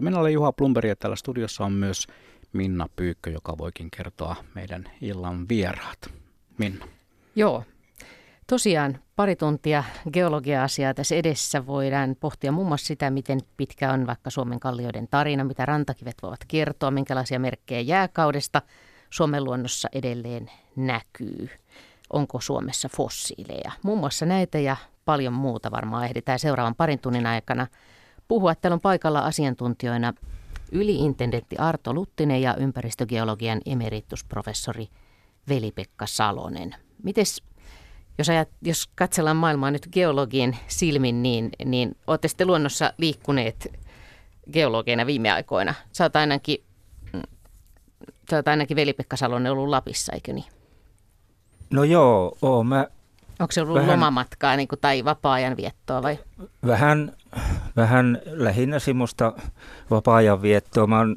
Minä olen Juha Plumberg ja täällä studiossa on myös Minna Pyykkö, joka voikin kertoa meidän illan vieraat. Minna. Joo, tosiaan pari tuntia geologia-asiaa tässä edessä. Voidaan pohtia muun muassa sitä, miten pitkä on vaikka Suomen kallioiden tarina, mitä rantakivet voivat kertoa, minkälaisia merkkejä jääkaudesta Suomen luonnossa edelleen näkyy. Onko Suomessa fossiileja? Muun muassa näitä ja paljon muuta varmaan ehditään seuraavan parin tunnin aikana puhua. Täällä on paikalla asiantuntijoina yliintendentti Arto Luttinen ja ympäristögeologian emeritusprofessori Veli-Pekka Salonen. Mites, jos katsellaan maailmaa nyt geologien silmin, niin olette sitten luonnossa liikkuneet geologeina viime aikoina. Sä oot ainakin Veli-Pekka Salonen ollut Lapissa, eikö niin? No joo, oon mä. Onko se ollut vähän lomamatkaa niin kuin, tai vapaa-ajan viettoa vai? Vähän lähinnä semmoista vapaa-ajan viettoa. Mä oon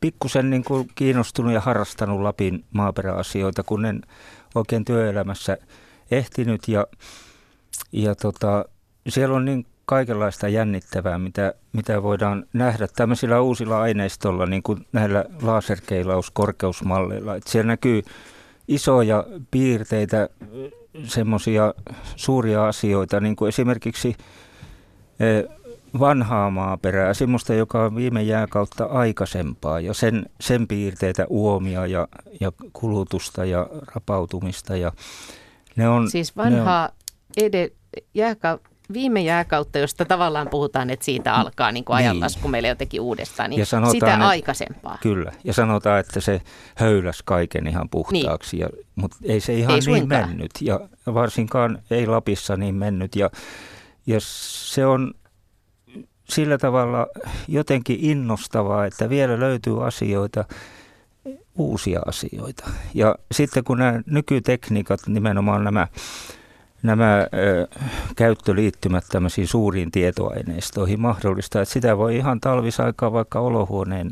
pikkusen niin kuin kiinnostunut ja harrastanut Lapin maaperäasioita, kun en oikein työelämässä ehtinyt. Ja siellä on niin kaikenlaista jännittävää, mitä voidaan nähdä tämmöisillä uusilla aineistolla, niin kuin näillä laserkeilauskorkeusmalleilla. Siellä näkyy isoja piirteitä, semmoisia suuria asioita, niin kuin esimerkiksi vanhaa maaperää, semmoista, joka on viime jääkautta aikaisempaa, ja sen piirteitä, uomia ja kulutusta ja rapautumista. Ja ne on, siis vanhaa viime jääkautta, josta tavallaan puhutaan, että siitä alkaa niin kuin ajanlasku meille jotenkin uudestaan, niin sanotaan, sitä aikaisempaa. Kyllä, ja sanotaan, että se höyläsi kaiken ihan puhtaaksi, niin. Mutta ei se ihan suinkaan mennyt, ja varsinkaan ei Lapissa niin mennyt, ja se on sillä tavalla jotenkin innostavaa, että vielä löytyy asioita, uusia asioita, ja sitten kun nämä nykytekniikat, nimenomaan nämä käyttöliittymät tämmöisiin suuriin tietoaineistoihin mahdollistaa, että sitä voi ihan talvisaikaan vaikka olohuoneen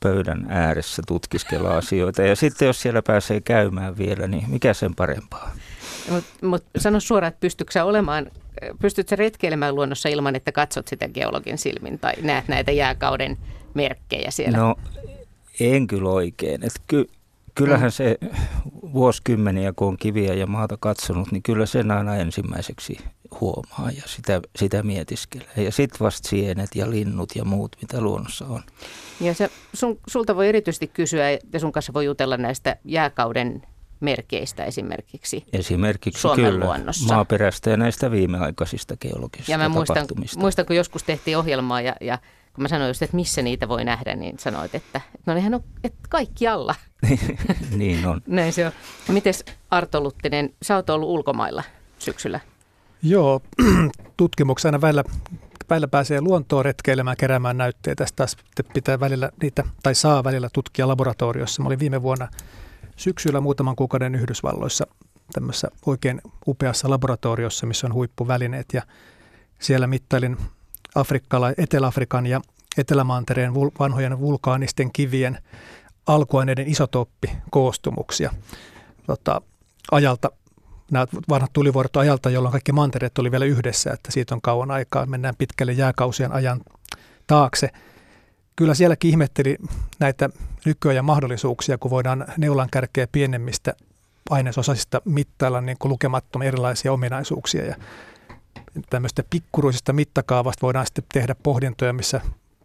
pöydän ääressä tutkiskella asioita. Ja sitten jos siellä pääsee käymään vielä, niin mikä sen parempaa? Mut sano suoraan, että pystytkö retkeilemään luonnossa ilman, että katsot sitä geologin silmin tai näet näitä jääkauden merkkejä siellä? No en kyllä oikein. Kyllähän se vuosikymmeniä, kun on kiviä ja maata katsonut, niin kyllä sen aina ensimmäiseksi huomaa ja sitä mietiskelee. Ja sitten vasta sienet ja linnut ja muut, mitä luonnossa on. Ja sulta voi erityisesti kysyä, ja sun kanssa voi jutella näistä jääkauden merkeistä esimerkiksi. Esimerkiksi Suomen kyllä, luonnossa. Maaperästä ja näistä viimeaikaisista geologisista tapahtumista. Muistan, kun joskus tehtiin ohjelmaa ja kun mä sanoin just, että missä niitä voi nähdä, niin sanoit, että no nehän on kaikkialla. Niin on. Näin se on. Mites Arto Luttinen, sä oot ollut ulkomailla syksyllä? Joo, tutkimuksena välillä pääsee luontoon retkeilemään, keräämään näytteitä. Tästä taas pitää välillä niitä, tai saa välillä tutkia laboratoriossa. Mä olin viime vuonna syksyllä muutaman kuukauden Yhdysvalloissa tämmöisessä oikein upeassa laboratoriossa, missä on huippuvälineet. Ja siellä mittailin Etelä-Afrikan ja Etelämantereen vanhojen vulkaanisten kivien alkuaineiden isotooppikoostumuksia ajalta. Nämä vanhat tulivuoret ajalta, jolloin kaikki mantereet oli vielä yhdessä, että siitä on kauan aikaa. Mennään pitkälle jääkausien ajan taakse. Kyllä sielläkin ihmetteli näitä nykyajan mahdollisuuksia, kun voidaan neulankärkeä pienemmistä ainesosasista mittailla niin kuin lukemattomia erilaisia ominaisuuksia. Ja tämmöistä pikkuruisesta mittakaavasta voidaan sitten tehdä pohdintoja, missä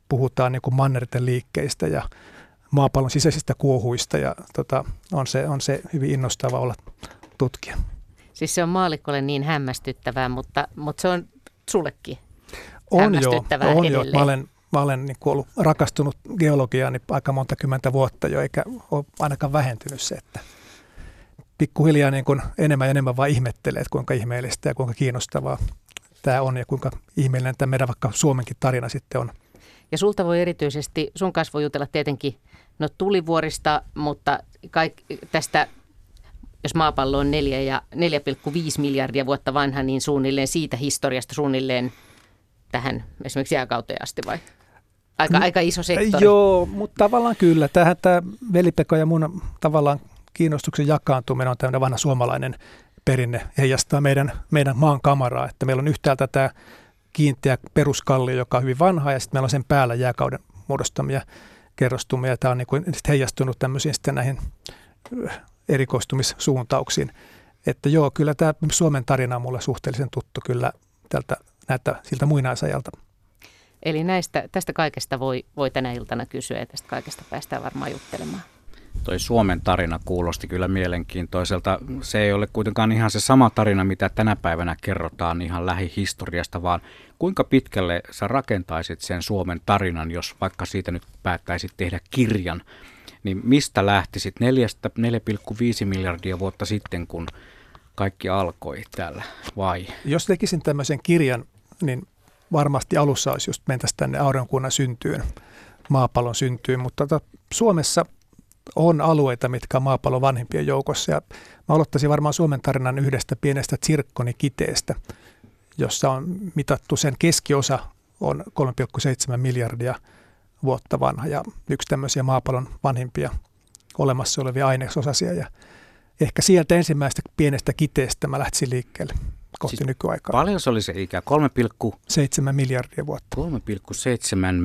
puhutaan niin kuin mannerten liikkeistä ja maapallon sisäisistä kuohuista. Ja on se hyvin innostava olla tutkija. Siis se on maallikolle niin hämmästyttävää, mutta se on sullekin hämmästyttävää edelleen. Joo. Mä olen niin kuin ollut rakastunut geologiaan niin aika monta kymmentä vuotta jo, eikä ole ainakaan vähentynyt se, että pikkuhiljaa niin kuin enemmän ja enemmän vaan ihmettelee, että kuinka ihmeellistä ja kuinka kiinnostavaa tämä on ja kuinka ihmeellinen tämä meidän vaikka Suomenkin tarina sitten on. Ja sulta voi erityisesti, sun kanssa voi jutella tietenkin tulivuorista, mutta tästä, jos maapallo on 4,5 miljardia vuotta vanha, niin suunnilleen siitä historiasta suunnilleen tähän esimerkiksi jääkauteen asti vai? Aika iso sektori. Joo, mutta tavallaan kyllä. Tämä Veli-Pekka ja mun tavallaan kiinnostuksen jakaantuminen on tämmöinen vanha suomalainen perinne, heijastaa meidän maan kamaraa, että meillä on yhtäältä tämä kiinteä peruskallio, joka on hyvin vanha, ja sitten meillä on sen päällä jääkauden muodostamia kerrostumia. Tämä on niin kuin heijastunut tämmöisiin sitten näihin erikoistumissuuntauksiin. Että joo, kyllä tämä Suomen tarina on mulle suhteellisen tuttu kyllä tältä, näyttää siltä muinaisajalta. Eli tästä kaikesta voi tänä iltana kysyä, ja tästä kaikesta päästään varmaan juttelemaan. Toi Suomen tarina kuulosti kyllä mielenkiintoiselta. Se ei ole kuitenkaan ihan se sama tarina, mitä tänä päivänä kerrotaan ihan lähihistoriasta, vaan kuinka pitkälle sä rakentaisit sen Suomen tarinan, jos vaikka siitä nyt päättäisit tehdä kirjan, niin mistä lähtisit 4,5 miljardia vuotta sitten, kun kaikki alkoi täällä, vai? Jos tekisin tämmöisen kirjan, niin varmasti alussa olisi just mentäisi tänne aurinkokunnan syntyyn, maapallon syntyyn, mutta Suomessa on alueita, mitkä on maapallon vanhimpien joukossa, ja mä aloittaisin varmaan Suomen tarinan yhdestä pienestä tsirkkonikiteestä, jossa on mitattu sen keskiosa on 3,7 miljardia vuotta vanha ja yksi tämmöisiä maapallon vanhimpia olemassa olevia ainesosasia, ja ehkä sieltä ensimmäistä pienestä kiteestä mä lähtisin liikkeelle kohti siis nykyaikaa. Paljon se oli se ikä? 3,7 miljardia vuotta. 3,7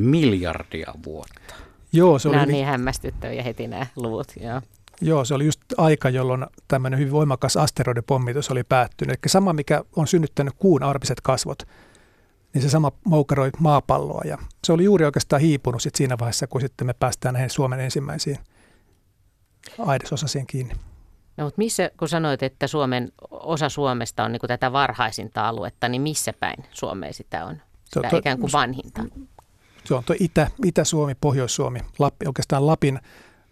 miljardia vuotta. Joo, se oli niin hämmästyttäviä heti nämä luvut. Joo, se oli just aika, jolloin tämmöinen hyvin voimakas asteroidipommitus oli päättynyt. Eli sama, mikä on synnyttänyt kuun arpiset kasvot, niin se sama moukaroi maapalloa. Ja se oli juuri oikeastaan hiipunut sit siinä vaiheessa, kun sitten me päästään näihin Suomen ensimmäisiin ainesosasiin kiinni. No, mutta missä, kun sanoit, että osa Suomesta on niin kuin tätä varhaisinta aluetta, niin missä päin Suomea sitä on? Sitä ikään kuin vanhinta. Se on tuo Itä-Suomi, Pohjois-Suomi, oikeastaan Lapin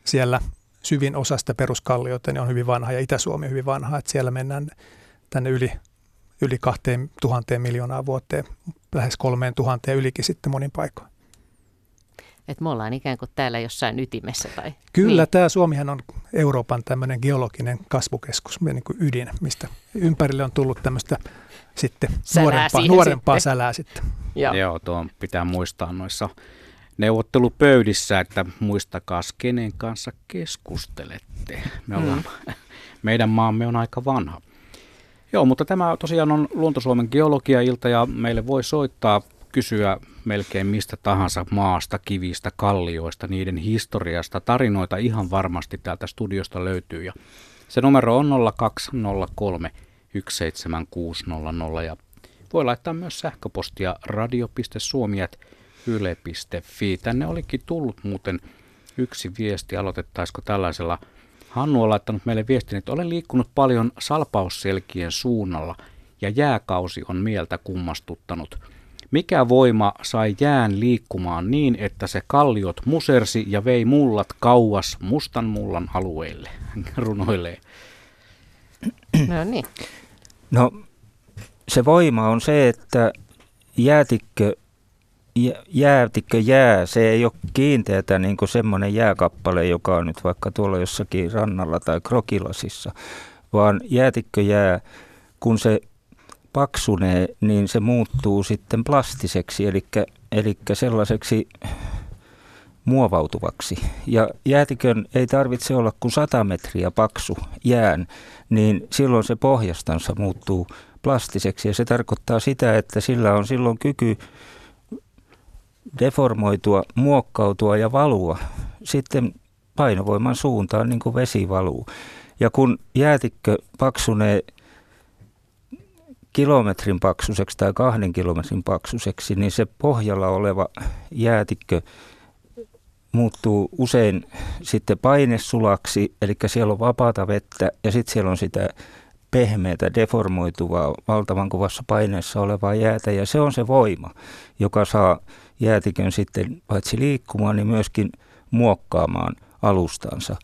siellä syvin osasta peruskalliota, niin on hyvin vanha, ja Itä-Suomi on hyvin vanha, että siellä mennään tänne yli 2,000 miljoonaa vuoteen, lähes 3,000 ylikin sitten monin paikoin. Että me ollaan ikään kuin täällä jossain ytimessä tai? Kyllä, niin. Tämä Suomihan on Euroopan tämmöinen geologinen kasvukeskus, niin kuin ydin, mistä ympärille on tullut tämmöistä sitten nuorempaa sälää sitten. Joo, tuo pitää muistaa noissa neuvottelupöydissä, että muistakaa, kenen kanssa keskustelette. Meidän maamme on aika vanha. Joo, mutta tämä tosiaan on Luonto-Suomen geologia-ilta, ja meille voi soittaa, kysyä melkein mistä tahansa maasta, kivistä, kallioista, niiden historiasta. Tarinoita ihan varmasti täältä studiosta löytyy, ja se numero on 0203 17600, ja voi laittaa myös sähköpostia radio.suomi@yle.fi. Tänne olikin tullut muuten yksi viesti, aloitettaisiko tällaisella. Hannu on laittanut meille viestin, että olen liikkunut paljon Salpausselkien suunnalla ja jääkausi on mieltä kummastuttanut. Mikä voima sai jään liikkumaan niin, että se kalliot musersi ja vei mullat kauas mustan mullan alueelle? Runoilee. No niin. No, se voima on se, että jäätikkö jää. Se ei ole kiinteätä niin kuin semmoinen jääkappale, joka on nyt vaikka tuolla jossakin rannalla tai Krokilasissa, vaan jäätikkö jää, kun se paksunee, niin se muuttuu sitten plastiseksi, eli sellaiseksi muovautuvaksi. Ja jäätikön ei tarvitse olla kuin 100 metriä paksu jään, niin silloin se pohjastansa muuttuu plastiseksi. Ja se tarkoittaa sitä, että sillä on silloin kyky deformoitua, muokkautua ja valua sitten painovoiman suuntaan, niin kuin vesi valuu. Ja kun jäätikkö paksunee kilometrin paksuseksi tai 2 kilometrin paksuseksi, niin se pohjalla oleva jäätikkö muuttuu usein sitten painesulaksi, eli siellä on vapaata vettä, ja sitten siellä on sitä pehmeätä, deformoituvaa, valtavan kovassa paineessa olevaa jäätä, ja se on se voima, joka saa jäätikön sitten paitsi liikkumaan, niin myöskin muokkaamaan alustansa.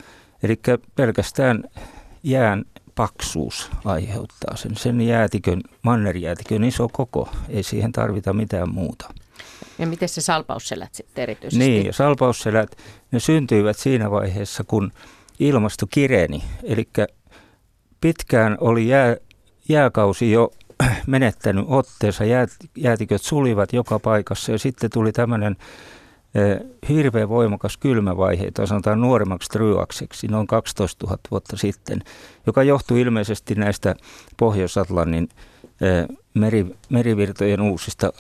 Eli pelkästään jään paksuus aiheuttaa sen jäätikön, mannerjäätikön iso koko. Ei siihen tarvita mitään muuta. Ja miten se salpausselät sitten erityisesti? Niin, salpausselät, ne syntyivät siinä vaiheessa, kun ilmasto kireni. Eli pitkään oli jääkausi jo menettänyt otteensa, jäätiköt sulivat joka paikassa, ja sitten tuli tämmöinen hirveän voimakas kylmävaihe, tai sanotaan nuoremmaksi tryakseksi, noin 12 000 vuotta sitten, joka johtui ilmeisesti näistä Pohjois-Atlannin merivirtojen uusista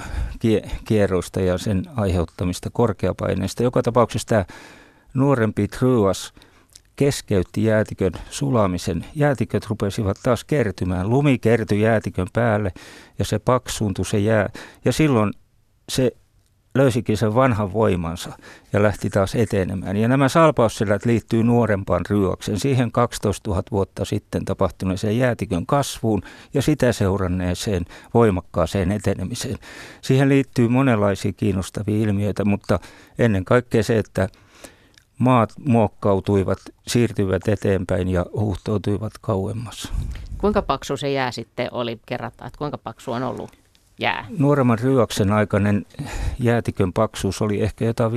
kierroista ja sen aiheuttamista korkeapaineista. Joka tapauksessa tämä nuorempi Truas keskeytti jäätikön sulamisen. Jäätiköt rupesivat taas kertymään. Lumi kertyi jäätikön päälle ja se paksuuntui se jää. Ja silloin se löysikin sen vanhan voimansa ja lähti taas etenemään. Ja nämä salpausselät liittyy nuorempaan Ryokseen, siihen 12 000 vuotta sitten tapahtuneeseen jäätikön kasvuun ja sitä seuranneeseen voimakkaaseen etenemiseen. Siihen liittyy monenlaisia kiinnostavia ilmiöitä, mutta ennen kaikkea se, että maat muokkautuivat, siirtyivät eteenpäin ja huuhtoutuivat kauemmas. Kuinka paksu se jää sitten oli? Kerrataan, että kuinka paksu on ollut? Yeah. Nuoremman Ryöksen aikainen jäätikön paksuus oli ehkä jotain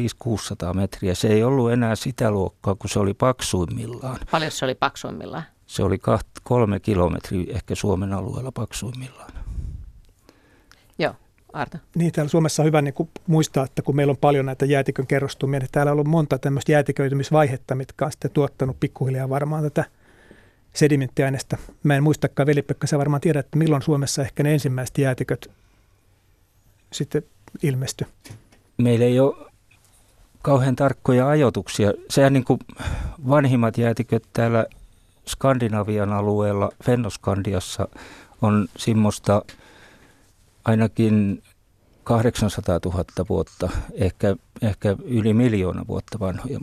500-600 metriä. Se ei ollut enää sitä luokkaa, kun se oli paksuimmillaan. Paljon se oli paksuimmillaan? Se oli 3 kilometriä ehkä Suomen alueella paksuimmillaan. Joo, Arto. Niin, täällä Suomessa on hyvä muistaa, että kun meillä on paljon näitä jäätikön kerrostumia, niin täällä on ollut monta tämmöistä jäätiköitymisvaihetta, mitkä on sitten tuottanut pikkuhiljaa varmaan tätä sedimenttiaineesta. Mä en muistakaan, Veli-Pekka, sä varmaan tiedät, että milloin Suomessa ehkä ne ensimmäiset jäätiköt sitten ilmestyi. Meillä ei ole kauhean tarkkoja ajoituksia. Sehän niin kuin vanhimmat jäätiköt täällä Skandinavian alueella, Fennoskandiassa, on semmoista ainakin 800 000 vuotta, ehkä yli 1 miljoona vuotta vanhoja.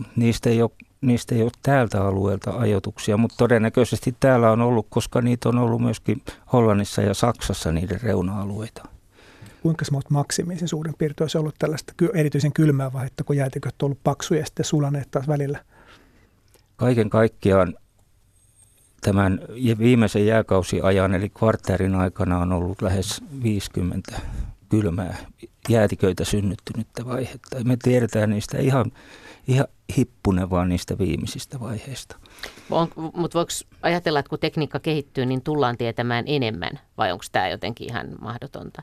Niistä ei ole täältä alueelta ajoituksia, mutta todennäköisesti täällä on ollut, koska niitä on ollut myöskin Hollannissa ja Saksassa niiden reuna-alueita. Kuinka sä oot maksimiin suurin piirtein, olisi ollut tällaista erityisen kylmää vaihetta, kun jäätiköt on ollut paksuja ja sitten sulaneet taas välillä? Kaiken kaikkiaan tämän viimeisen jääkausiajan eli kvartterin aikana on ollut lähes 50 kylmää jäätiköitä synnyttynyttä vaihetta. Me tiedetään niistä ihan hippunen vaan niistä viimeisistä vaiheista. Mutta voiko ajatella, että kun tekniikka kehittyy, niin tullaan tietämään enemmän, vai onko tämä jotenkin ihan mahdotonta?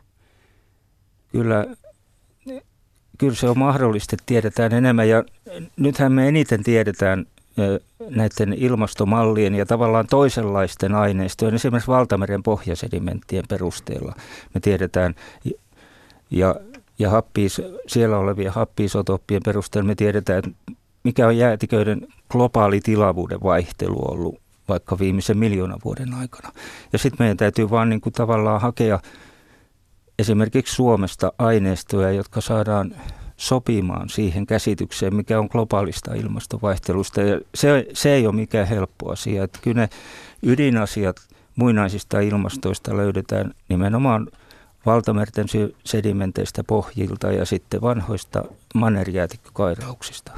Kyllä se on mahdollista, että tiedetään enemmän, ja nythän me eniten tiedetään näiden ilmastomallien ja tavallaan toisenlaisten aineistojen, esimerkiksi valtameren pohjasedimenttien perusteella me tiedetään, ja siellä olevien happiisotoppien perusteella me tiedetään, mikä on jäätiköiden globaali tilavuuden vaihtelu ollut vaikka viimeisen 1 miljoonan vuoden aikana. Ja sitten meidän täytyy vaan niin kuin tavallaan hakea esimerkiksi Suomesta aineistoja, jotka saadaan sopimaan siihen käsitykseen, mikä on globaalista ilmastovaihtelusta. Ja se ei ole mikään helppo asia. Että kyllä ne ydinasiat muinaisista ilmastoista löydetään nimenomaan valtamerten sedimenteistä pohjilta ja sitten vanhoista mannerjäätikkökairauksista.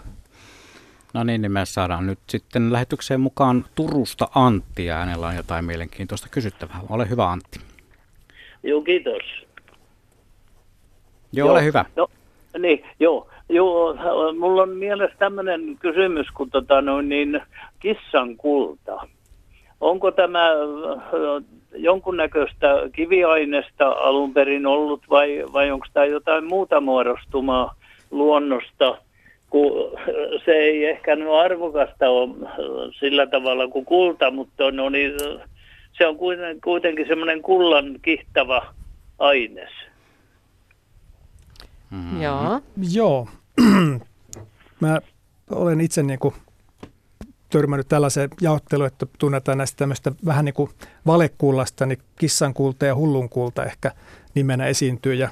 No niin me saadaan nyt sitten lähetykseen mukaan Turusta Antti, ja hänellä on jotain mielenkiintoista kysyttävää. Ole hyvä, Antti. Joo, kiitos. Joo, ole hyvä. No, niin, joo, mulla on mielessä tämmöinen kysymys, kun kissan kulta. Onko tämä jonkunnäköistä kiviainesta alun perin ollut vai onko tämä jotain muuta muodostumaa luonnosta, kun se ei ehkä arvokasta ole sillä tavalla kuin kulta, mutta se on kuitenkin semmoinen kullan kihtava aines. Mm-hmm. Joo. Mä olen itse törmännyt tällaiseen jaotteluun, että tunnetaan näistä tämmöistä vähän niin kuin valekullasta, niin kissankulta ja hullunkulta ehkä nimenä esiintyy. Ja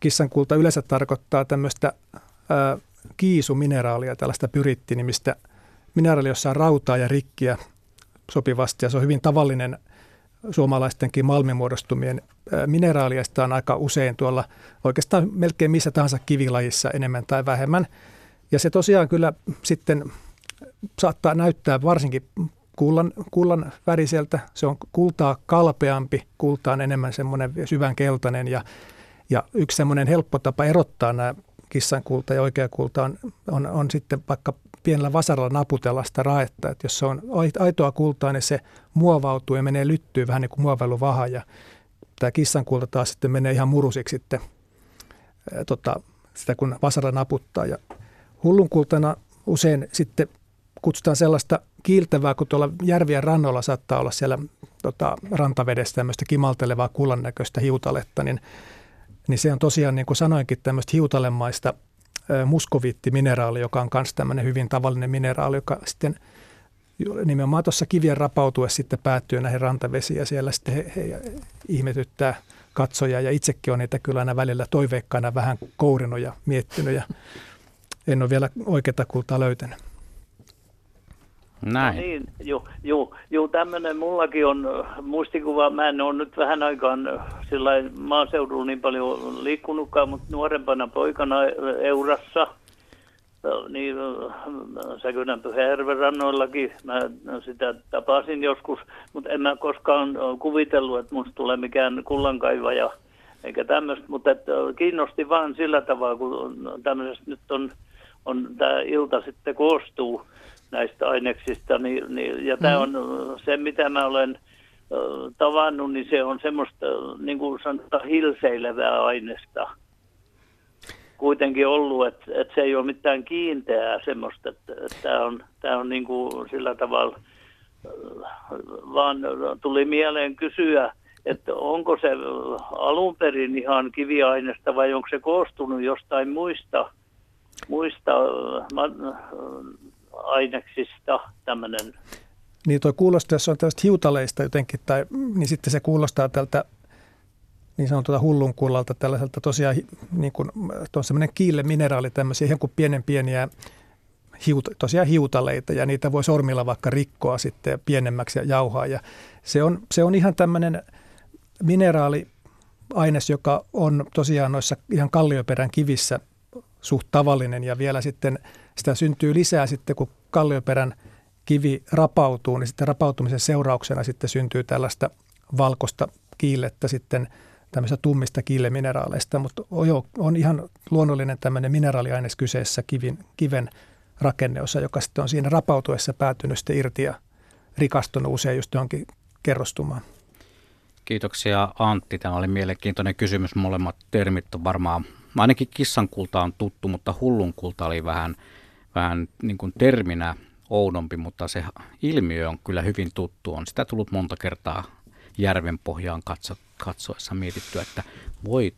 kissankulta yleensä tarkoittaa tämmöistä kiisumineraalia, tällaista pyrittinimistä mineraalia, jossa on rautaa ja rikkiä sopivasti. Ja se on hyvin tavallinen suomalaistenkin malmimuodostumien mineraali, ja sitä on aika usein tuolla oikeastaan melkein missä tahansa kivilajissa enemmän tai vähemmän. Ja se tosiaan kyllä sitten saattaa näyttää varsinkin kullan väriseltä. Se on kultaa kalpeampi, kultaan enemmän semmoinen syvän keltainen. Ja yksi semmoinen helppo tapa erottaa nämä kissankulta ja oikea kulta on sitten vaikka pienellä vasaralla naputella sitä raetta. Että jos se on aitoa kultaa, niin se muovautuu ja menee lyttyyn vähän niin kuin muovailuvaha. Ja tämä kissankulta taas sitten menee ihan murusiksi sitten, sitä kun vasara naputtaa. Ja hullunkultana usein sitten kutsutaan sellaista kiiltävää, kun tuolla järvien rannoilla saattaa olla siellä rantavedessä tämmöistä kimaltelevaa kullan näköistä hiutaletta, niin se on tosiaan, niin kuin sanoinkin, tämmöistä hiutalemaista muskoviittimineraali, joka on myös tämmöinen hyvin tavallinen mineraali, joka sitten nimenomaan tuossa kivien rapautuessa sitten päättyy näihin rantavesiin ja siellä sitten he ihmetyttää katsojaa ja itsekin on niitä kyllä aina välillä toiveikkaana vähän kourinut ja miettinyt ja en ole vielä oikeata kultaa löytänyt. Näin. No niin, joo, tämmöinen mullakin on muistikuva. Mä en ole nyt vähän aikaan maaseudulla niin paljon liikkunutkaan, mutta nuorempana poikana Eurassa, niin Säkynänpyhäjärven rannoillakin mä sitä tapasin joskus, mutta en mä koskaan kuvitellut, että musta tulee mikään kullankaivaja eikä tämmöistä, mutta kiinnosti vaan sillä tavalla, kun tämmöisestä nyt on tämä ilta sitten koostuu näistä aineksista, ja tämä on se, mitä mä olen tavannut, niin se on semmoista, niin kuin sanotaan, hilseilevää aineesta kuitenkin ollut, että se ei ole mitään kiinteää semmoista, että tämä on niin kuin sillä tavalla, vaan tuli mieleen kysyä, että onko se alun perin ihan kiviainesta vai onko se koostunut jostain muista aineksista tämmöinen. Niin tuo kuulostaa, jos on tällaista hiutaleista jotenkin, niin sitten se kuulostaa tältä niin sanotulta hullunkullalta, tällaiselta tosiaan niin kuin on semmoinen kiille-mineraali, tämmöisiä ihan kuin pienen pieniä tosiaan hiutaleita, ja niitä voi sormilla vaikka rikkoa sitten pienemmäksi ja jauhaa, ja se on ihan tämmöinen mineraaliaines, joka on tosiaan noissa ihan kallioperän kivissä suht tavallinen, ja vielä sitten sitä syntyy lisää sitten, kun kallioperän kivi rapautuu, niin sitten rapautumisen seurauksena sitten syntyy tällaista valkoista kiillettä sitten tämmöistä tummista kiillemineraaleista, mutta on ihan luonnollinen tämmöinen mineraaliaines kyseessä kiven rakenneosa, joka sitten on siinä rapautuessa päätynyt sitten irti ja rikastunut usein just johonkin kerrostumaan. Kiitoksia Antti, tämä oli mielenkiintoinen kysymys. Molemmat termit on varmaan, ainakin kissankulta on tuttu, mutta hullunkulta oli vähän niin kuin terminä oudompi, mutta se ilmiö on kyllä hyvin tuttu. On sitä tullut monta kertaa järven pohjaan katsoessa mietittyä, että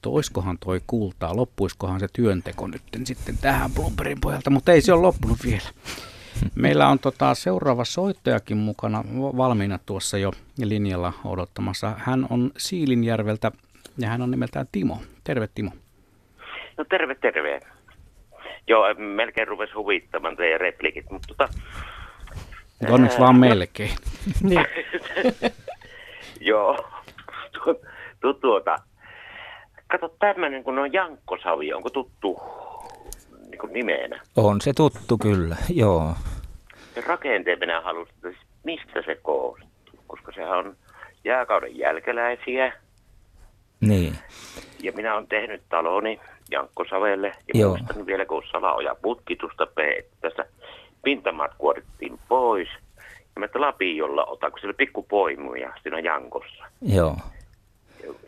oiskohan toi kultaa, loppuiskohan se työnteko nyt sitten tähän Bloombergin pohjalta, mutta ei se ole loppunut vielä. Meillä on seuraava soittajakin mukana valmiina tuossa jo linjalla odottamassa. Hän on Siilinjärveltä ja hän on nimeltään Timo. Terve Timo. No terve. Joo, melkein rupesi huvittamaan teidän repliikit, mutta onneksi vaan melkein. Niin. Joo. Kato tämmöinen, kun on jankkosavi, onko tuttu niin kuin nimeenä? On se tuttu kyllä, joo. Se rakenteen minä halusin, että mistä se koostuu, koska sehän on jääkauden jälkeläisiä. Niin. Ja minä olen tehnyt taloni jankkosavelle ja muistan vielä, kun salaoja putkitusta tästä pintamaat kuorittiin pois. Ja mä lapiolla otan, kun siellä on pikkupoimuja siinä jankossa. Joo.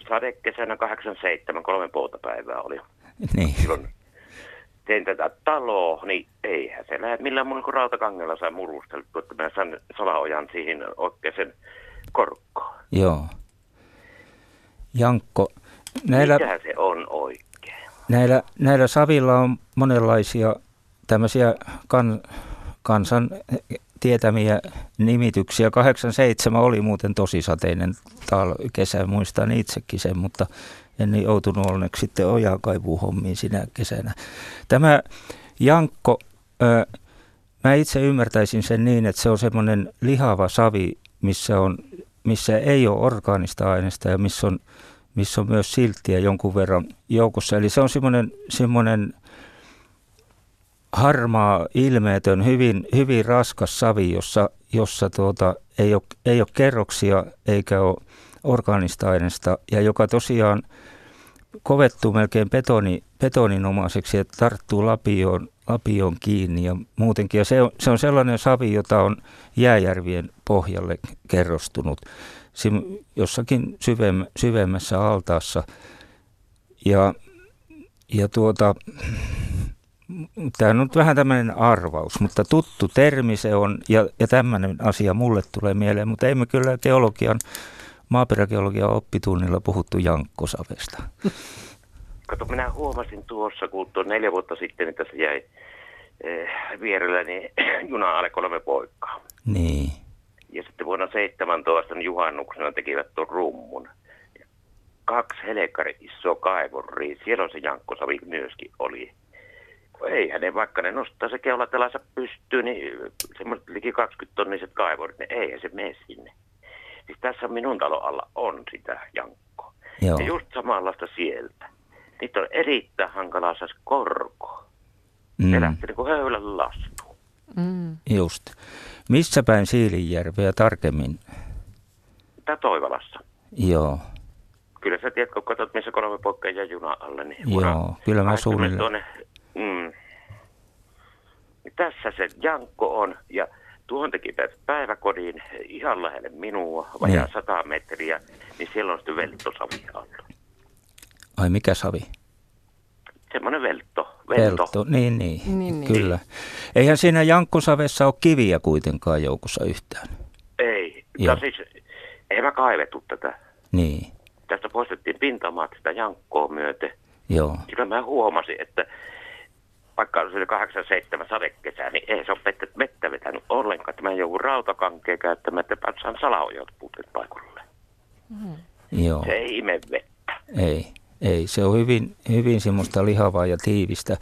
Sadekesänä 87, 3 poutapäivää oli. Niin. Silloin tein tätä taloa, niin eihän se lähde millään muulla kuin rautakangella sai murusteltua, että mä sain salaojan siihen oikeaan korkkoon. Joo. Jankko. Mitä se on oikein? Näillä savilla on monenlaisia tämmöisiä kansan tietämiä nimityksiä. 87 oli muuten tosi sateinen kesä, muistan itsekin sen, mutta en joutunut onneksi sitten ojankaivuuhommiin sinä kesänä. Tämä jankko, mä itse ymmärtäisin sen niin, että se on semmoinen lihava savi, missä ei ole orgaanista aineesta ja missä on myös silttiä jonkun verran joukossa. Eli se on semmoinen harmaa, ilmeetön, hyvin raskas savi, jossa ei ole kerroksia eikä ole orgaanista aineesta ja joka tosiaan kovettuu melkein betoninomaiseksi ja tarttuu lapioon kiinni ja muutenkin. Ja se on sellainen savi, jota on jääjärvien pohjalle kerrostunut jossakin syvemmässä altaassa. Ja Tämä on nyt vähän tämmöinen arvaus, mutta tuttu termi se on, ja tämmöinen asia mulle tulee mieleen, mutta emme kyllä maaperägeologian oppitunnilla puhuttu jankkosavesta. Kato, minä huomasin tuossa, kun tuon 4 vuotta sitten, että se jäi vierellä, niin juna alle 3 poikaa. Niin. Ja sitten vuonna 17 niin juhannuksena tekivät tuon rummun. 2 helkari iso kaivonriisi, siellä on se jankkosavi myöskin oli. Eihän ne, vaikka ne nostaa se keulatelansa pystyyn, niin semmoiset liki 20-tonniset kaivorit, niin eihän se mene sinne. Siis tässä minun talon alla on sitä jankkoa. Joo. Ja just samanlaista sieltä. Niitä on erittäin hankalaa saada korko. Ne lähtee niin kuin höylän lastuun. Just. Missä päin Siilinjärveä tarkemmin? Tää Toivalassa. Joo. Kyllä sä tiedät, kun katsot, missä 3 poikaa jää juna alle. Niin joo, kyllä mä suunnilleen. Tässä se jankko on, ja tuohon teki päiväkodin ihan lähelle minua, vajaa 100 metriä, niin siellä on sitten veltosavi alla. Ai mikä savi? Semmoinen velto. Niin, kyllä. Eihän siinä jankkosavessa ole kiviä kuitenkaan joukossa yhtään. Ei, siis ei mä kaivettu tätä. Niin. Tästä poistettiin pintamaat sitä jankkoa myöten. Joo. Kyllä mä huomasin, että vaikka oli 87 sadekesää, niin ei se ole vettä vetänyt ollenkaan. Mä en joku rautakankeen käyttämään, että pääsään salaojat puutteet paikalle. Joo. Se ei ime vettä. Ei. Se on hyvin semmoista lihavaa ja tiivistä.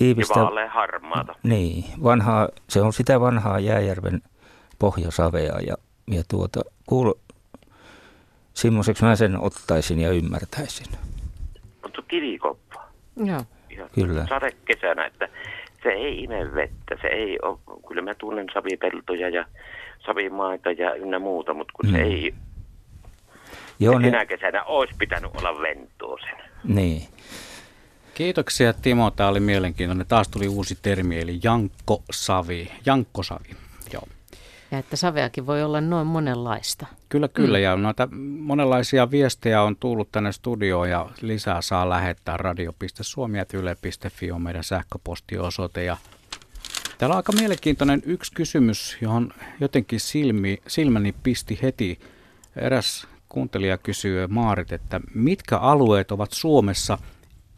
Ja vaaleen harmaata. Niin. Vanhaa, se on sitä vanhaa Jääjärven pohjasavea ja semmoiseksi mä sen ottaisin ja ymmärtäisin. Mutta kivikoppa. Joo. Kyllä. Sadekesänä, että se ei ime vettä, se ei ole, kyllä mä tunnen savipeltoja ja savimaita ja ynnä muuta, mutta kun se ei enää kesänä olisi pitänyt olla ventoa sen. Niin. Kiitoksia Timo, tämä oli mielenkiintoinen. Taas tuli uusi termi, eli jankkosavi. Joo. Ja että saveakin voi olla noin monenlaista. Kyllä, ja noita monenlaisia viestejä on tullut tänne studioon, ja lisää saa lähettää radio.suomi@yle.fi on meidän sähköpostiosoite. Ja täällä on aika mielenkiintoinen yksi kysymys, johon jotenkin silmäni pisti heti. Eräs kuuntelija kysyy, Maarit, että mitkä alueet ovat Suomessa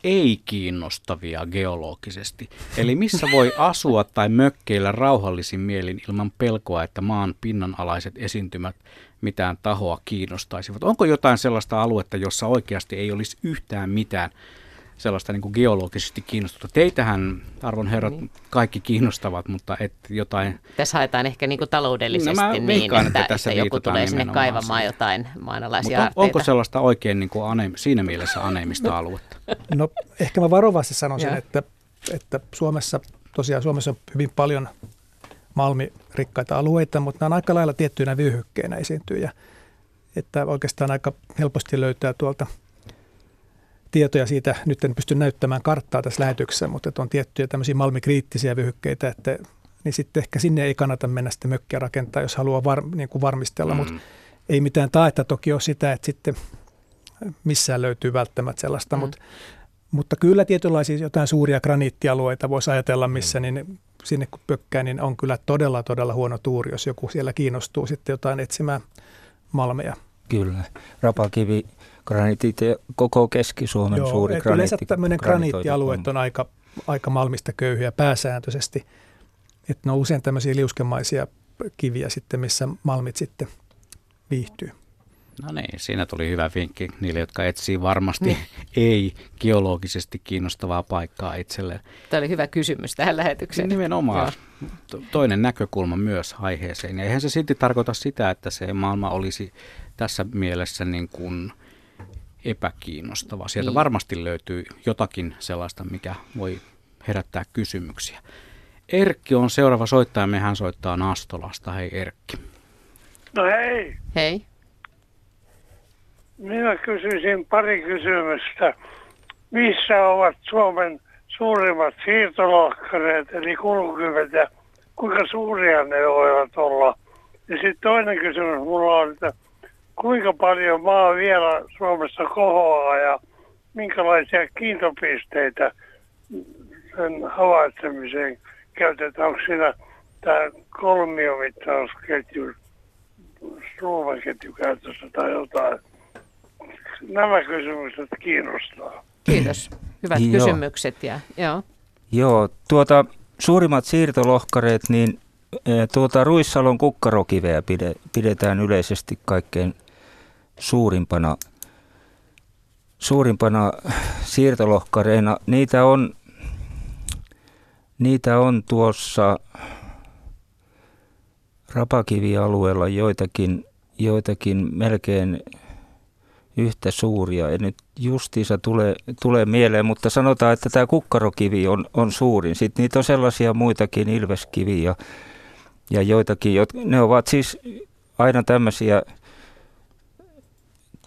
ei-kiinnostavia geologisesti. Eli missä voi asua tai mökkeillä rauhallisin mielin ilman pelkoa, että maan pinnanalaiset esiintymät mitään tahoa kiinnostaisivat? Onko jotain sellaista aluetta, jossa oikeasti ei olisi yhtään mitään sellaista niin kuin geologisesti kiinnostusta? Teitähän, arvon herrat, kaikki kiinnostavat, mutta et jotain... Tässä haetaan ehkä niin kuin taloudellisesti että joku tulee sinne kaivamaan jotain maanalaisia aarteita. Onko sellaista oikein niin kuin siinä mielessä aneemista aluetta? No ehkä mä varovasti sanoisin, että Suomessa on hyvin paljon malmirikkaita alueita, mutta nämä on aika lailla tiettyinä vyöhykkeinä esiintyjä. Että oikeastaan aika helposti löytää tuolta tietoja siitä, nyt en pysty näyttämään karttaa tässä lähetyksessä, mutta on tiettyjä tämmöisiä malmikriittisiä vyöhykkeitä, että niin sitten ehkä sinne ei kannata mennä sitten mökkiä rakentaa, jos haluaa varmistella, mutta ei mitään taetta toki ole sitä, että sitten missään löytyy välttämättä sellaista, mutta kyllä tietynlaisia jotain suuria graniittialueita voisi ajatella, missä niin sinne kun pökkää, niin on kyllä todella, todella huono tuuri, jos joku siellä kiinnostuu sitten jotain etsimään malmeja. Kyllä, rapakivi. Graniitit ja koko Keski-Suomen suuri graniitti. Yleensä tämmöinen graniittialueet on aika malmista köyhiä pääsääntöisesti. Että ne on usein tämmöisiä liuskemaisia kiviä sitten, missä malmit sitten viihtyy. No niin, siinä tuli hyvä vinkki niille, jotka etsii varmasti ei geologisesti kiinnostavaa paikkaa itselleen. Tämä oli hyvä kysymys tähän lähetykseen. Nimenomaan. Joo. Toinen näkökulma myös aiheeseen. Ja eihän se silti tarkoita sitä, että se maailma olisi tässä mielessä niin kuin epäkiinnostava. Sieltä varmasti löytyy jotakin sellaista, mikä voi herättää kysymyksiä. Erkki on seuraava soittaja. Mehän soittaa Nastolasta. Hei Erkki. No hei. Hei. Minä kysyisin pari kysymystä. Missä ovat Suomen suurimmat siirtolohkareet, eli kulkukyvet, ja kuinka suuria ne voivat olla? Ja sitten toinen kysymys mulla on, että kuinka paljon maa vielä Suomessa kohoaa ja minkälaisia kiintopisteitä sen havaitsemiseen käytetään? Onko siinä tämä kolmiomittausketju, ruumaketju käytössä tai jotain? Nämä kysymykset kiinnostaa. Kiitos. Hyvät kysymykset. Suurimmat siirtolohkareet, niin Ruissalon kukkarokiveä pidetään yleisesti kaikkein suurimpana siirtolohkareina. Niitä on tuossa Rapakivi-alueella joitakin melkein yhtä suuria. En nyt justiinsa tulee mieleen, mutta sanotaan, että tämä kukkarokivi on suurin. Sitten niitä on sellaisia muitakin, ilveskiviä ja joitakin. Ne ovat siis aina tämmöisiä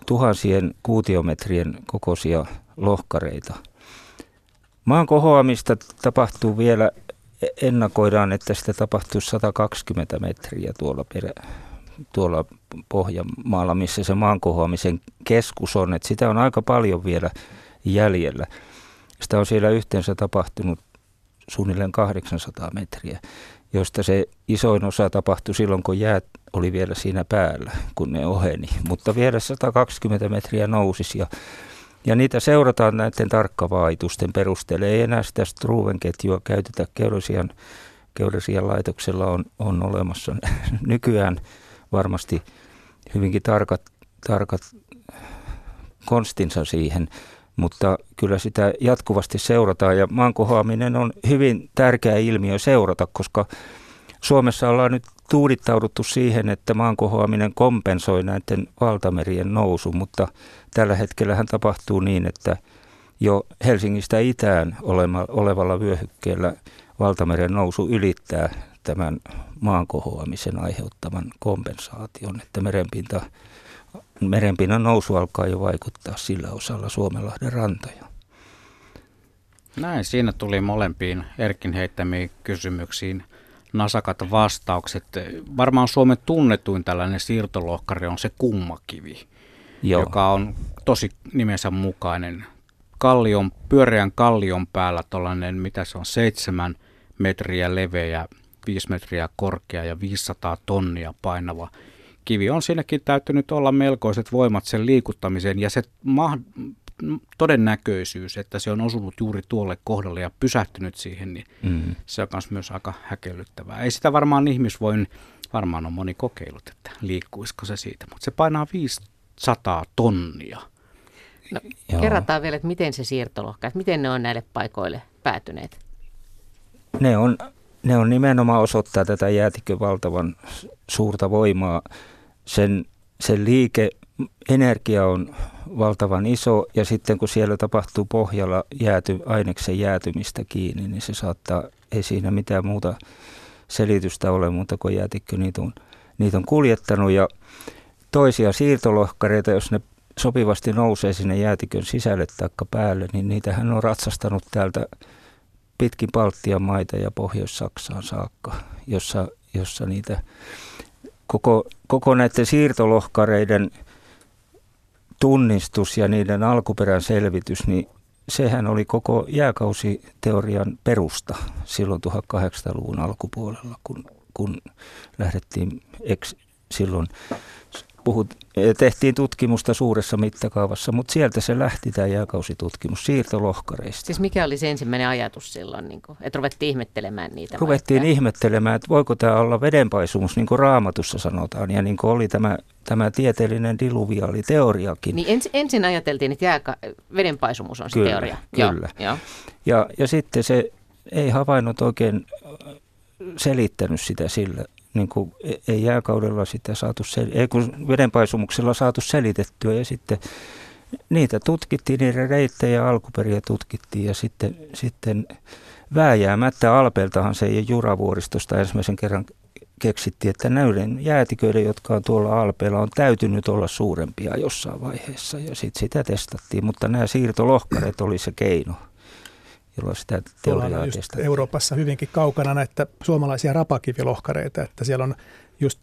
tuhansien kuutiometrien kokoisia lohkareita. Maan kohoamista tapahtuu vielä, ennakoidaan, että sitä tapahtuu 120 metriä tuolla Pohjanmaalla, missä se maan kohoamisen keskus on. Että sitä on aika paljon vielä jäljellä. Sitä on siellä yhteensä tapahtunut suunnilleen 800 metriä, josta se isoin osa tapahtui silloin, kun jäät oli vielä siinä päällä, kun ne oheni. Mutta vielä 120 metriä nousisi ja niitä seurataan näiden tarkkavaitusten perusteella. Ei enää sitä Struven-ketjua käytetä. Keurasian laitoksella on olemassa nykyään varmasti hyvinkin tarkat konstinsa siihen, mutta kyllä sitä jatkuvasti seurataan ja maan kohoaminen on hyvin tärkeä ilmiö seurata, koska Suomessa ollaan nyt tuudittauduttu siihen, että maan kohoaminen kompensoi näiden valtamerien nousu, mutta tällä hetkellähän tapahtuu niin, että jo Helsingistä itään olevalla vyöhykkeellä valtameren nousu ylittää tämän maan kohoamisen aiheuttaman kompensaation, että merenpinnan nousu alkaa jo vaikuttaa sillä osalla Suomenlahden rantoja. Näin, siinä tuli molempiin Erkin heittämiin kysymyksiin nasakat vastaukset. Varmaan Suomen tunnetuin tällainen siirtolohkari on se Kummakivi, joka on tosi nimensä mukainen. Pyöreän kallion päällä tuollainen, mitä se on, 7 metriä leveä, 5 metriä korkea ja 500 tonnia painava kivi. On siinäkin täytynyt olla melkoiset voimat sen liikuttamiseen ja se todennäköisyys, että se on osunut juuri tuolle kohdalle ja pysähtynyt siihen, niin se on myös aika häkellyttävää. Ei sitä varmaan varmaan on moni kokeillut, että liikkuisiko se siitä, mutta se painaa 500 tonnia. No, kerrataan vielä, että miten se siirtolohka, että miten ne on näille paikoille päätyneet? Ne on nimenomaan osoittaa tätä jäätikön valtavan suurta voimaa. Sen liikeenergia on valtavan iso ja sitten kun siellä tapahtuu pohjalla aineksen jäätymistä kiinni, niin se saattaa, ei siinä mitään muuta selitystä ole, mutta kun jäätikkö niitä on kuljettanut ja toisia siirtolohkareita, jos ne sopivasti nousee sinne jäätikön sisälle taikka päälle, niin niitähän on ratsastanut täältä pitkin Baltian maita ja Pohjois-Saksaan saakka, jossa niitä koko näiden siirtolohkareiden tunnistus ja niiden alkuperän selvitys, niin sehän oli koko jääkausiteorian perusta silloin 1800-luvun alkupuolella, kun lähdettiin silloin tehtiin tutkimusta suuressa mittakaavassa, mutta sieltä se lähti tämä jääkausitutkimus siirtolohkareista. Siis mikä oli se ensimmäinen ajatus silloin, että ruvettiin ihmettelemään niitä? Ruvettiin ihmettelemään, että voiko tämä olla vedenpaisumus, niin kuin Raamatussa sanotaan, ja niin kuin oli tämä tieteellinen diluviaaliteoriakin. Niin ensin ajateltiin, että vedenpaisumus on se teoria. Kyllä. Joo. Ja sitten se ei havainnut oikein selittänyt sitä sillä. Ei jääkaudella sitä saatu, kun vedenpaisumuksella saatu selitettyä ja sitten niitä tutkittiin, niiden reittejä ja alkuperiä tutkittiin ja sitten vääjäämättä Alpeiltahan se ei Juravuoristosta ensimmäisen kerran keksittiin, että näiden jäätiköiden, jotka on tuolla Alpeilla, on täytynyt olla suurempia jossain vaiheessa ja sitten sitä testattiin, mutta nämä siirtolohkareet oli se keino. Ollaan just Euroopassa hyvinkin kaukana näitä suomalaisia rapakivilohkareita, että siellä on just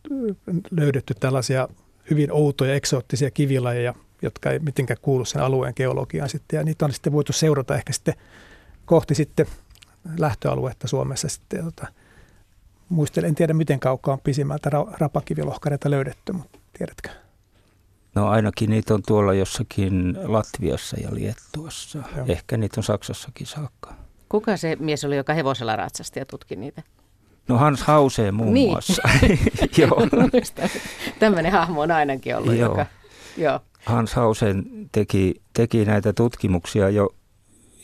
löydetty tällaisia hyvin outoja, eksoottisia kivilajeja, jotka ei mitenkään kuulu sen alueen geologiaan sitten, ja niitä on sitten voitu seurata ehkä sitten kohti sitten lähtöaluetta Suomessa sitten. Muistelen, en tiedä miten kaukaa on pisimmältä rapakivilohkareita löydetty, mutta tiedätkö? No ainakin niitä on tuolla jossakin Latviassa ja Liettuassa. Joo. Ehkä niitä on Saksassakin saakka. Kuka se mies oli, joka hevosella ratsasti ja tutki niitä? No Hans Hausee muun muassa. Joo. Tämmöinen hahmo on ainakin ollut. Joo. Joo. Hans Hauseen teki näitä tutkimuksia jo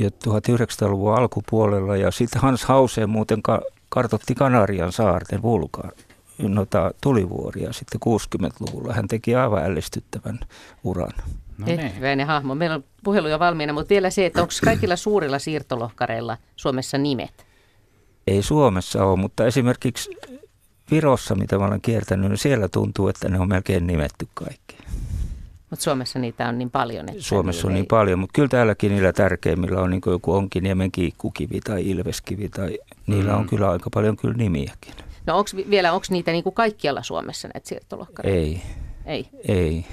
1900-luvun alkupuolella, ja sitten Hans Hausee muuten kartoitti Kanarian saarten tulivuoria sitten 60-luvulla. Hän teki aivan ällistyttävän uran. No niin. Hahmo. Meillä on puhelu jo valmiina, mutta vielä se, että onko kaikilla suurilla siirtolohkareilla Suomessa nimet? Ei Suomessa ole, mutta esimerkiksi Virossa, mitä mä olen kiertänyt, niin siellä tuntuu, että ne on melkein nimetty kaikki. Mutta Suomessa niitä on niin paljon. Että Suomessa on niin paljon, mutta kyllä täälläkin niillä tärkeimmillä on niin kuin joku Onkiniemen kiikkukivi tai Ilveskivi, tai niillä on kyllä aika paljon kyllä nimiäkin. No onko niitä niin kuin kaikkialla Suomessa näitä siirtolohkareita? Ei.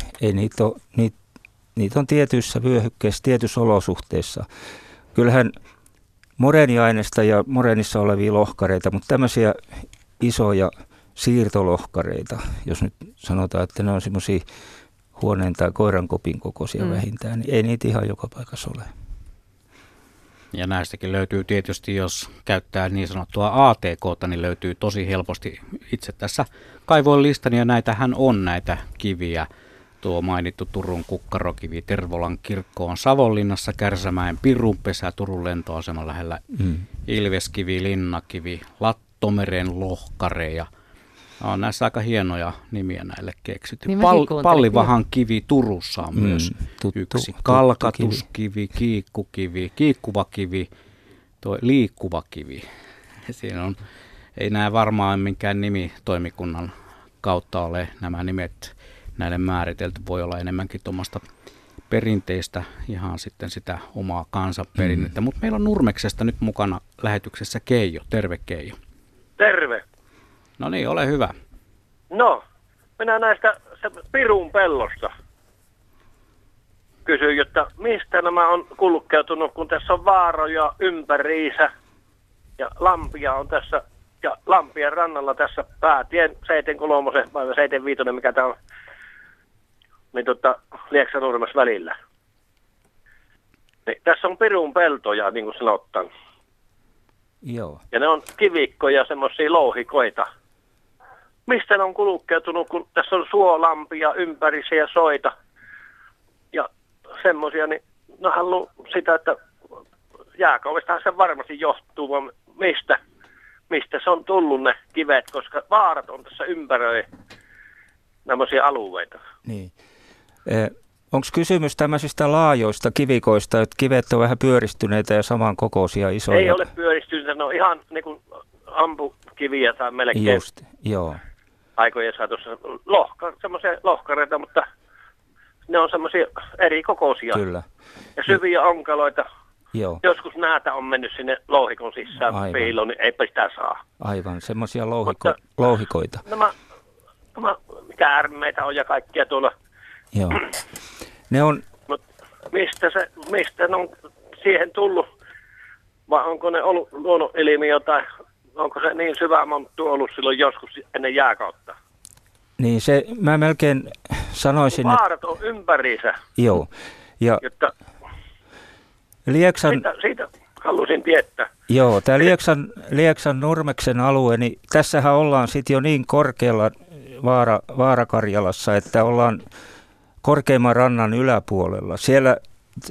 Niitä on tietyissä vyöhykkeissä, tietyissä olosuhteissa. Kyllähän moreeniainesta ja moreenissa olevia lohkareita, mutta tämmöisiä isoja siirtolohkareita, jos nyt sanotaan, että ne on semmoisia huoneen tai koirankopin kokoisia vähintään, niin ei niitä ihan joka paikassa ole. Ja näistäkin löytyy tietysti, jos käyttää niin sanottua ATK:ta, niin löytyy tosi helposti. Itse tässä kaivoin listan, ja näitähän on näitä kiviä. Tuo mainittu Turun kukkarokivi, Tervolan kirkko on Savonlinnassa, Kärsämäen Pirunpesä Turun lentoaseman lähellä, Ilveskivi, Linnakivi, Lattomeren lohkareja. On näissä aika hienoja nimiä näille keksitty. Niin Pallivahan kivi Turussa on myös yksi. Kalkatuskivi, kiikkukivi, kiikkuvakivi, tuo liikkuvakivi. Siinä on, ei nämä varmaan minkään nimitoimikunnan kautta ole nämä nimet näille määritelty. Voi olla enemmänkin tuommoista perinteistä, ihan sitten sitä omaa kansanperinnettä. Mutta meillä on Nurmeksesta nyt mukana lähetyksessä Keijo. Terve Keijo. Terve. No niin, ole hyvä. No, minä näistä Pirun pellosta kysyin, että mistä nämä on kulkeutunut, kun tässä on vaaroja ympäriinsä ja lampia on tässä, ja lampien rannalla tässä päätien 7.3. vai 7.5. mikä tämä on, niin Lieksa-Nurmes välillä. Niin, tässä on Pirun peltoja, niin kuin sanotaan. Joo. Ja ne on kivikkoja, semmoisia louhikoita. Mistä ne on kulkeutunut, kun tässä on suolampia ympärisiä soita ja semmoisia, niin no haluan sitä, että jääkaudestahan se varmasti johtuu, vaan mistä se on tullut ne kivet, koska vaarat on tässä ympäröi nämmöisiä alueita. Niin. Onko kysymys tämmöisistä laajoista kivikoista, että kivet on vähän pyöristyneitä ja samankokoisia isoja? Ei ole pyöristyneitä, ne on ihan niin kuin ampukiviä tai melkein. Just, joo. Aikojen saatossa semmoisia lohkareita, mutta ne on semmoisia eri kokoisia. Kyllä. Ja syviä onkaloita. Joo. Joskus näitä on mennyt sinne louhikon sisään piiloon, niin eipä sitä saa. Aivan, semmoisia louhikoita. Nämä käärmeitä on ja kaikkia tuolla. Joo. Ne on... Mut mistä ne on siihen tullut? Vai onko ne ollut luonnonilmiö tai onko se niin syvä monttu ollut silloin joskus ennen jääkautta? Niin se, mä melkein sanoisin... Vaarat on ympäriinsä. Joo. Ja... Jotta... Lieksan... Siitä halusin tietää. Joo, tämä Lieksan-Nurmeksen alue, niin tässähän ollaan sitten jo niin korkealla Vaarakarjalassa, että ollaan korkeimman rannan yläpuolella.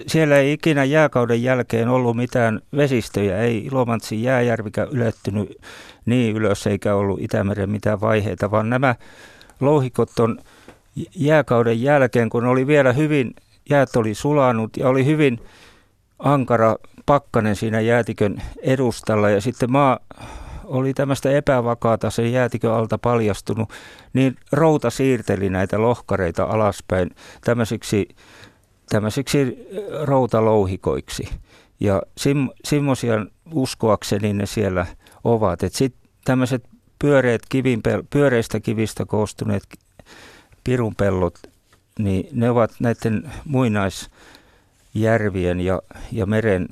Siellä ei ikinä jääkauden jälkeen ollut mitään vesistöjä. Ei Ilomantsin jääjärvikä ylettynyt niin ylös, eikä ollut Itämeren mitään vaiheita, vaan nämä louhikot on jääkauden jälkeen, kun oli vielä hyvin, jäät oli sulanut ja oli hyvin ankara pakkanen siinä jäätikön edustalla, ja sitten maa oli tämmöistä epävakaata, se jäätikö alta paljastunut, niin routa siirteli näitä lohkareita alaspäin tämmöisiksi routalouhikoiksi. Ja semmoisia uskoakseni ne siellä ovat. Että sitten tämmöiset pyöreistä kivistä koostuneet pirunpellot, niin ne ovat näiden muinaisjärvien ja meren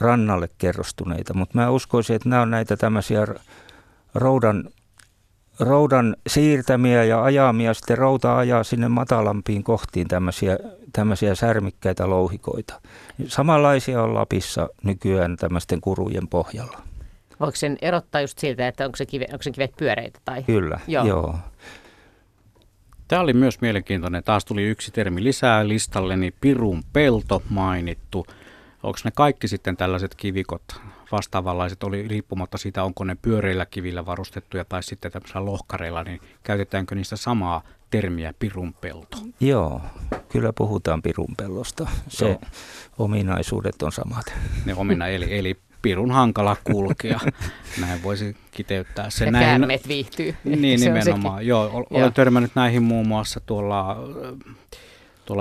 rannalle kerrostuneita, mutta mä uskoisin, että nämä on näitä tämmöisiä roudan siirtämiä ja ajamia, sitten routa ajaa sinne matalampiin kohtiin tämmöisiä särmikkäitä louhikoita. Samanlaisia on Lapissa nykyään tämmöisten kurujen pohjalla. Voiko sen erottaa just siltä, että onko se kivet pyöreitä? Tai? Kyllä, joo. Tämä oli myös mielenkiintoinen. Taas tuli yksi termi lisää listalle, niin pirun pelto mainittu. Onko ne kaikki sitten tällaiset kivikot vastaavanlaiset, oli riippumatta siitä, onko ne pyöreillä kivillä varustettuja tai sitten tämmöisillä lohkareilla, niin käytetäänkö niistä samaa termiä pirunpelto? Joo, kyllä puhutaan pirunpellosta. Se ominaisuudet on samat. Ne eli pirun hankala kulkea. Näin voisi kiteyttää se. Ja näin, käärmeet viihtyy. Niin, se nimenomaan. Joo, olen törmännyt näihin muun muassa tuolla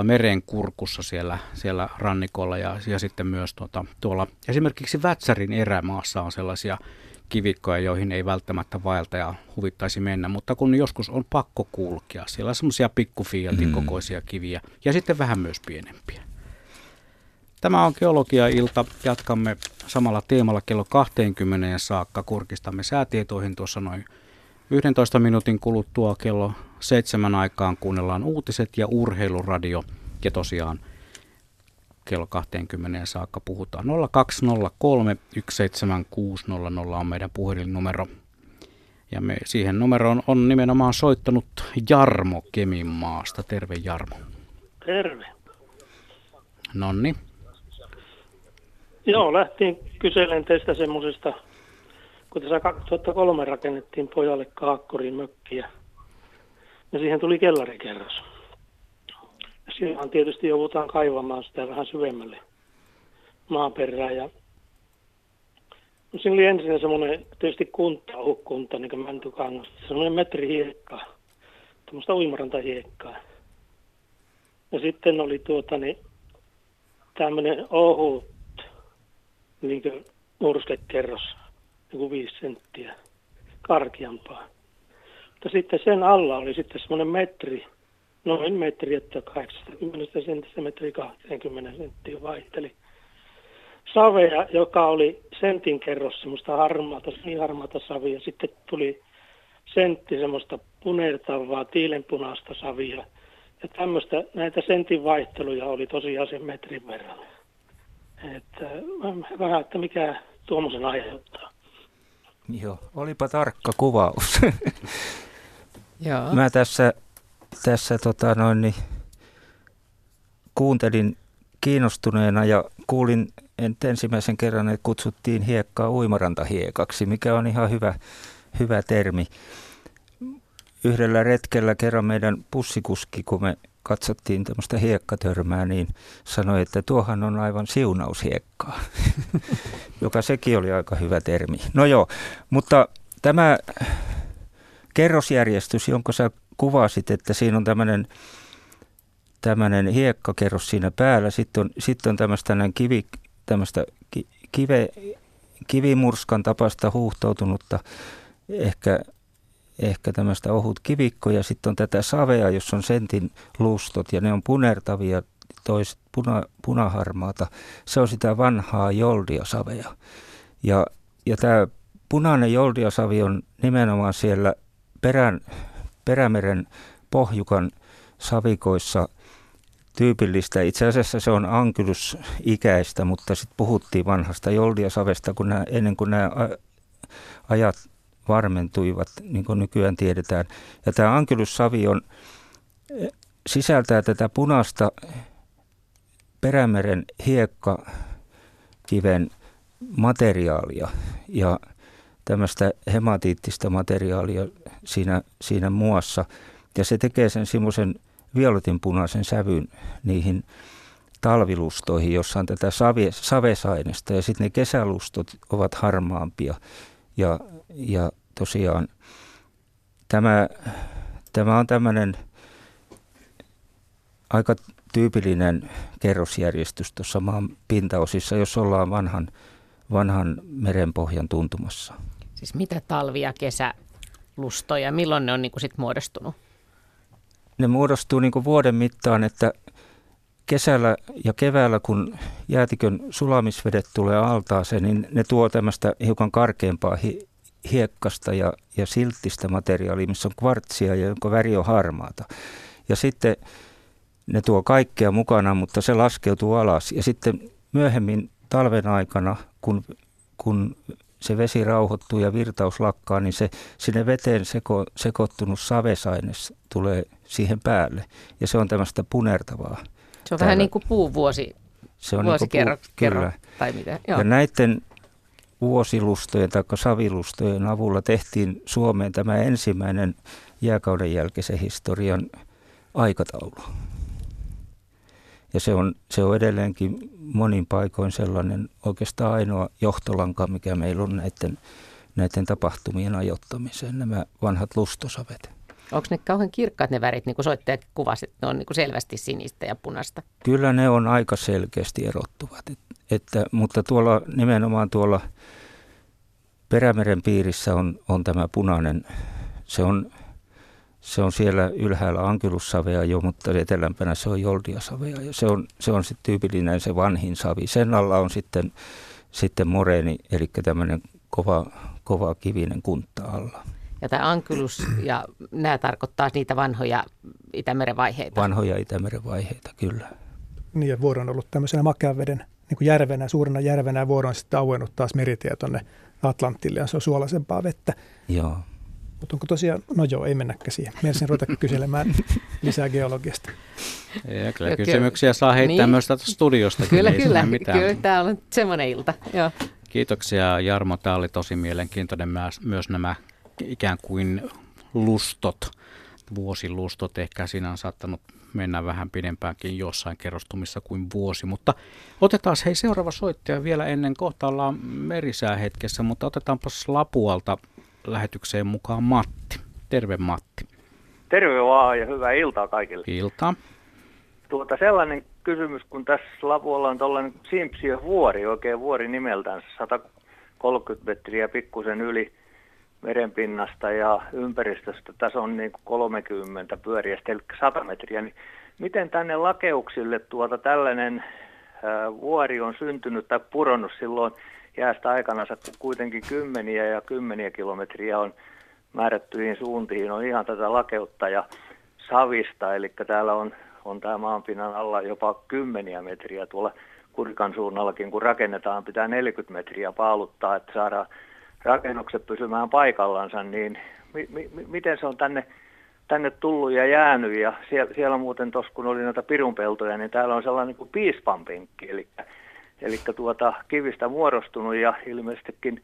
merenkurkussa siellä rannikolla ja sitten myös tuolla esimerkiksi Vätsärin erämaassa on sellaisia kivikkoja, joihin ei välttämättä vaeltaja huvittaisi mennä, mutta kun joskus on pakko kulkea. Siellä on semmoisia pikkufiiatin kokoisia kiviä ja sitten vähän myös pienempiä. Tämä on Geologia-ilta. Jatkamme samalla teemalla kello 20 saakka. Kurkistamme säätietoihin tuossa noin 11 minuutin kuluttua kello 7 aikaan kuunnellaan uutiset ja urheiluradio. Ja tosiaan kello 20 saakka puhutaan. 0203 17600 on meidän puhelinnumero. Ja me siihen numeroon on nimenomaan soittanut Jarmo Kemin maasta. Terve Jarmo. Terve. Nonni. Joo, lähtiin kyselemään teistä semmoisesta, kun tässä 2003 rakennettiin pojalle Kaakkuriin mökkiä. Ja siihen tuli kellarikerros. Silloin tietysti joudutaan kaivamaan sitä vähän syvemmälle maaperään. Ja siinä oli ensin semmoinen tietysti kunta, niin kuin mäntykangas, semmoinen metri hiekkaa, tämmöistä uimarantahiekkaa. Ja sitten oli tämmöinen ohut niin murskekerros, joku 5 senttiä karkeampaa. Mutta sitten sen alla oli sitten semmoinen metri, noin metri, että 80 sentistä metri 20 senttiä vaihteli. Savea, joka oli sentin kerros, semmoista harmaata savia. Sitten tuli sentti semmoista punertavaa, tiilenpunaista savia. Ja tämmöistä, näitä sentin vaihteluja oli tosiaan sen metrin verran. Että vähän, että mikä tuommoisen aiheuttaa. Joo, olipa tarkka kuvaus. Joo. Mä tässä kuuntelin kiinnostuneena ja kuulin ensimmäisen kerran, että kutsuttiin hiekkaa uimarantahiekaksi, mikä on ihan hyvä termi. Yhdellä retkellä kerran meidän bussikuski, kun me katsottiin tämmöistä hiekkatörmää, niin sanoi, että tuohan on aivan siunaushiekkaa, joka sekin oli aika hyvä termi. No joo, mutta tämä kerrosjärjestys, jonka sä kuvasit, että siinä on tämmöinen hiekkakerros siinä päällä, sitten on kivimurskan tapaista huuhtoutunutta ehkä tämmöistä ohut kivikkoja, sitten on tätä savea, jossa on sentin lustot ja ne on punertavia, toiset punaharmaata. Se on sitä vanhaa joldiasavea. Ja tämä punainen joldiasavi on nimenomaan siellä perämeren pohjukan savikoissa tyypillistä. Itse asiassa se on ankylysikäistä, mutta sitten puhuttiin vanhasta joldiasavesta, ennen kuin nämä ajat varmentuivat, niin kuin nykyään tiedetään. Ja tämä ankylyssavi sisältää tätä punaista perämeren hiekkakiven materiaalia ja tämmöistä hematiittista materiaalia siinä muassa. Ja se tekee sen semmoisen violetinpunaisen sävyn niihin talvilustoihin, jossa on tätä savesainesta. Ja sitten ne kesälustot ovat harmaampia. Ja tosiaan tämä on tämmöinen aika tyypillinen kerrosjärjestys tuossa maan pintaosissa, jos ollaan vanhan merenpohjan tuntumassa. Siis mitä talvi- ja kesälustoja, milloin ne on niin kuin sit muodostunut? Ne muodostuu niin kuin vuoden mittaan, että kesällä ja keväällä, kun jäätikön sulamisvedet tulee altaaseen, niin ne tuo tämmöistä hiukan karkeampaa hiekkasta ja silttistä materiaalia, missä on kvartsia ja jonka väri on harmaata. Ja sitten ne tuo kaikkea mukana, mutta se laskeutuu alas. Ja sitten myöhemmin talven aikana, kun se vesi rauhoittuu ja virtaus lakkaa, niin se sinne veteen sekoittunut savesaines tulee siihen päälle. Ja se on tämmöistä punertavaa. Se on vähän niin kuin puuvuosi. Se on vuosikerro, tai mitä. Joo. Ja näiden vuosilustojen tai savilustojen avulla tehtiin Suomeen tämä ensimmäinen jääkauden jälkeisen historian aikataulu. Ja se on edelleenkin monin paikoin sellainen oikeastaan ainoa johtolanka, mikä meillä on näiden tapahtumien ajoittamiseen, nämä vanhat lustosavet. Onko ne kauhean kirkkaat ne värit, niin kuin soittaja kuvasi, että ne on niin kuin selvästi sinistä ja punaista? Kyllä ne on aika selkeästi erottuvat, mutta tuolla nimenomaan tuolla Perämeren piirissä on tämä punainen, se on siellä ylhäällä ankylussavea jo, mutta etelämpänä se on joldiasavea ja se on sitten tyypillinen se vanhin savi. Sen alla on sitten moreeni, eli tämmöinen kova kivinen kuntta alla. Ja tämä ankylus ja nämä tarkoittaa niitä vanhoja Itämeren vaiheita. Vanhoja Itämeren vaiheita, kyllä. Niin ja Vuoro on ollut tämmöisenä makeanveden niin kuin järvenä, suurena järvenä ja Vuoro on sitten auennut taas meritie tuonne Atlantille ja se on suolaisempaa vettä. Joo. Mutta onko tosiaan, no joo, ei mennäkään siihen. Mielestäni ruvetaan kyselemään lisää geologiasta. Ja kyllä kysymyksiä saa heittää niin. Myös tästä studiosta. Kyllä, tämä on semmoinen ilta. Joo. Kiitoksia Jarmo, tämä oli tosi mielenkiintoinen myös nämä ikään kuin lustot, vuosilustot, ehkä siinä on saattanut mennä vähän pidempäänkin jossain kerrostumissa kuin vuosi, mutta otetaan hei seuraava soittaja vielä ennen, kohta ollaan merisää hetkessä, mutta otetaanpas Lapualta lähetykseen mukaan Matti. Terve Matti. Terve vaan ja hyvää iltaa kaikille. Iltaa. Sellainen kysymys, kun tässä Lapualla on tuollainen Simpsien vuori, oikein vuori nimeltään, 130 metriä pikkusen yli merenpinnasta ja ympäristöstä tässä on niin kuin 30 pyöriästä, eli 100 metriä, niin miten tänne lakeuksille tällainen vuori on syntynyt tai puronnut silloin jäästä aikanansa, kun kuitenkin kymmeniä ja kymmeniä kilometriä on määrättyihin suuntiin, on ihan tätä lakeutta ja savista, eli täällä on tämä maanpinnan alla jopa kymmeniä metriä tuolla Kurikan suunnallakin, kun rakennetaan, pitää 40 metriä paaluttaa, että saadaan rakennukset pysymään paikallansa, niin miten se on tänne tullut ja jäänyt, ja siellä muuten tuossa, kun oli noita pirunpeltoja, niin täällä on sellainen kuin piispanpenkki, eli kivistä muodostunut, ja ilmeisestikin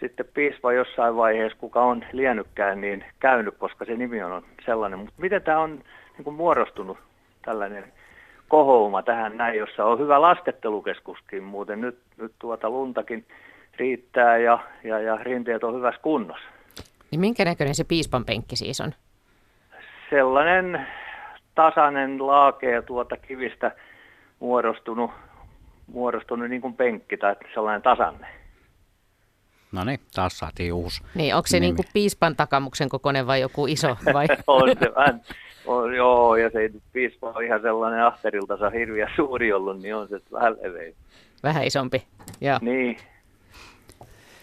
sitten piispa jossain vaiheessa, kuka on liennykkään, niin käynyt, koska se nimi on sellainen, mutta miten tämä on niin kuin muodostunut tällainen kohouma tähän näin, jossa on hyvä laskettelukeskuskin muuten, nyt luntakin riittää ja rinteet on hyvässä kunnossa. Niin minkä näköinen se piispan penkki siis on? Sellainen tasainen laakea kivistä muodostunut niin kuin penkki tai sellainen tasanne. No niin, taas saatiin uusi. Niin, onko se nimi. Niin kuin piispan takamuksen kokoinen vai joku iso? Vai? on, joo, ja se piispa on ihan sellainen ahteriltansa hirveän suuri ollut, niin on se vähän leveä. Vähän isompi, joo. Niin.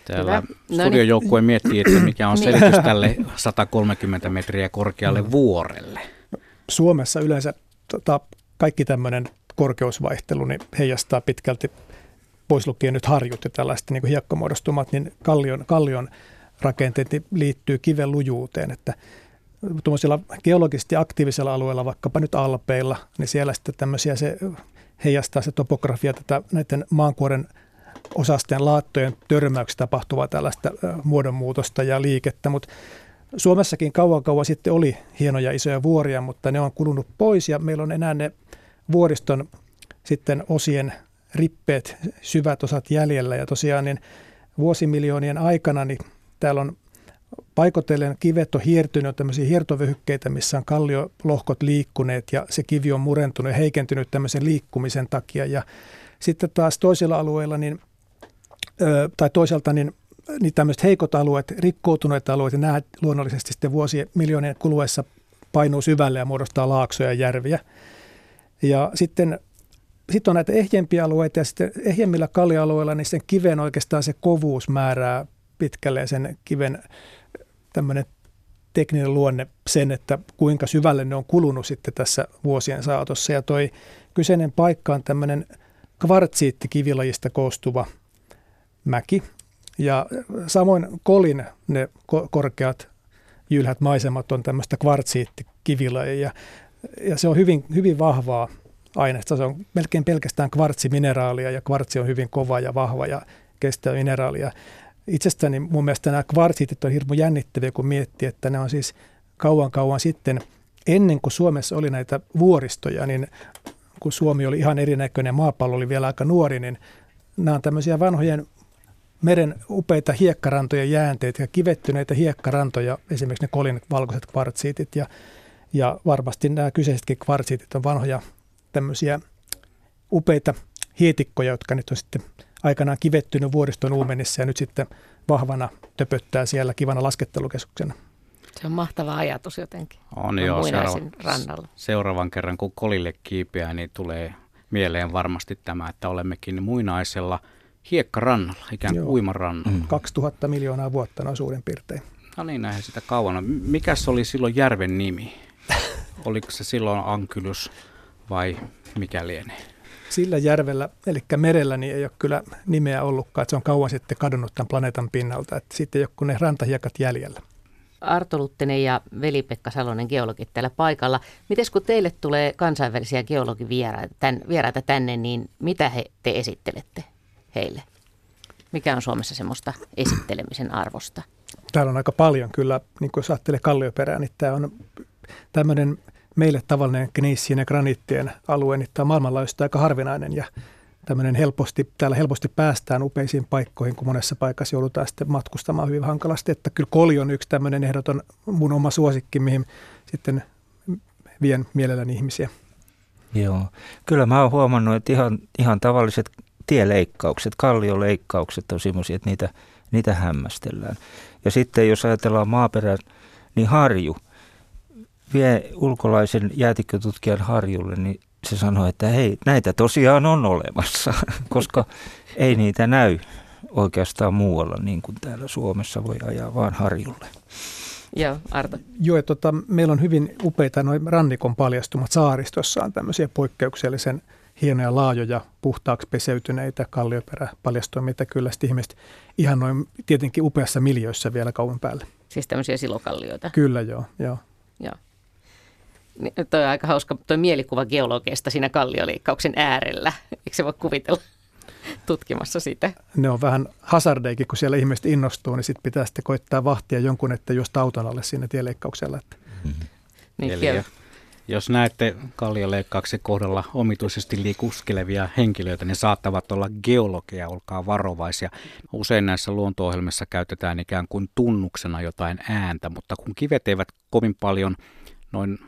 Täällä studiojoukkue miettii, että mikä on selitys tälle 130 metriä korkealle vuorelle. Suomessa yleensä kaikki tämmöinen korkeusvaihtelu niin heijastaa pitkälti, pois lukien nyt harjut ja tällaista niin kuin hiekkamuodostumat, niin kallion rakenteet liittyy kiven lujuuteen. Että tuollaisilla geologisesti aktiivisella alueella, vaikkapa nyt Alpeilla, niin siellä sitten tämmöisiä se heijastaa se topografia näiden maankuoren osasteen laattojen törmäyksessä tapahtuvaa tällaista muodonmuutosta ja liikettä, mutta Suomessakin kauan sitten oli hienoja isoja vuoria, mutta ne on kulunut pois ja meillä on enää ne vuoriston sitten osien rippeet, syvät osat jäljellä ja tosiaan niin vuosimiljoonien aikana niin täällä on paikotellen kivet on hiertynyt, tämmöisiä hiertovyhykkeitä, missä on kalliolohkot liikkuneet ja se kivi on murentunut ja heikentynyt tämmöisen liikkumisen takia ja sitten taas toisilla alueilla, niin tämmöiset heikot alueet, rikkoutuneet alueet, ja nämä luonnollisesti sitten vuosien miljoonien kuluessa painuu syvälle ja muodostaa laaksoja ja järviä. Ja sitten Sitten on näitä ehjempiä alueita ja sitten ehjemmillä kalja-alueilla niin sen kiven oikeastaan se kovuus määrää pitkälle sen kiven tämmöinen tekninen luonne sen, että kuinka syvälle ne on kulunut sitten tässä vuosien saatossa. Ja toi kyseinen paikka on tämmöinen kvartsiittikivilajista koostuva mäki ja samoin Kolin ne korkeat jylhät maisemat on tämmöistä kvartsiittikivilajia ja se on hyvin, hyvin vahvaa aineesta. Se on melkein pelkästään kvartsimineraaleja ja kvartsi on hyvin kova ja vahva ja kestää mineraalia. Itsestäni mun mielestä nämä kvartsiitit on hirmu jännittäviä, kun miettii, että ne on siis kauan sitten, ennen kuin Suomessa oli näitä vuoristoja, niin kun Suomi oli ihan erinäköinen, maapallo oli vielä aika nuori, niin nämä on tämmöisiä vanhojen meren upeita hiekkarantojen jäänteitä ja kivettyneitä hiekkarantoja, esimerkiksi ne Kolin valkoiset kvartsiitit ja varmasti nämä kyseisetkin kvartsiitit on vanhoja tämmöisiä upeita hietikkoja, jotka nyt on sitten aikanaan kivettynyt vuoriston uumenissa ja nyt sitten vahvana töpöttää siellä kivana laskettelukeskuksena. Se on mahtava ajatus jotenkin. On joo, seuraavan kerran kun Kolille kiipeää, niin tulee mieleen varmasti tämä, että olemmekin muinaisella hiekkarannalla, ikään kuin uimarannalla. 2000 miljoonaa vuotta noin suurin piirtein. No niin, näinhän sitä kauan. Mikäs oli silloin järven nimi? Oliko se silloin Ankylys vai mikä lienee? Sillä järvellä, eli merellä, niin ei ole kyllä nimeä ollutkaan. Se on kauan sitten kadonnut tämän planeetan pinnalta. Että sitten ei ole kuin ne rantahiekat jäljellä. Arto Luttinen ja Veli-Pekka Salonen, geologit täällä paikalla. Mites kun teille tulee kansainvälisiä geologivieraita tänne, niin mitä te esittelette heille? Mikä on Suomessa semmoista esittelemisen arvosta? Täällä on aika paljon kyllä, niin kuin jos ajattelee kallioperää, niin tämä on tämmöinen meille tavallinen gneissien ja graniittien alue, niin tämä on maailmanlaajuisesti aika harvinainen ja tämmöinen helposti päästään upeisiin paikkoihin, kun monessa paikassa joudutaan sitten matkustamaan hyvin hankalasti. Että kyllä Koli on yksi tämmöinen ehdoton mun oma suosikki, mihin sitten vien mielelläni ihmisiä. Joo, kyllä mä oon huomannut, että ihan tavalliset tieleikkaukset, kallioleikkaukset on semmoisia, että niitä hämmästellään. Ja sitten jos ajatellaan maaperää, niin harju. Vie ulkolaisen jäätikkötutkijan harjulle, niin se sanoi, että hei, näitä tosiaan on olemassa, koska ei niitä näy oikeastaan muualla, niin kuin täällä Suomessa voi ajaa vaan harjulle. Joo, Arto. Joo, meillä on hyvin upeita noin rannikon paljastumat saaristossa on tämmöisiä poikkeuksellisen hienoja, laajoja, puhtaaksi peseytyneitä kallioperäpaljastoimia, kyllä sitten ihmiset ihan noin tietenkin upeassa miljöissä vielä kauan päälle. Siis tämmöisiä silokallioita? Kyllä, joo. Tuo on aika hauska tuo mielikuva geologeista siinä kallioliikkauksen äärellä. Eikö se voi kuvitella tutkimassa sitä? Ne on vähän hazardeikin, kun siellä ihmiset innostuu, niin sitten pitää sitten koittaa vahtia jonkun, että juosta auton alle siinä tieleikkauksella. Niin, jos näette kallioleikkauksen kohdalla omituisesti liikuskelevia henkilöitä, ne saattavat olla geologeja, olkaa varovaisia. Usein näissä luonto-ohjelmissa käytetään ikään kuin tunnuksena jotain ääntä, mutta kun kivet eivät kovin paljon noin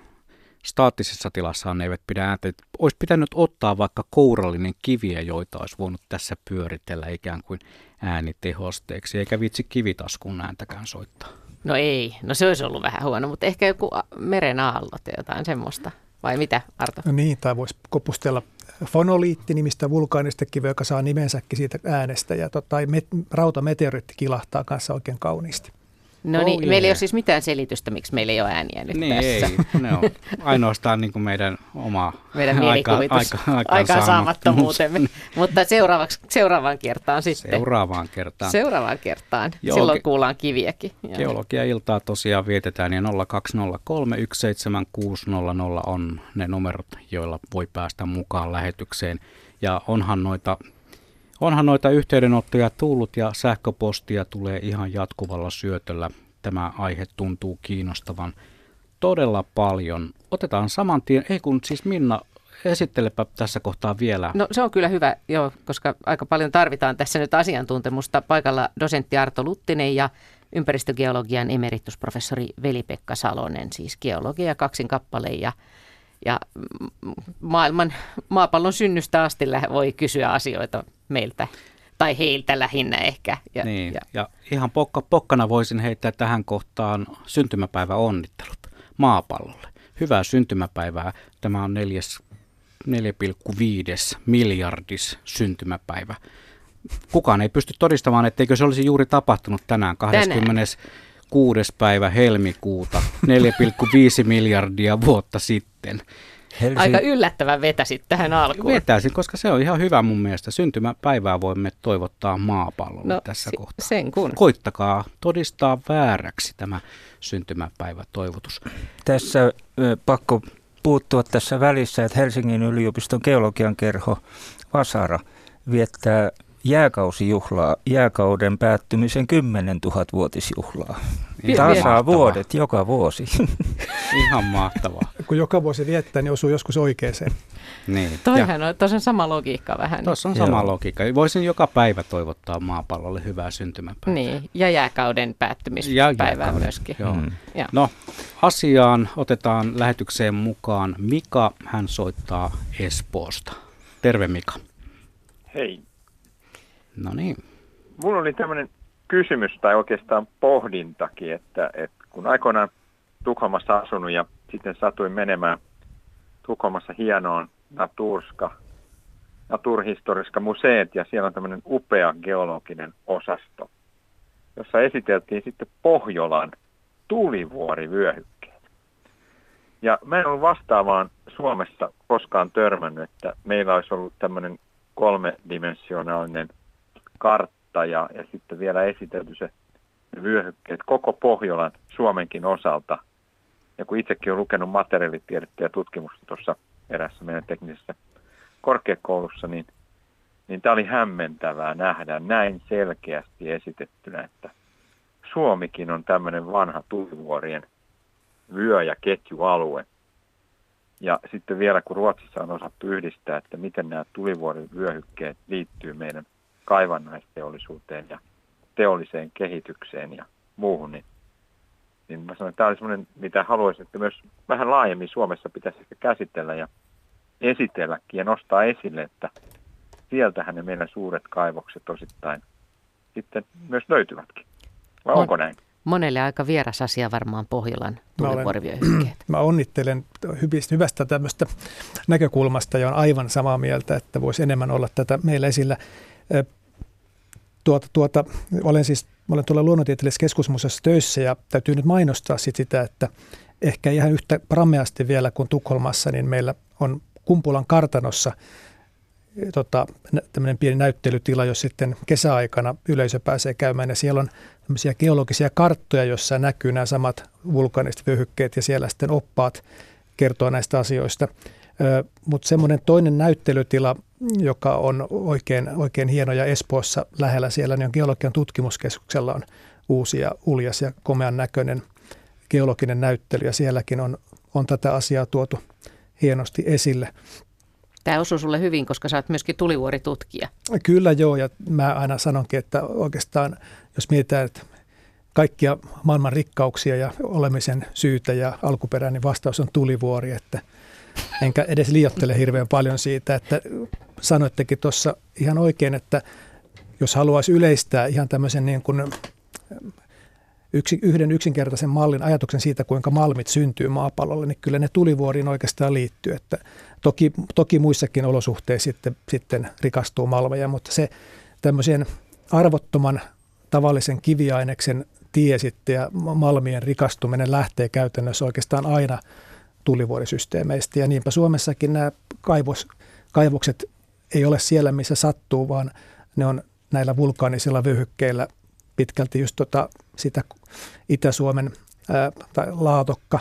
staattisessa tilassaan ne eivät pidä ääntä. Olisi pitänyt ottaa vaikka kourallinen kiviä, joita olisi voinut tässä pyöritellä ikään kuin äänitehosteeksi, eikä vitsi kivitaskuun ääntäkään soittaa. No ei, no se olisi ollut vähän huono, mutta ehkä joku merenaallot ja jotain semmoista, vai mitä Arto? No niin, tai voisi kopustella fonoliitti-nimistä vulkaanista kiveä, joka saa nimensäkin siitä äänestä, ja rautameteoriitti kilahtaa kanssa oikein kauniisti. No niin, meillä ei ole siis mitään selitystä, miksi meillä ei ole ääniä nyt tässä. Ei, ne on ainoastaan niin kuin meidän oma aikaansaamattomuutemme. Mutta seuraavaan kertaan. Joo, silloin kuullaan kiviäkin. Geologia-iltaa tosiaan vietetään ja 020317600 on ne numerot, joilla voi päästä mukaan lähetykseen. Ja onhan noita yhteydenottoja tullut ja sähköpostia tulee ihan jatkuvalla syötöllä. Tämä aihe tuntuu kiinnostavan todella paljon. Otetaan saman tien, Minna, esittelepä tässä kohtaa vielä. No se on kyllä hyvä, joo, koska aika paljon tarvitaan tässä nyt asiantuntemusta. Paikalla dosentti Arto Luttinen ja ympäristögeologian emeritusprofessori Veli-Pekka Salonen, siis geologia kaksin kappaleen ja maapallon synnystä asti voi kysyä asioita meiltä tai heiltä lähinnä ehkä. Ja ihan pokkana voisin heittää tähän kohtaan syntymäpäiväonnittelut maapallolle. Hyvää syntymäpäivää. Tämä on 4. 4,5 miljardis syntymäpäivä. Kukaan ei pysty todistamaan, etteikö se olisi juuri tapahtunut tänään, 26. päivä helmikuuta, 4,5 miljardia vuotta sitten. Aika yllättävän vetäsit tähän alkuun. Vetäisin, koska se on ihan hyvä mun mielestä. Syntymäpäivää voimme toivottaa maapallolle tässä kohtaa. Sen kun. Koittakaa todistaa vääräksi tämä syntymäpäivätoivotus. Tässä pakko puuttua tässä välissä, että Helsingin yliopiston geologian kerho Vasara viettää jääkausijuhlaa, jääkauden päättymisen 10 000-vuotisjuhlaa. Tasaa vuodet joka vuosi. Ihan mahtavaa. Kun joka vuosi viettää, niin osuu joskus oikeeseen. Niin. Tuossa on sama logiikka vähän. Tuossa on sama logiikka. Voisin joka päivä toivottaa maapallolle hyvää syntymäpäivää. Niin, ja jääkauden päättymispäivää myöskin. Mm. No, asiaan otetaan lähetykseen mukaan Mika. Hän soittaa Espoosta. Terve Mika. Hei. No niin. Mulla oli tämmöinen kysymys tai oikeastaan pohdintakin, että kun aikoinaan Tukholmassa asunut ja sitten satuin menemään Tukholmassa hienoon Naturhistoriska museet, ja siellä on tämmöinen upea geologinen osasto, jossa esiteltiin sitten Pohjolan tulivuorivyöhykkeet. Ja mä en ollut vastaavaan Suomessa koskaan törmännyt, että meillä olisi ollut tämmöinen 3-dimensionaalinen kartta ja sitten vielä esitelty se vyöhykkeet koko Pohjolan Suomenkin osalta. Ja kun itsekin olen lukenut materiaalitiedettä ja tutkimusta tuossa erässä meidän teknisessä korkeakoulussa, niin tämä oli hämmentävää nähdä näin selkeästi esitettynä, että Suomikin on tämmöinen vanha tulivuorien vyö- ja ketjualue. Ja sitten vielä kun Ruotsissa on osattu yhdistää, että miten nämä tulivuorien vyöhykkeet liittyy meidän kaivannaisteollisuuteen ja teolliseen kehitykseen ja muuhun, niin mä sanon, että tämä oli semmoinen, mitä haluaisin, että myös vähän laajemmin Suomessa pitäisi käsitellä ja esitelläkin ja nostaa esille, että sieltähän ne meidän suuret kaivokset osittain sitten myös löytyvätkin. Vai onko näin? Monelle aika vieras asia varmaan Pohjolan tulivuorivyöhykkeet. Mä onnittelen hyvästä tämmöistä näkökulmasta ja on aivan samaa mieltä, että voisi enemmän olla tätä meillä esillä. Olen tuolla Luonnontieteellisessä keskusmuseossa töissä ja täytyy nyt mainostaa sitä, että ehkä ihan yhtä prameasti vielä kuin Tukholmassa, niin meillä on Kumpulan kartanossa tämmöinen pieni näyttelytila, jos sitten kesäaikana yleisö pääsee käymään, ja siellä on tämmöisiä geologisia karttoja, joissa näkyy nämä samat vulkaaniset vyöhykkeet ja siellä sitten oppaat kertoo näistä asioista. Mutta semmoinen toinen näyttelytila, joka on oikein hieno ja Espoossa lähellä siellä, niin on Geologian tutkimuskeskuksella on uusi ja uljas ja komean näköinen geologinen näyttely, ja sielläkin on tätä asiaa tuotu hienosti esille. Tämä osuu sulle hyvin, koska sä oot myöskin tulivuoritutkija. Kyllä joo, ja mä aina sanonkin, että oikeastaan jos mietitään, että kaikkia maailman rikkauksia ja olemisen syytä ja alkuperäinen niin vastaus on tulivuori, että enkä edes liioittele hirveän paljon siitä, että sanoittekin tuossa ihan oikein, että jos haluaisi yleistää ihan tämmöisen niin kuin yhden yksinkertaisen mallin ajatuksen siitä, kuinka malmit syntyy maapallolle, niin kyllä ne tulivuoriin oikeastaan liittyy. Että toki muissakin olosuhteissa sitten rikastuu malmeja, mutta se tämmöisen arvottoman tavallisen kiviaineksen tie sitten ja malmien rikastuminen lähtee käytännössä oikeastaan aina tulivuorisysteemeistä. Ja niinpä Suomessakin nämä kaivokset ei ole siellä, missä sattuu, vaan ne on näillä vulkaanisilla vyöhykkeillä pitkälti just sitä Itä-Suomen tai Laatokka,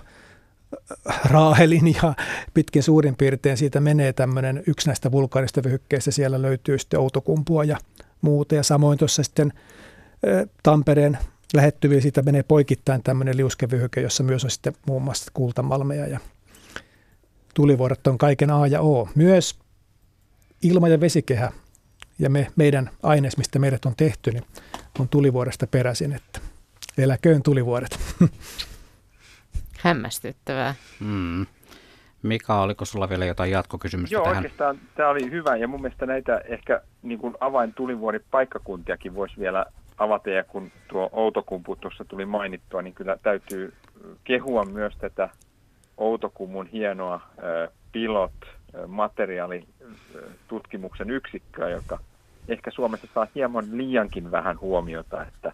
Raahelin ja pitkin suurin piirtein siitä menee tämmöinen yksi näistä vulkaanisista vyöhykkeistä. Siellä löytyy sitten Outokumpua ja muuta. Ja samoin tuossa sitten Tampereen lähettyviin siitä menee poikittain tämmöinen liuskevyöhyke, jossa myös on sitten muun muassa kultamalmeja, ja tulivuoret on kaiken A ja O. Myös ilma- ja vesikehä ja meidän aines, mistä meidät on tehty, niin on tulivuoresta peräisin, että eläköön tulivuoret. Hämmästyttävää. Mika, oliko sulla vielä jotain jatkokysymystä tähän? Joo, oikeastaan tämä oli hyvä, ja mun mielestä näitä ehkä niin kuin avaintulivuoripaikkakuntiakin voisi vielä avata, ja kun tuo Outokumpu tuossa tuli mainittua, niin kyllä täytyy kehua myös tätä Outokumun hienoa Pilot materiaalitutkimuksen yksikköä, joka ehkä Suomessa saa hieman liiankin vähän huomiota, että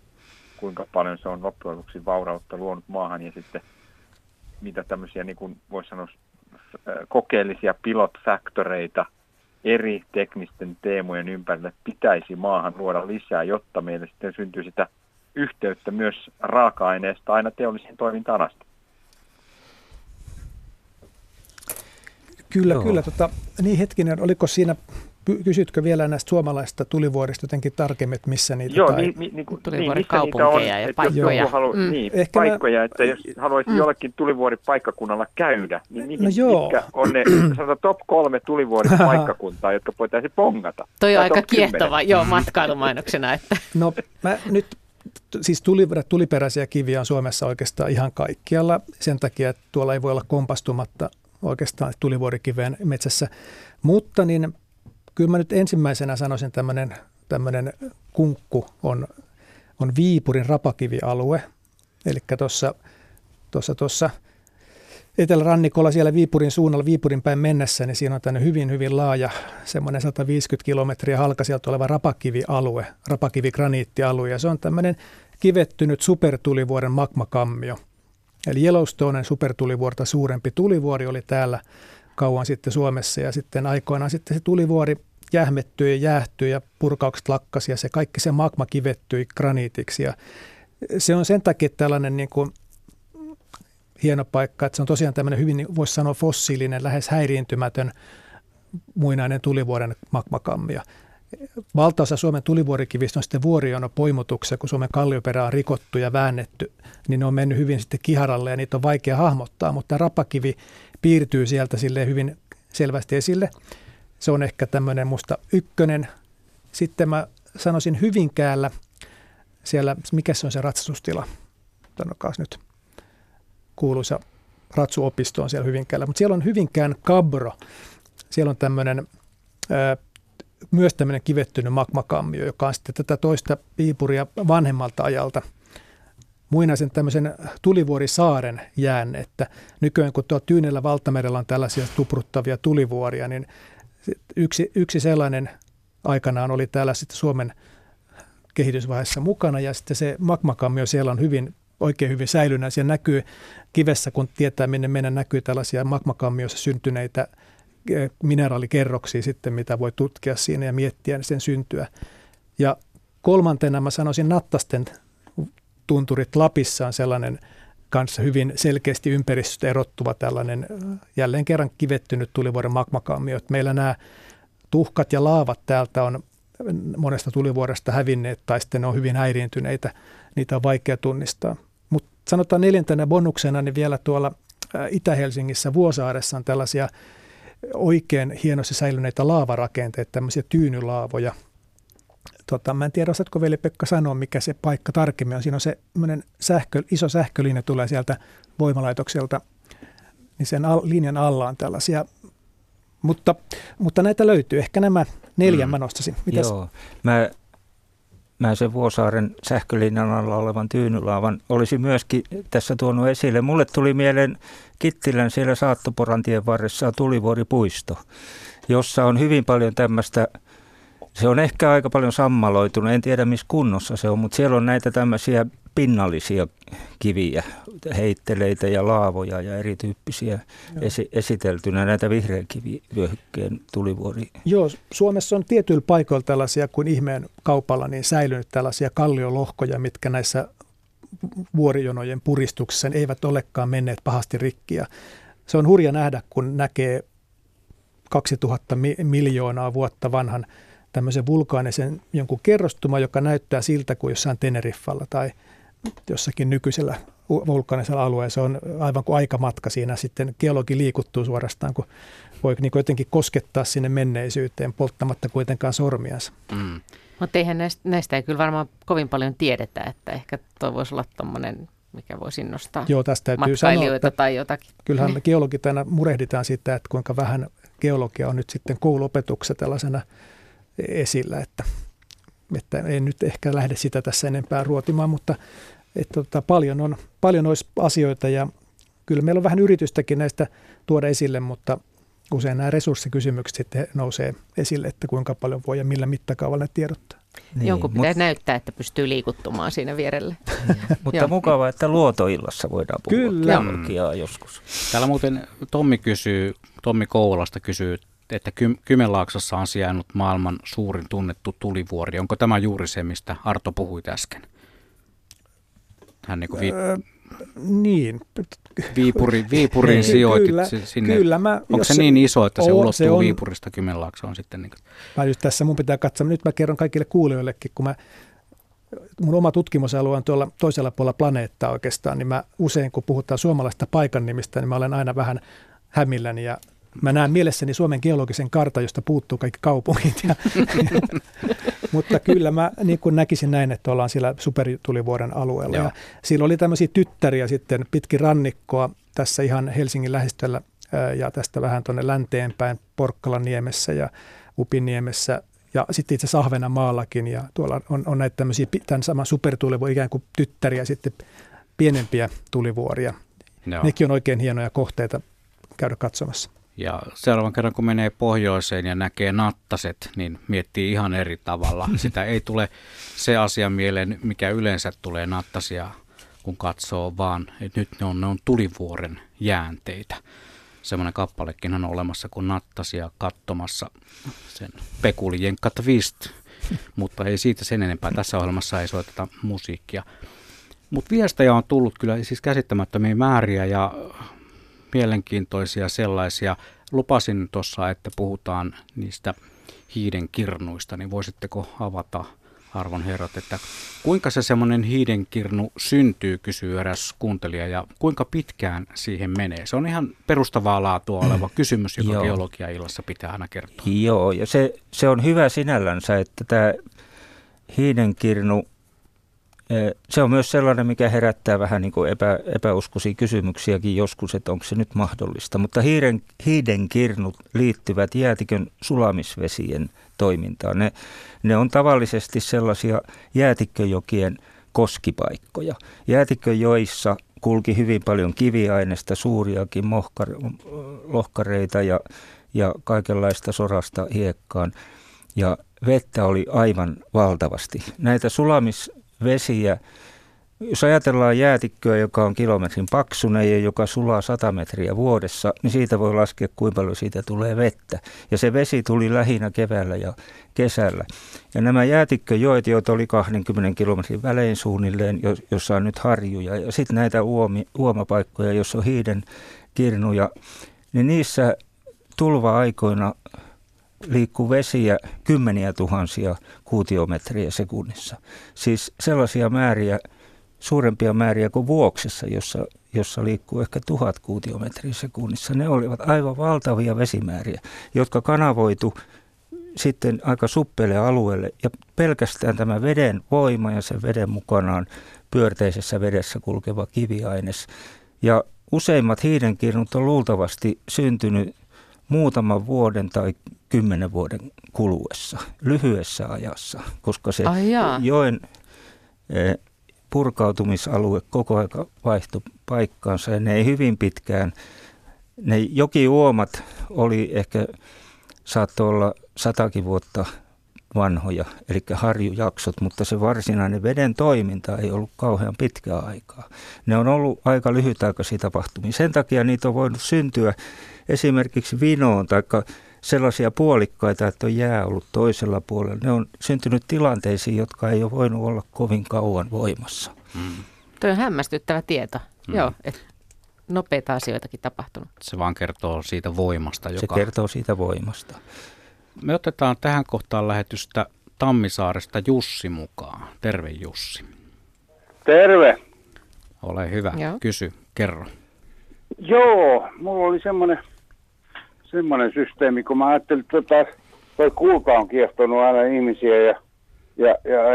kuinka paljon se on loppujen lopuksi vaurautta luonut maahan ja sitten mitä tämmöisiä, niin kuin voisi sanoa, kokeellisia pilot-faktoreita eri teknisten teemojen ympärille pitäisi maahan luoda lisää, jotta meille sitten syntyy sitä yhteyttä myös raaka-aineesta aina teolliseen toimintaan asti. Kyllä, joo. Kyllä. Niin hetkinen, oliko siinä, kysytkö vielä näistä suomalaisista tulivuorista jotenkin tarkemmin, että missä niitä joo, tai... tulivuorit kaupunkeja on, ja paikkoja. Paikkoja, että jos haluaisit jollekin tulivuoripaikkakunnalla käydä, niin mitkä on ne sanotaan top 3 tulivuoripaikkakuntaa, jotka voitaisiin pongata? Toi on aika kiehtova, joo, matkailumainoksena. Että. No mä nyt... Siis tuliperäisiä kiviä on Suomessa oikeastaan ihan kaikkialla sen takia, että tuolla ei voi olla kompastumatta oikeastaan tulivuorikiveen metsässä. Mutta niin, kyllä mä nyt ensimmäisenä sanoisin, tämmöinen kunkku on Viipurin rapakivialue. Eli tuossa etelärannikolla siellä Viipurin suunnalla, Viipurin päin mennessä, niin siinä on tämmöinen hyvin, hyvin laaja, semmoinen 150 kilometriä halka sieltä oleva rapakivialue, rapakivigraniittialue. Ja se on tämmöinen kivettynyt supertulivuoren magmakammio. Eli Yellowstonen supertulivuorta suurempi tulivuori oli täällä kauan sitten Suomessa. Ja sitten aikoinaan sitten se tulivuori jähmettyi ja jäähtyi ja purkaukset lakkasi ja se kaikki se magma kivettyi graniitiksi. Ja se on sen takia tällainen niin kuin hieno paikka, että se on tosiaan tämmöinen hyvin, voisi sanoa, fossiilinen, lähes häiriintymätön muinainen tulivuoren magmakammio. Valtaosa Suomen tulivuorikivistä on sitten vuorionopoimutuksia, kun Suomen kallioperää on rikottu ja väännetty, niin ne on mennyt hyvin sitten kiharalle ja niitä on vaikea hahmottaa, mutta tämä rapakivi piirtyy sieltä silleen hyvin selvästi esille. Se on ehkä tämmöinen musta ykkönen. Sitten mä sanoisin Hyvinkäällä, siellä, mikä se on se ratsastustila? Sanokaas nyt. Kuuluisa ratsuopisto on siellä Hyvinkäällä, mutta siellä on Hyvinkään Kabro. Siellä on myös tämmöinen kivettynyt magmakammio, joka on sitten tätä toista Viipuria vanhemmalta ajalta. Muinaisen tämmöisen tulivuorisaaren jäänne, että nykyään kun tuolla Tyynellä valtamerellä on tällaisia tupruttavia tulivuoria, niin yksi sellainen aikanaan oli täällä sitten Suomen kehitysvaiheessa mukana ja sitten se magmakammio siellä on oikein hyvin säilynä. Siellä näkyy kivessä, kun tietää minne mennä, näkyy tällaisia magmakammiossa syntyneitä mineraalikerroksia sitten, mitä voi tutkia siinä ja miettiä sen syntyä. Ja kolmantena mä sanoisin Nattasten tunturit Lapissa on sellainen kanssa hyvin selkeästi ympäristöstä erottuva tällainen jälleen kerran kivettynyt tulivuoren magmakammio. Meillä nämä tuhkat ja laavat täältä on monesta tulivuoresta hävinneet tai sitten ne on hyvin häiriintyneitä. Niitä on vaikea tunnistaa. Mutta sanotaan neljäntenä bonuksena, niin vielä tuolla Itä-Helsingissä Vuosaaressa on tällaisia oikein hienosti säilyneitä laavarakenteita, tämmöisiä tyynylaavoja. Mä en tiedä, osaatko Veli-Pekka sanoa, mikä se paikka tarkemmin on. Siinä on se iso sähkölinja tulee sieltä voimalaitokselta, niin sen linjan alla on tällaisia. Mutta näitä löytyy. Ehkä nämä 4 mä nostaisin. Mitäs? Joo, mä sen Vuosaaren sähkölinjan alla olevan tyynylaavan olisi myöskin tässä tuonut esille. Mulle tuli mieleen Kittilän siellä Saattoporantien varressa on tulivuoripuisto, jossa on hyvin paljon tämmöistä, se on ehkä aika paljon sammaloitunut, en tiedä missä kunnossa se on, mutta siellä on näitä tämmöisiä pinnallisia kiviä, heitteleitä ja laavoja ja erityyppisiä esiteltynä näitä vihreän kivivyöhykkeen tulivuori. Joo, Suomessa on tietyillä paikoilla tällaisia kuin ihmeen kaupalla niin säilynyt tällaisia kalliolohkoja, mitkä näissä vuorijonojen puristuksissa eivät olekaan menneet pahasti rikkiä. Se on hurja nähdä, kun näkee 2000 miljoonaa vuotta vanhan tämmöisen vulkaanisen jonkun kerrostuma, joka näyttää siltä kuin jossain Teneriffalla tai jossakin nykyisellä vulkaanisella alueella. Se on aivan kuin aikamatka siinä. Sitten geologi liikuttuu suorastaan, kun voi niin kuin jotenkin koskettaa sinne menneisyyteen polttamatta kuitenkaan sormiansa. Mm. Mutta eihän näistä ei kyllä varmaan kovin paljon tiedetä, että ehkä tuo voisi olla tuommoinen, mikä voisi innostaa matkailijoita sanoa, tai jotakin. Kyllähän me geologit aina murehditaan sitä, että kuinka vähän geologia on nyt sitten kouluopetuksessa tällaisena esillä, että en nyt ehkä lähde sitä tässä enempää ruotimaan, mutta että paljon olisi asioita ja kyllä meillä on vähän yritystäkin näistä tuoda esille, mutta usein nämä resurssikysymykset sitten nousee esille, että kuinka paljon voi ja millä mittakaavalla ne tiedottaa. Niin, jonkun pitää näyttää, että pystyy liikuttumaan siinä vierelle. Mutta mukavaa, että luotoillassa voidaan puhua teologiaa joskus. Täällä muuten Tommi Kouvolasta kysyy, että Kymenlaaksossa on sijainnut maailman suurin tunnettu tulivuori. Onko tämä juuri se, mistä Arto puhui äsken? Hän niin kuin niin. Viipuriin sijoitit sinne. Kyllä mä, onko se niin iso, että se ulottuu se on, Viipurista Kymenlaaksoon sitten? Niin mä just tässä mun pitää katsoa. Nyt mä kerron kaikille kuulijoillekin, kun mun oma tutkimusalue on tuolla toisella puolella planeettaa oikeastaan, niin mä usein kun puhutaan suomalaista paikan nimistä, niin mä olen aina vähän hämilläni ja mä näen mielessäni Suomen geologisen kartan, josta puuttuu kaikki kaupungit. Mutta kyllä mä niin kun näkisin näin, että ollaan siellä supertulivuoren alueella. Ja siellä oli tämmöisiä tyttäriä sitten pitkin rannikkoa tässä ihan Helsingin lähistöllä ja tästä vähän tuonne länteenpäin Porkkalaniemessä ja Upiniemessä ja sitten itse asiassa Ahvenanmaallakin. Ja tuolla on näitä tämmöisiä tämän saman supertulivuoren ikään kuin tyttäriä sitten pienempiä tulivuoria. No. Nekin on oikein hienoja kohteita käydä katsomassa. Ja seuraavan kerran, kun menee pohjoiseen ja näkee nattaset, niin miettii ihan eri tavalla. Sitä ei tule se asia mieleen, mikä yleensä tulee nattasia, kun katsoo, vaan että nyt ne on tulivuoren jäänteitä. Semmoinen kappalekin on olemassa, kun nattasia kattomassa sen pekulijenkka twist, mutta ei siitä sen enempää. Tässä ohjelmassa ei soiteta musiikkia. Mutta viestejä on tullut kyllä siis käsittämättömiä määriä ja mielenkiintoisia sellaisia. Lupasin tuossa, että puhutaan niistä hiidenkirnuista, niin voisitteko avata, arvon herrat, että kuinka se semmoinen hiidenkirnu syntyy, kysyy eräs kuuntelija, ja kuinka pitkään siihen menee? Se on ihan perustavaa laatua oleva kysymys, joka geologia-illassa pitää aina kertoa. Joo, ja se on hyvä sinällänsä, että tämä hiidenkirnu, se on myös sellainen, mikä herättää vähän niin kuin epäuskoisia kysymyksiäkin joskus, että onko se nyt mahdollista. Mutta hiidenkirnut liittyvät jäätikön sulamisvesien toimintaan. Ne on tavallisesti sellaisia jäätikköjokien koskipaikkoja. Jäätikköjoissa kulki hyvin paljon kiviainesta, suuriakin lohkareita ja kaikenlaista sorasta hiekkaan. Ja vettä oli aivan valtavasti. Näitä sulamisvesiä. Jos ajatellaan jäätikköä, joka on kilometrin paksunen ja joka sulaa 100 metriä vuodessa, niin siitä voi laskea, kuinka paljon siitä tulee vettä. Ja se vesi tuli lähinnä keväällä ja kesällä. Ja nämä jäätikköjoet, joita oli 20 kilometrin välein suunnilleen, jossa on nyt harjuja, ja sitten näitä uomapaikkoja, jossa on hiidenkirnuja, niin niissä tulva-aikoina liikkuu vesiä 10 000 kuutiometriä sekunnissa. Siis sellaisia määriä, suurempia määriä kuin Vuoksessa, jossa liikkuu ehkä 1000 kuutiometriä sekunnissa. Ne olivat aivan valtavia vesimääriä, jotka kanavoitu sitten aika suppeelle alueelle. Ja pelkästään tämä veden voima ja sen veden mukanaan pyörteisessä vedessä kulkeva kiviaines. Ja useimmat hiidenkirnut on luultavasti syntynyt muutaman vuoden tai 10 vuoden kuluessa, lyhyessä ajassa, koska se joen purkautumisalue koko ajan vaihtui paikkaansa ja ne ei hyvin pitkään. Ne jokiuomat oli ehkä, saattoi olla 100 vuotta vanhoja, eli harjujaksot, mutta se varsinainen veden toiminta ei ollut kauhean pitkää aikaa. Ne on ollut aika lyhytaikaisia tapahtumia. Sen takia niitä on voinut syntyä esimerkiksi Vinoon tai sellaisia puolikkaita, että on jää ollut toisella puolella. Ne on syntynyt tilanteisiin, jotka ei ole voinut olla kovin kauan voimassa. Tuo on hämmästyttävä tieto. Joo, että nopeita asioitakin tapahtunut. Se vaan kertoo siitä voimasta. Se kertoo siitä voimasta. Me otetaan tähän kohtaan lähetystä Tammisaaresta Jussi mukaan. Terve Jussi. Terve. Ole hyvä. Joo. Kysy, kerro. Joo, mulla oli semmoinen systeemi, kun mä ajattelin, että toi kulta on kiehtonut aina ihmisiä ja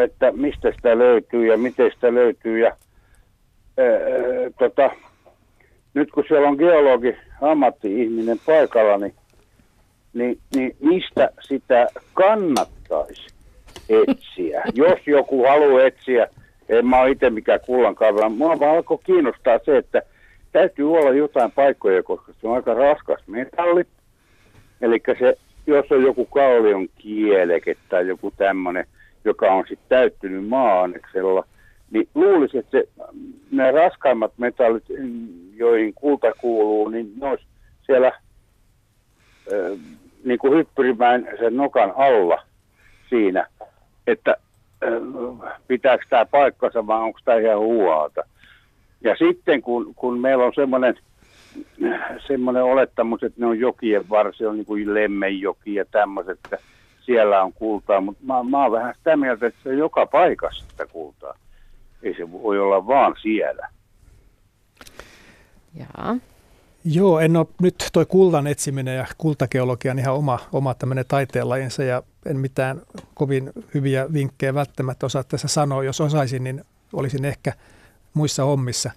että mistä sitä löytyy ja miten sitä löytyy. Ja, nyt kun siellä on geologi, ammatti-ihminen paikalla, niin mistä sitä kannattaisi etsiä? Jos joku haluaa etsiä, en mä ole itse mikään kullankaivaa, mua vaan alkoi kiinnostaa se, että täytyy olla jotain paikkoja, koska se on aika raskas metalli. Eli se, jos on joku kallion kieleke tai joku tämmöinen, joka on sitten täyttynyt maa-aineksella, niin luulisi, että nämä raskaimmat metallit, joihin kulta kuuluu, niin ne olisi siellä niin kuin hyppyrimään sen nokan alla siinä, että pitääkö tämä paikkansa vai onko tämä ihan huuhaata. Ja sitten kun meillä on semmoinen olettamus, että ne on jokien varsin, on niin kuin Lemmenjoki ja tämmöiset, että siellä on kultaa, mutta mä oon vähän sitä mieltä, että se on joka paikassa sitä kultaa. Ei se voi olla vaan siellä. Jaa. Joo, en ole nyt toi kultan etsiminen ja kultageologia on ihan oma tämmöinen taiteenlajinsa ja en mitään kovin hyviä vinkkejä välttämättä osaa tässä sanoa. Jos osaisin, niin olisin ehkä muissa hommissa.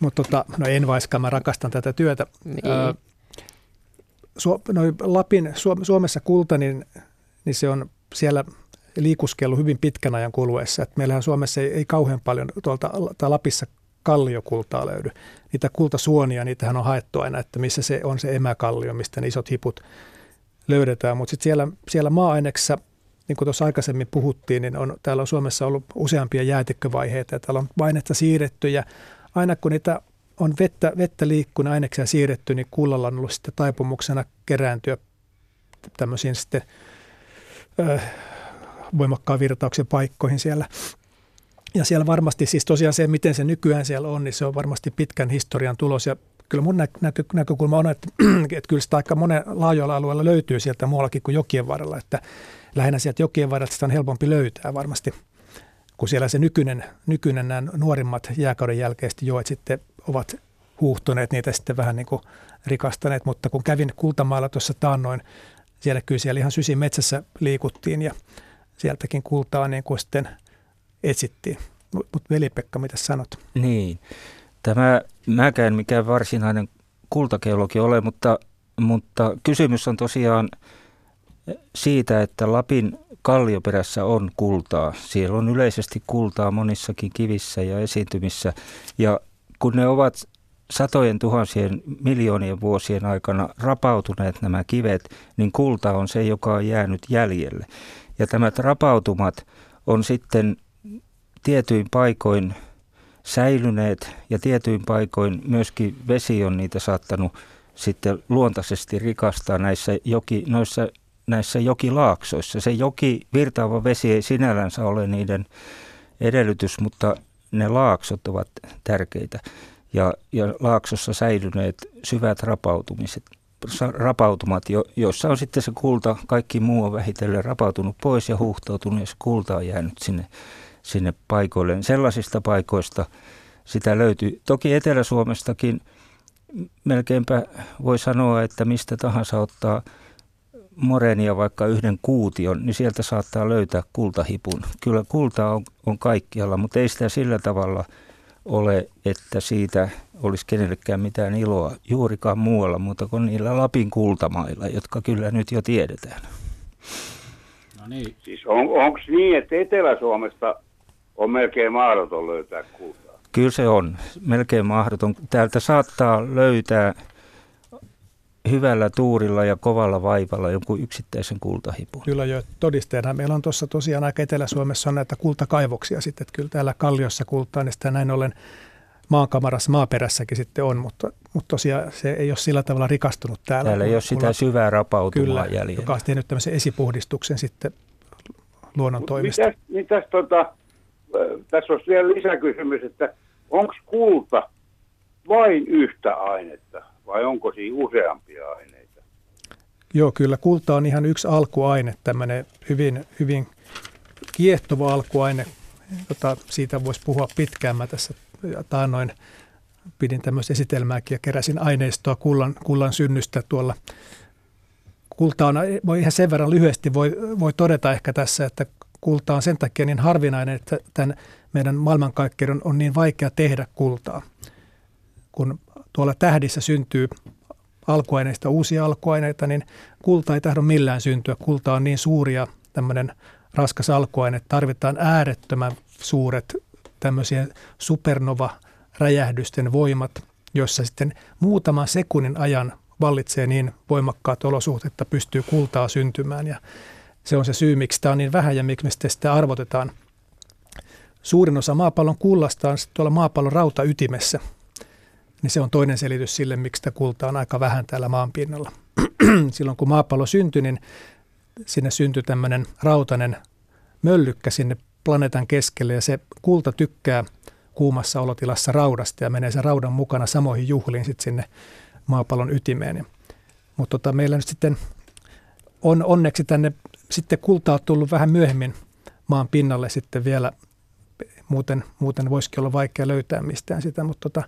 Mutta no en vaiskaan, mä rakastan tätä työtä. Suomessa kulta, niin se on siellä liikuskellut hyvin pitkän ajan kuluessa. Et meillähän Suomessa ei kauhean paljon tai Lapissa kalliokultaa löydy. Niitä kultasuonia, niitähän on haettu aina, että missä se on se emäkallio, mistä ne isot hiput löydetään. Mutta sitten siellä maa-aineksessa, niin kuin tuossa aikaisemmin puhuttiin, niin täällä on Suomessa ollut useampia jäätikkövaiheita. Ja täällä on ainetta siirretty ja aina kun niitä on vettä liikkunut, aineksia siirretty, niin kullalla on ollut sitten taipumuksena kerääntyä tämmöisiin sitten voimakkaan virtauksen paikkoihin siellä. Ja siellä varmasti siis tosiaan se, miten se nykyään siellä on, niin se on varmasti pitkän historian tulos. Ja kyllä mun näkökulma on, että kyllä sitä aika monen laajoilla alueella löytyy sieltä muuallakin kuin jokien varrella. Että lähinnä sieltä jokien varrella sitä on helpompi löytää varmasti, kun siellä se nykyinen nämä nuorimmat jääkauden jälkeiset joet sitten ovat huuhtuneet, niitä sitten vähän niin kuin rikastaneet. Mutta kun kävin Kultamaalla tuossa taannoin, siellä ihan sysin metsässä liikuttiin ja sieltäkin kultaa niin kuin sitten etsittiin. Mutta Veli-Pekka, mitä sanot? Niin, mäkään mikään varsinainen kultageologi ole, mutta kysymys on tosiaan siitä, että Lapin kallioperässä on kultaa. Siellä on yleisesti kultaa monissakin kivissä ja esiintymissä. Ja kun ne ovat satojen tuhansien miljoonien vuosien aikana rapautuneet nämä kivet, niin kulta on se, joka on jäänyt jäljelle. Ja nämä rapautumat on sitten tietyin paikoin säilyneet ja tietyin paikoin myöskin vesi on niitä saattanut sitten luontaisesti rikastaa näissä jokilaaksoissa. Se virtaava vesi ei sinällänsä ole niiden edellytys, mutta ne laaksot ovat tärkeitä ja laaksossa säilyneet syvät rapautumat, joissa on sitten se kulta, kaikki muu on vähitellen rapautunut pois ja huuhtoutunut ja se kulta on jäänyt sinne paikoilleen. Sellaisista paikoista sitä löytyy. Toki Etelä-Suomestakin melkeinpä voi sanoa, että mistä tahansa ottaa moreenia vaikka yhden kuution, niin sieltä saattaa löytää kultahipun. Kyllä kultaa on kaikkialla, mutta ei sitä sillä tavalla ole, että siitä olisi kenellekään mitään iloa juurikaan muualla, muuta kuin niillä Lapin kultamailla, jotka kyllä nyt jo tiedetään. No niin. Siis onko niin, että Etelä-Suomesta on melkein mahdoton löytää kultaa? Kyllä se on, melkein mahdoton. Täältä saattaa löytää hyvällä tuurilla ja kovalla vaivalla jonkun yksittäisen kultahipun. Kyllä jo todisteena. Meillä on tuossa tosiaan aika Etelä-Suomessa on näitä kultakaivoksia sitten, että kyllä täällä kalliossa kultaa, niin sitä näin ollen maankamarassa, maaperässäkin sitten on, mutta tosiaan se ei ole sillä tavalla rikastunut täällä. Täällä ei ole sitä syvää rapautumaa jäljellä. Kyllä, joka on tehnyt tämmöisen esipuhdistuksen sitten luonnon toimesta. Tässä olisi vielä lisäkysymys, että onko kulta vain yhtä ainetta? Vai onko siinä useampia aineita? Joo, kyllä. Kulta on ihan yksi alkuaine, tämmöinen hyvin, hyvin kiehtova alkuaine, jota siitä voisi puhua pitkään. Mä tässä taannoin pidin tämmöistä esitelmääkin ja keräsin aineistoa kullan synnystä tuolla. Kulta on, voi ihan sen verran lyhyesti voi todeta ehkä tässä, että kulta on sen takia niin harvinainen, että tämän meidän maailmankaikkeuden on niin vaikea tehdä kultaa, kun tuolla tähdissä syntyy alkuaineista uusia alkuaineita, niin kulta ei tahdo millään syntyä. Kulta on niin suuri ja tämmöinen raskas alkuaine. Tarvitaan äärettömän suuret tämmöisiä supernova-räjähdysten voimat, jossa sitten muutaman sekunnin ajan vallitsee niin voimakkaat olosuhteet, että pystyy kultaa syntymään. Ja se on se syy, miksi tämä on niin vähän ja miksi sitä arvotetaan. Suurin osa maapallon kullasta on sitten tuolla maapallon rautaytimessä. Niin se on toinen selitys sille, miksi sitä kultaa on aika vähän täällä maanpinnalla. Silloin kun maapallo syntyi, niin sinne syntyi tämmöinen rautainen möllykkä sinne planeetan keskelle, ja se kulta tykkää kuumassa olotilassa raudasta ja menee sen raudan mukana samoihin juhliin sitten sinne maapallon ytimeen. Mutta meillä nyt sitten on onneksi tänne sitten kultaa on tullut vähän myöhemmin maan pinnalle sitten vielä, muuten voisikin olla vaikea löytää mistään sitä, mutta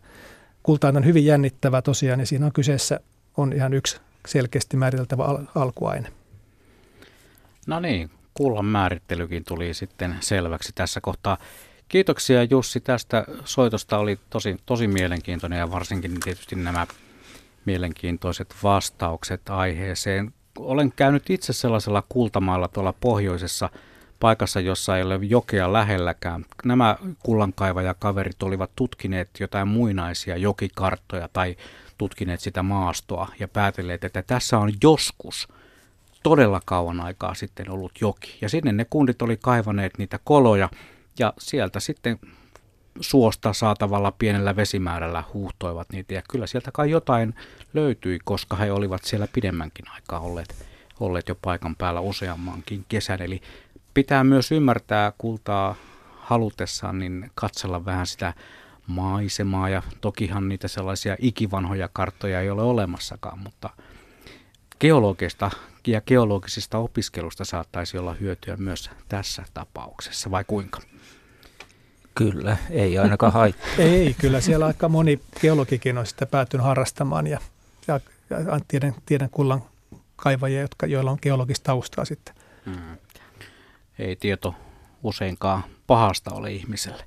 kulta on hyvin jännittävä tosiaan, ja siinä on kyseessä on ihan yksi selkeästi määriteltävä alkuaine. No niin, kullan määrittelykin tuli sitten selväksi tässä kohtaa. Kiitoksia Jussi tästä soitosta, oli tosi mielenkiintoinen, ja varsinkin tietysti nämä mielenkiintoiset vastaukset aiheeseen. Olen käynyt itse sellaisella kultamaalla tuolla pohjoisessa paikassa, jossa ei ole jokea lähelläkään. Nämä kullankaivaja-kaverit olivat tutkineet jotain muinaisia jokikarttoja tai tutkineet sitä maastoa ja päätelleet, että tässä on joskus todella kauan aikaa sitten ollut joki. Ja sinne ne kundit oli kaivaneet niitä koloja ja sieltä sitten suosta saatavalla pienellä vesimäärällä huuhtoivat niitä. Ja kyllä sieltä kai jotain löytyi, koska he olivat siellä pidemmänkin aikaa olleet jo paikan päällä useammankin kesän. Eli pitää myös ymmärtää kultaa halutessaan, niin katsella vähän sitä maisemaa, ja tokihan niitä sellaisia ikivanhoja karttoja ei ole olemassakaan, mutta geologeista ja geologisista opiskelusta saattaisi olla hyötyä myös tässä tapauksessa, vai kuinka? Kyllä, ei ainakaan haittaa. Ei, kyllä siellä aika moni geologikin on sitä päätynyt harrastamaan, ja tiedän kullan kaivajia, joilla on geologista taustaa sitten. Mm. Ei tieto useinkaan pahasta ole ihmiselle.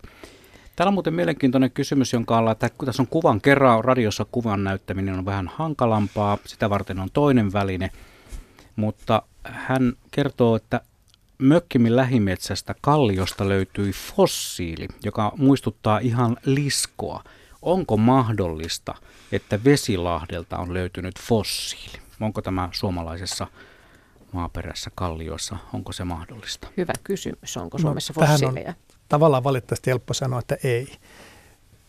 Täällä on muuten mielenkiintoinen kysymys, jonka alla, että tässä on kuvan kerran, radiossa kuvan näyttäminen on vähän hankalampaa, sitä varten on toinen väline, mutta hän kertoo, että mökkimin lähimetsästä kalliosta löytyi fossiili, joka muistuttaa ihan liskoa. Onko mahdollista, että Vesilahdelta on löytynyt fossiili? Onko tämä suomalaisessa maaperässä, kallioissa, onko se mahdollista? Hyvä kysymys. Onko Suomessa fossiileja? Tavallaan valitettavasti helppo sanoa, että ei.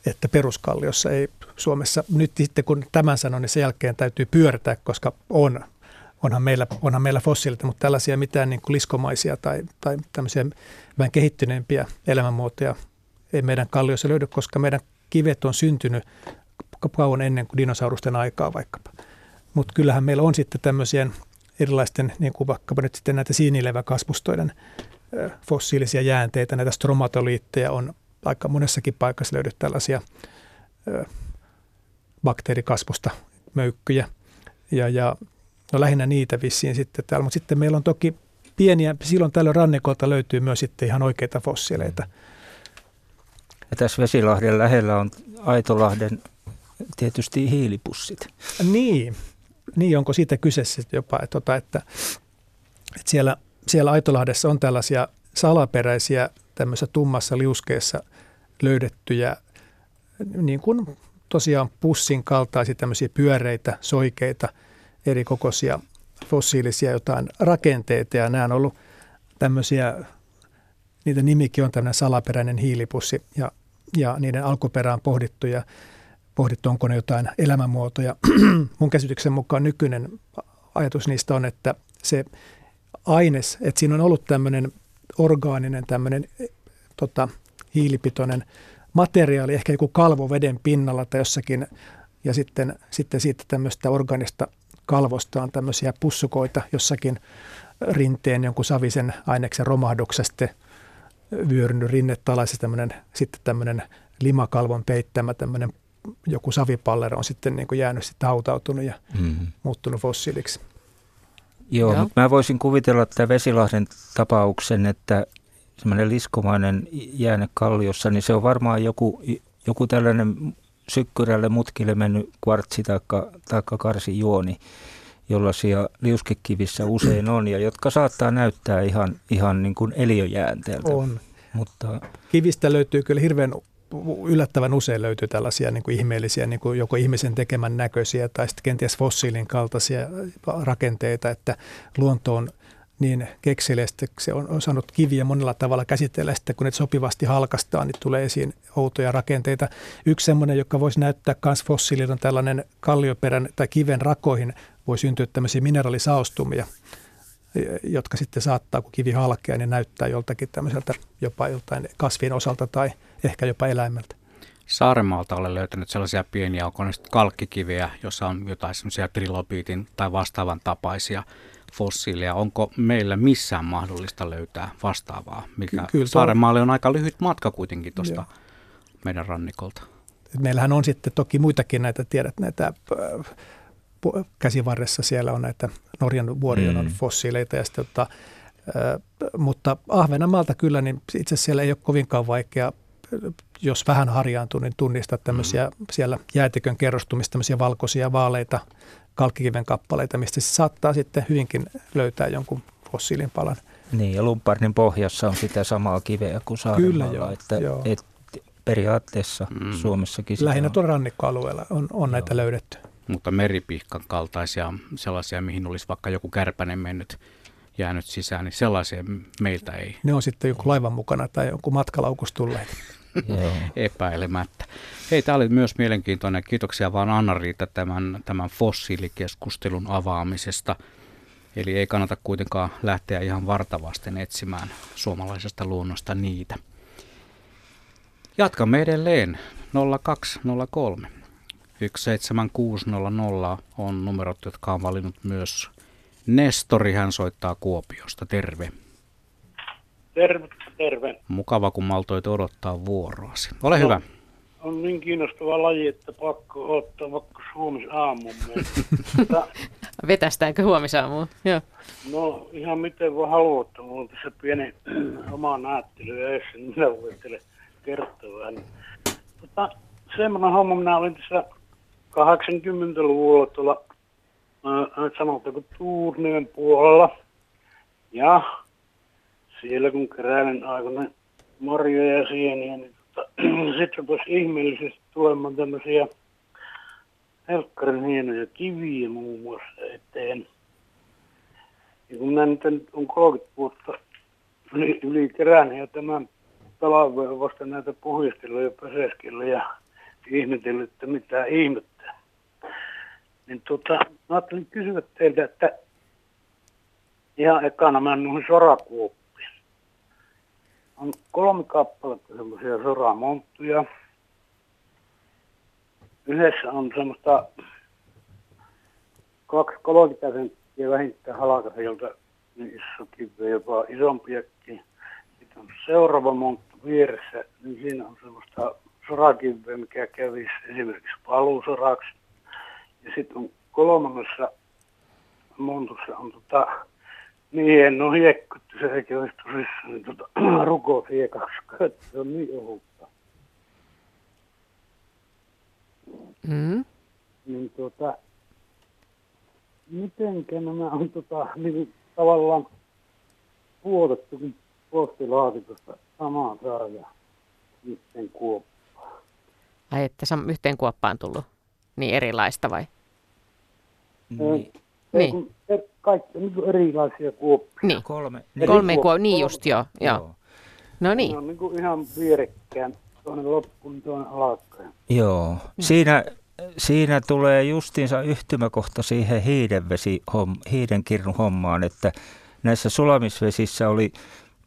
Että peruskalliossa ei Suomessa. Nyt sitten kun tämän sanon, niin sen jälkeen täytyy pyörtää, koska onhan meillä fossiilita, mutta tällaisia mitään niin kuin liskomaisia tai tämmöisiä vähän kehittyneempiä elämänmuotoja ei meidän kallioissa löydy, koska meidän kivet on syntynyt kauan ennen kuin dinosaurusten aikaa vaikkapa. Mutta kyllähän meillä on sitten tämmöisiä erilaisten, niin kuin vaikkapa nyt sitten näitä siinileväkasvustoiden fossiilisia jäänteitä, näitä stromatoliitteja on aika monessakin paikassa löydy tällaisia bakteerikasvusta möykkyjä ja lähinnä niitä vissiin sitten täällä, mutta sitten meillä on toki pieniä, silloin tällä rannikolta löytyy myös sitten ihan oikeita fossiileita. Ja tässä Vesilahden lähellä on Aitolahden tietysti hiilipussit. Niin. Niin, onko siitä kyseessä jopa, että siellä Aitolahdessa on tällaisia salaperäisiä tämmöisessä tummassa liuskeessa löydettyjä niin kuin tosiaan pussin kaltaisia tämmöisiä pyöreitä, soikeita, eri kokoisia fossiilisia jotain rakenteita, ja nämä on ollut tämmöisiä, niitä nimikin on tämmöinen salaperäinen hiilipussi, ja niiden alkuperään pohdittu, onko ne jotain elämänmuotoja. Mun käsityksen mukaan nykyinen ajatus niistä on, että se aines, että siinä on ollut tämmöinen orgaaninen, tämmöinen hiilipitoinen materiaali, ehkä joku kalvo veden pinnalla tai jossakin, ja sitten siitä tämmöistä orgaanista kalvosta on tämmöisiä pussukoita jossakin rinteen jonkun savisen aineksen romahduksesta vyörynyt rinnetalaisessa tämmöinen limakalvon peittämä tämmöinen joku savipallero on sitten niin kuin jäänyt sitten hautautunut ja muuttunut fossiiliksi. Joo, mutta mä voisin kuvitella tämän Vesilahden tapauksen, että semmoinen liskomainen jääne kalliossa, niin se on varmaan joku tällainen sykkyrälle mutkille mennyt kvartsi taikka karsijuoni, jollaisia liuskekivissä usein on ja jotka saattaa näyttää ihan niin kuin eliöjäänteeltä. On. Mutta kivistä löytyy kyllä hirveän yllättävän usein löytyy tällaisia niin kuin ihmeellisiä, niin kuin joko ihmisen tekemän näköisiä tai sitten kenties fossiilin kaltaisia rakenteita, että luonto on niin kekseliästi, se on saanut kiviä monella tavalla käsitellä, sitten kun ne sopivasti halkaistaan, niin tulee esiin outoja rakenteita. Yksi semmoinen, joka voisi näyttää myös fossiililta, on tällainen kallioperän tai kiven rakoihin voi syntyä tämmöisiä mineraalisaostumia, jotka sitten saattaa, kun kivi halkeaa, niin näyttää joltakin tämmöiseltä jopa joltain kasvien osalta tai ehkä jopa eläimeltä. Saarenmaalta olen löytänyt sellaisia pieniä kalkkikiviä, jossa on jotain semmoisia trilobiitin tai vastaavan tapaisia fossiileja. Onko meillä missään mahdollista löytää vastaavaa? Saarenmaalle on aika lyhyt matka kuitenkin tuosta meidän rannikolta. Meillähän on sitten toki muitakin näitä, tiedät, näitä käsivarressa siellä on näitä Norjan vuorion on fossiileita ja sitten, mutta Ahvenanmaalta kyllä, niin itse asiassa siellä ei ole kovinkaan vaikea, jos vähän harjaantuu, niin tunnistaa tämmöisiä siellä jäätikön kerrostumista, tämmöisiä valkoisia vaaleita kalkkikiven kappaleita, mistä se saattaa sitten hyvinkin löytää jonkun fossiilin palan. Niin, ja Lumparnin pohjassa on sitä samaa kiveä kuin Saarenmaalla, että periaatteessa Suomessakin. Lähinnä tuolla rannikkoalueella on näitä löydetty. Mutta meripihkan kaltaisia, sellaisia, mihin olisi vaikka joku kärpänen jäänyt sisään, niin sellaisia meiltä ei. Ne on sitten joku laivan mukana tai joku matkalaukusta tulleet. Epäilemättä. Hei, tämä oli myös mielenkiintoinen. Kiitoksia vaan Anna-Riitta tämän fossiilikeskustelun avaamisesta. Eli ei kannata kuitenkaan lähteä ihan vartavasten etsimään suomalaisesta luonnosta niitä. Jatkamme edelleen 0203. 17600 on numerot, jotka on valinnut myös Nestori. Hän soittaa Kuopiosta. Terve. Terve, terve. Mukava, kun maltoit odottaa vuoroasi. Ole hyvä. On niin kiinnostava laji, että pakko ottaa vaikka huomisaamuun. Vetästäänkö huomisaamuun? Joo. No ihan miten voi haluaa, että minulla on tässä pieni oma naattely ja jos minä voin teille kertoa vähän. Semmoinen homma, minä olin tässä 80-luvulla tuolla sanotaanko Tuurnimen puolella. Ja siellä kun keräilin aikoina marjoja ja sieniä, niin sitten rupesi ihmeellisesti tulemaan tämmöisiä helkkarin hienoja kiviä muun muassa eteen. Ja kun minä nyt on 30 vuotta yli kerään ja tämän talven vasta näitä puhistilla ja peseskillä ja ihmetellyt, että mitään ihmettä. Niin mä ajattelin kysyä teiltä, että ihan ekana mä noihin sorakuoppiin. On 3 kappaletta semmoisia soramonttuja. Yhdessä on semmoista 2-30 senttiä vähintään halakaiselta, niin iso kiveä, jopa isompiakin. Sitten on seuraava monttu vieressä, niin siinä on semmoista sorakiveä, mikä kävisi esimerkiksi paluusoraksi. Ja sitten on 3. montussa on niin en ole hiekkytty, se eikä olisi tosissaan, niin rukosiekaksi, että se on niin ohutta. Niin mitenkä nämä on niin tavallaan puotettu kuin postilaatikosta samaan sarjaan yhteen kuoppaan. Ai, että yhteen kuoppaan tullut niin erilaista vai? Niin. Kaikki on erilaisia kuoppia. Niin. 3 kuoppaa. Niin just joo. No niin. Ne on niin kuin ihan vierekkään. Toinen loppuun, toinen alakkaan. Joo. Siinä tulee justiinsa yhtymäkohta siihen hiidenkirnun hommaan, että näissä sulamisvesissä oli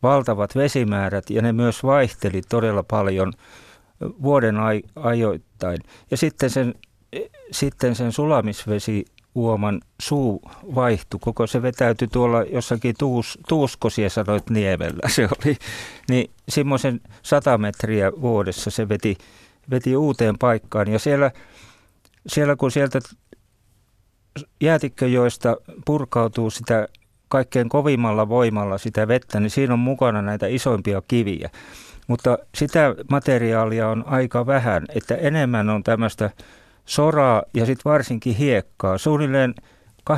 valtavat vesimäärät ja ne myös vaihteli todella paljon vuoden ajoittain. Ja sitten sen sulamisvesiuoman suu vaihtui, koko se vetäytyi tuolla jossakin Tuuskosia, sanoit niemellä se oli. Niin semmoisen 100 metriä vuodessa se veti uuteen paikkaan. Ja siellä kun sieltä jäätikköjoista purkautuu sitä kaikkein kovimmalla voimalla sitä vettä, niin siinä on mukana näitä isoimpia kiviä. Mutta sitä materiaalia on aika vähän, että enemmän on tämmöistä soraa ja sitten varsinkin hiekkaa. Suunnilleen 80%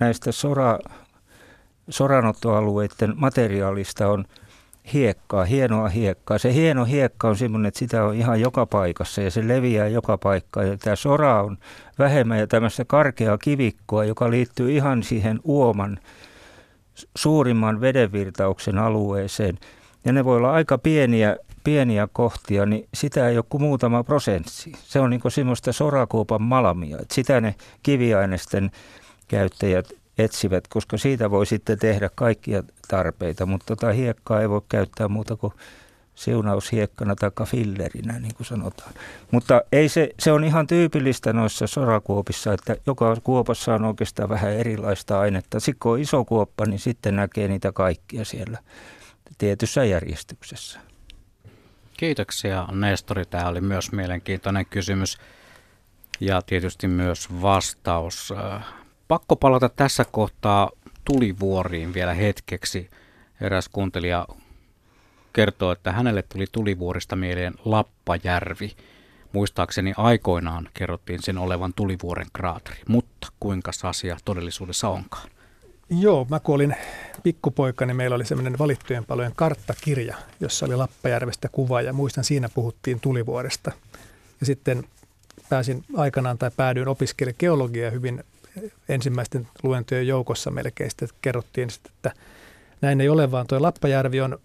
näistä soranottoalueiden materiaalista on hiekkaa, hienoa hiekkaa. Se hieno hiekka on semmoinen, että sitä on ihan joka paikassa ja se leviää joka paikkaan. Ja tämä sora on vähemmän ja tämmöistä karkeaa kivikkoa, joka liittyy ihan siihen uoman suurimman vedenvirtauksen alueeseen. Ja ne voi olla aika pieniä kohtia, niin sitä ei ole kuin muutama prosentti. Se on niin kuin semmoista sorakuopan malmia. Et sitä ne kiviainesten käyttäjät etsivät, koska siitä voi sitten tehdä kaikkia tarpeita, mutta hiekkaa ei voi käyttää muuta kuin siunaushiekkana tai fillerinä, niin kuin sanotaan. Mutta ei se on ihan tyypillistä noissa sorakuopissa, että joka kuopassa on oikeastaan vähän erilaista ainetta. Sitten kun on iso kuoppa, niin sitten näkee niitä kaikkia siellä tietyssä järjestyksessä. Kiitoksia, Nestori. Tämä oli myös mielenkiintoinen kysymys ja tietysti myös vastaus. Pakko palata tässä kohtaa tulivuoriin vielä hetkeksi. Eräs kuuntelija kertoo, että hänelle tuli tulivuorista mieleen Lappajärvi. Muistaakseni aikoinaan kerrottiin sen olevan tulivuoren kraateri, mutta kuinka asia todellisuudessa onkaan? Joo, mä kun olin pikkupoika, niin meillä oli semmoinen valittujen palojen karttakirja, jossa oli Lappajärvestä kuva ja muistan siinä puhuttiin tulivuoresta. Ja sitten päädyin opiskelemaan geologiaa hyvin ensimmäisten luentojen joukossa melkein. Sitten kerrottiin, että näin ei ole, vaan tuo Lappajärvi on,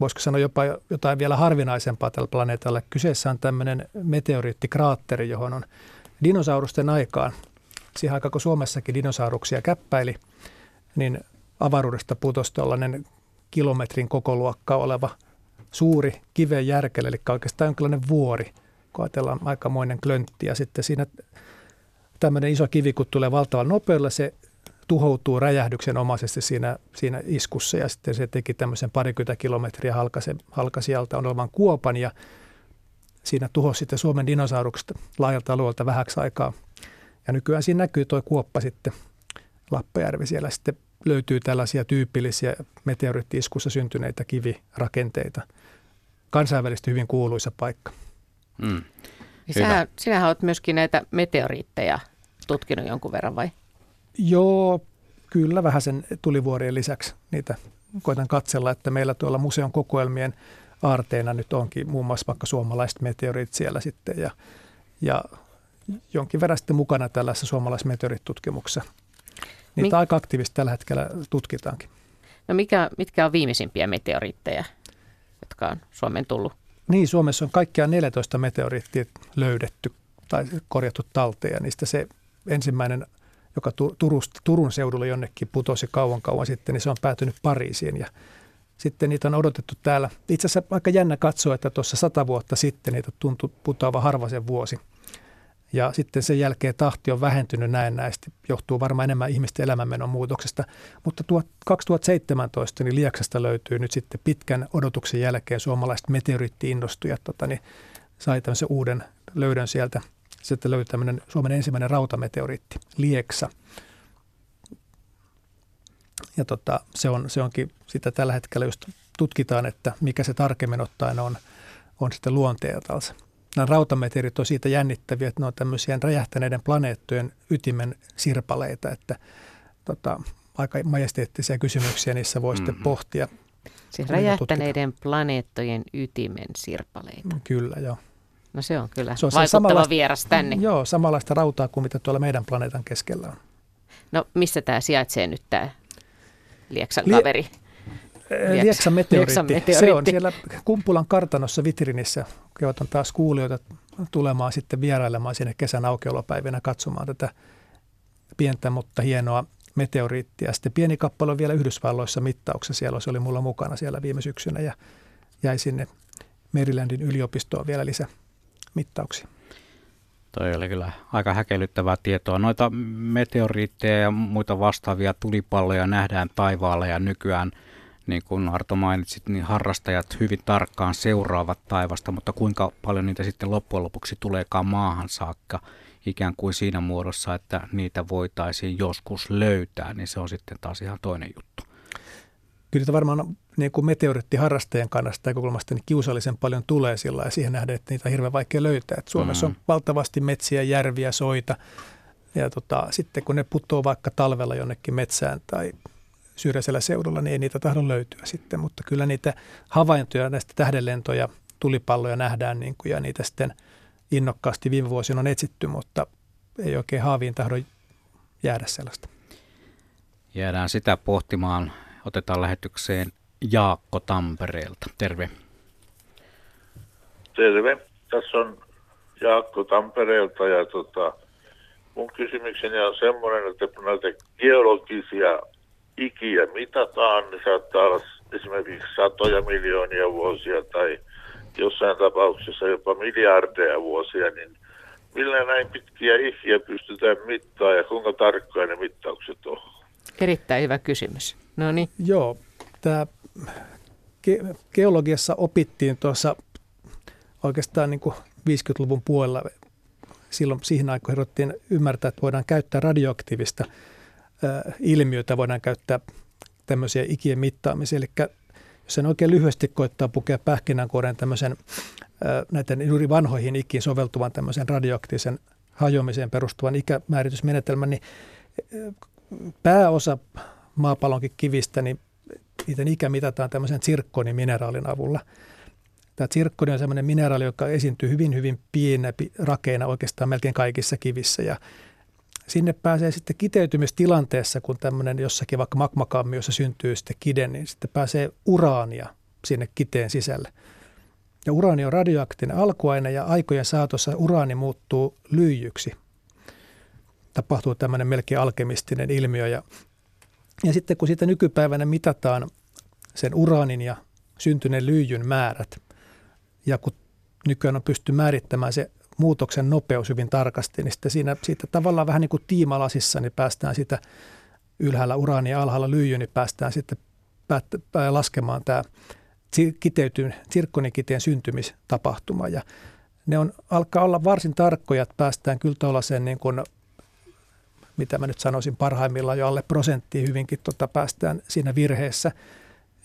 voisiko sanoa jopa jotain vielä harvinaisempaa tällä planeetalla. Kyseessä on tämmöinen meteoriittikraatteri, johon on dinosaurusten aikaan, siihen aikaan kun Suomessakin dinosauruksia käppäili, niin avaruudesta putosi tuollainen kilometrin kokoluokkaa oleva suuri kiven järkele, eli oikeastaan jonkinlainen vuori, kun ajatellaan aikamoinen klöntti. Ja sitten siinä tämmöinen iso kivi, kun tulee valtavan nopeudella, se tuhoutuu räjähdyksenomaisesti siinä iskussa ja sitten se teki tämmöisen parikymmentä kilometriä halkasijalta olevan kuopan ja siinä tuhosi sitten Suomen dinosaurukset laajalta alueelta vähäksi aikaa. Ja nykyään siinä näkyy tuo kuoppa sitten, Lappajärvi. Siellä sitten löytyy tällaisia tyypillisiä meteoriittiiskussa syntyneitä kivirakenteita. Kansainvälisesti hyvin kuuluisa paikka. Mm. Sinähän olet myöskin näitä meteoriitteja tutkinut jonkun verran, vai? Joo, kyllä vähän sen tulivuorien lisäksi niitä koitan katsella, että meillä tuolla museon kokoelmien aarteena nyt onkin muun muassa vaikka suomalaiset meteoriit siellä sitten ja jonkin verran sitten mukana tällaisessa suomalaismeteoriittutkimuksessa. Niitä aika aktiivisesti tällä hetkellä tutkitaankin. No mitkä on viimeisimpiä meteoriitteja, jotka on Suomeen tullut? Niin, Suomessa on kaikkiaan 14 meteoriittia löydetty tai korjattu talteen. Ja niistä se ensimmäinen, joka Turun seudulla jonnekin putosi kauan sitten, niin se on päätynyt Pariisiin. Ja sitten niitä on odotettu täällä. Itse asiassa aika jännä katsoa, että tuossa 100 vuotta sitten niitä tuntui putoava harvaisen vuosi. Ja sitten sen jälkeen tahti on vähentynyt näennäisesti. Johtuu varmaan enemmän ihmisten elämänmenon muutoksesta. Mutta 2017 niin Lieksasta löytyy nyt sitten pitkän odotuksen jälkeen suomalaiset meteoriitti-innostujat. Sai tämmöisen uuden löydön sieltä. Sieltä löytyi tämmöinen Suomen ensimmäinen rautameteoriitti, Lieksa. Ja se onkin sitä tällä hetkellä, just tutkitaan, että mikä se tarkemmin ottaen on sitten luonteeltansa. Nämä rautameteorit on siitä jännittäviä, että ne on tämmöisiä räjähtäneiden planeettojen ytimen sirpaleita, että aika majesteettisia kysymyksiä niissä voi sitten pohtia. Siis räjähtäneiden planeettojen ytimen sirpaleita. Kyllä, joo. No se on kyllä se on vaikuttava vieras tänne. Joo, samanlaista rautaa kuin mitä tuolla meidän planeetan keskellä on. No missä tämä sijaitsee nyt tämä Lieksan kaveri? Lieksan meteoriitti. Se on siellä Kumpulan kartanossa Vitrinissä. Kehotan taas kuulijoita tulemaan sitten vierailemaan sinne kesän aukeolopäivinä katsomaan tätä pientä, mutta hienoa meteoriittia. Sitten pieni kappale on vielä Yhdysvalloissa mittauksessa. Siellä se oli mulla mukana siellä viime syksynä ja jäi sinne Marylandin yliopistoon vielä lisämittauksia. Toi oli kyllä aika häkellyttävää tietoa. Noita meteoriitteja ja muita vastaavia tulipalloja nähdään taivaalla ja nykyään, niin kuin Arto mainitsit, niin harrastajat hyvin tarkkaan seuraavat taivasta, mutta kuinka paljon niitä sitten loppujen lopuksi tuleekaan maahan saakka ikään kuin siinä muodossa, että niitä voitaisiin joskus löytää, niin se on sitten taas ihan toinen juttu. Kyllä niitä varmaan niin kuin meteoriittiharrastajan kannasta näkökulmasta niin kiusallisen paljon tulee sillä ja siihen nähdään, että niitä on hirveän vaikea löytää. Et Suomessa on valtavasti metsiä, järviä, soita ja sitten kun ne putoaa vaikka talvella jonnekin metsään tai syrjäisellä seudulla, niin ei niitä tahdo löytyä sitten. Mutta kyllä niitä havaintoja, näistä tähdenlentoja, tulipalloja nähdään niin kuin, ja niitä sitten innokkaasti viime vuosina on etsitty, mutta ei oikein haaviin tahdo jäädä sellaista. Jäädään sitä pohtimaan. Otetaan lähetykseen Jaakko Tampereelta. Terve. Terve. Tässä on Jaakko Tampereelta ja mun kysymykseni on semmoinen, että kun näitä geologisia ikiä mitataan, niin saattaa olla esimerkiksi satoja miljoonia vuosia tai jossain tapauksessa jopa miljardeja vuosia, niin millä näin pitkiä ikiä pystytään mittaamaan ja kuinka tarkkaan ne mittaukset on? Erittäin hyvä kysymys. Noniin. Joo, tämä geologiassa opittiin tuossa oikeastaan niin kuin 50-luvun puolella. Silloin siihen aikaan ruvettiin ymmärtää, että voidaan käyttää radioaktiivista ilmiötä, voidaan käyttää tämmöisiä ikien mittaamisia. Eli jos sen oikein lyhyesti koittaa pukea pähkinänkuoren tämmöisen näiden juuri vanhoihin ikiin soveltuvan tämmöisen radioaktiivisen hajoamiseen perustuvan ikämääritysmenetelmän, niin pääosa maapallonkin kivistä, niin niiden ikä mitataan tämmöisen tsirkkonimineraalin avulla. Tämä tsirkkoni on semmoinen mineraali, joka esiintyy hyvin, hyvin pienenä rakeina oikeastaan melkein kaikissa kivissä. Ja sinne pääsee sitten kiteytymistilanteessa, kun tämmöinen jossakin vaikka magmakammiossa syntyy sitten kide, niin sitten pääsee uraania sinne kiteen sisälle. Ja uraani on radioaktiivinen alkuaine ja aikojen saatossa uraani muuttuu lyijyksi. Tapahtuu tämmöinen melkein alkemistinen ilmiö. Ja sitten kun sitä nykypäivänä mitataan sen uraanin ja syntyneen lyijyn määrät, ja kun nykyään on pysty määrittämään se muutoksen nopeus hyvin tarkasti, niin sitten siitä tavallaan vähän niin kuin tiimalasissa, niin päästään sitä ylhäällä uraania ja alhaalla lyijy, niin päästään sitten laskemaan tämä tsirkkonikiteen syntymistapahtuma. Ja ne alkaa olla varsin tarkkoja, että päästään kyllä tuollaiseen niin kuin, mitä mä nyt sanoisin, parhaimmillaan jo alle 1% hyvinkin päästään siinä virheessä.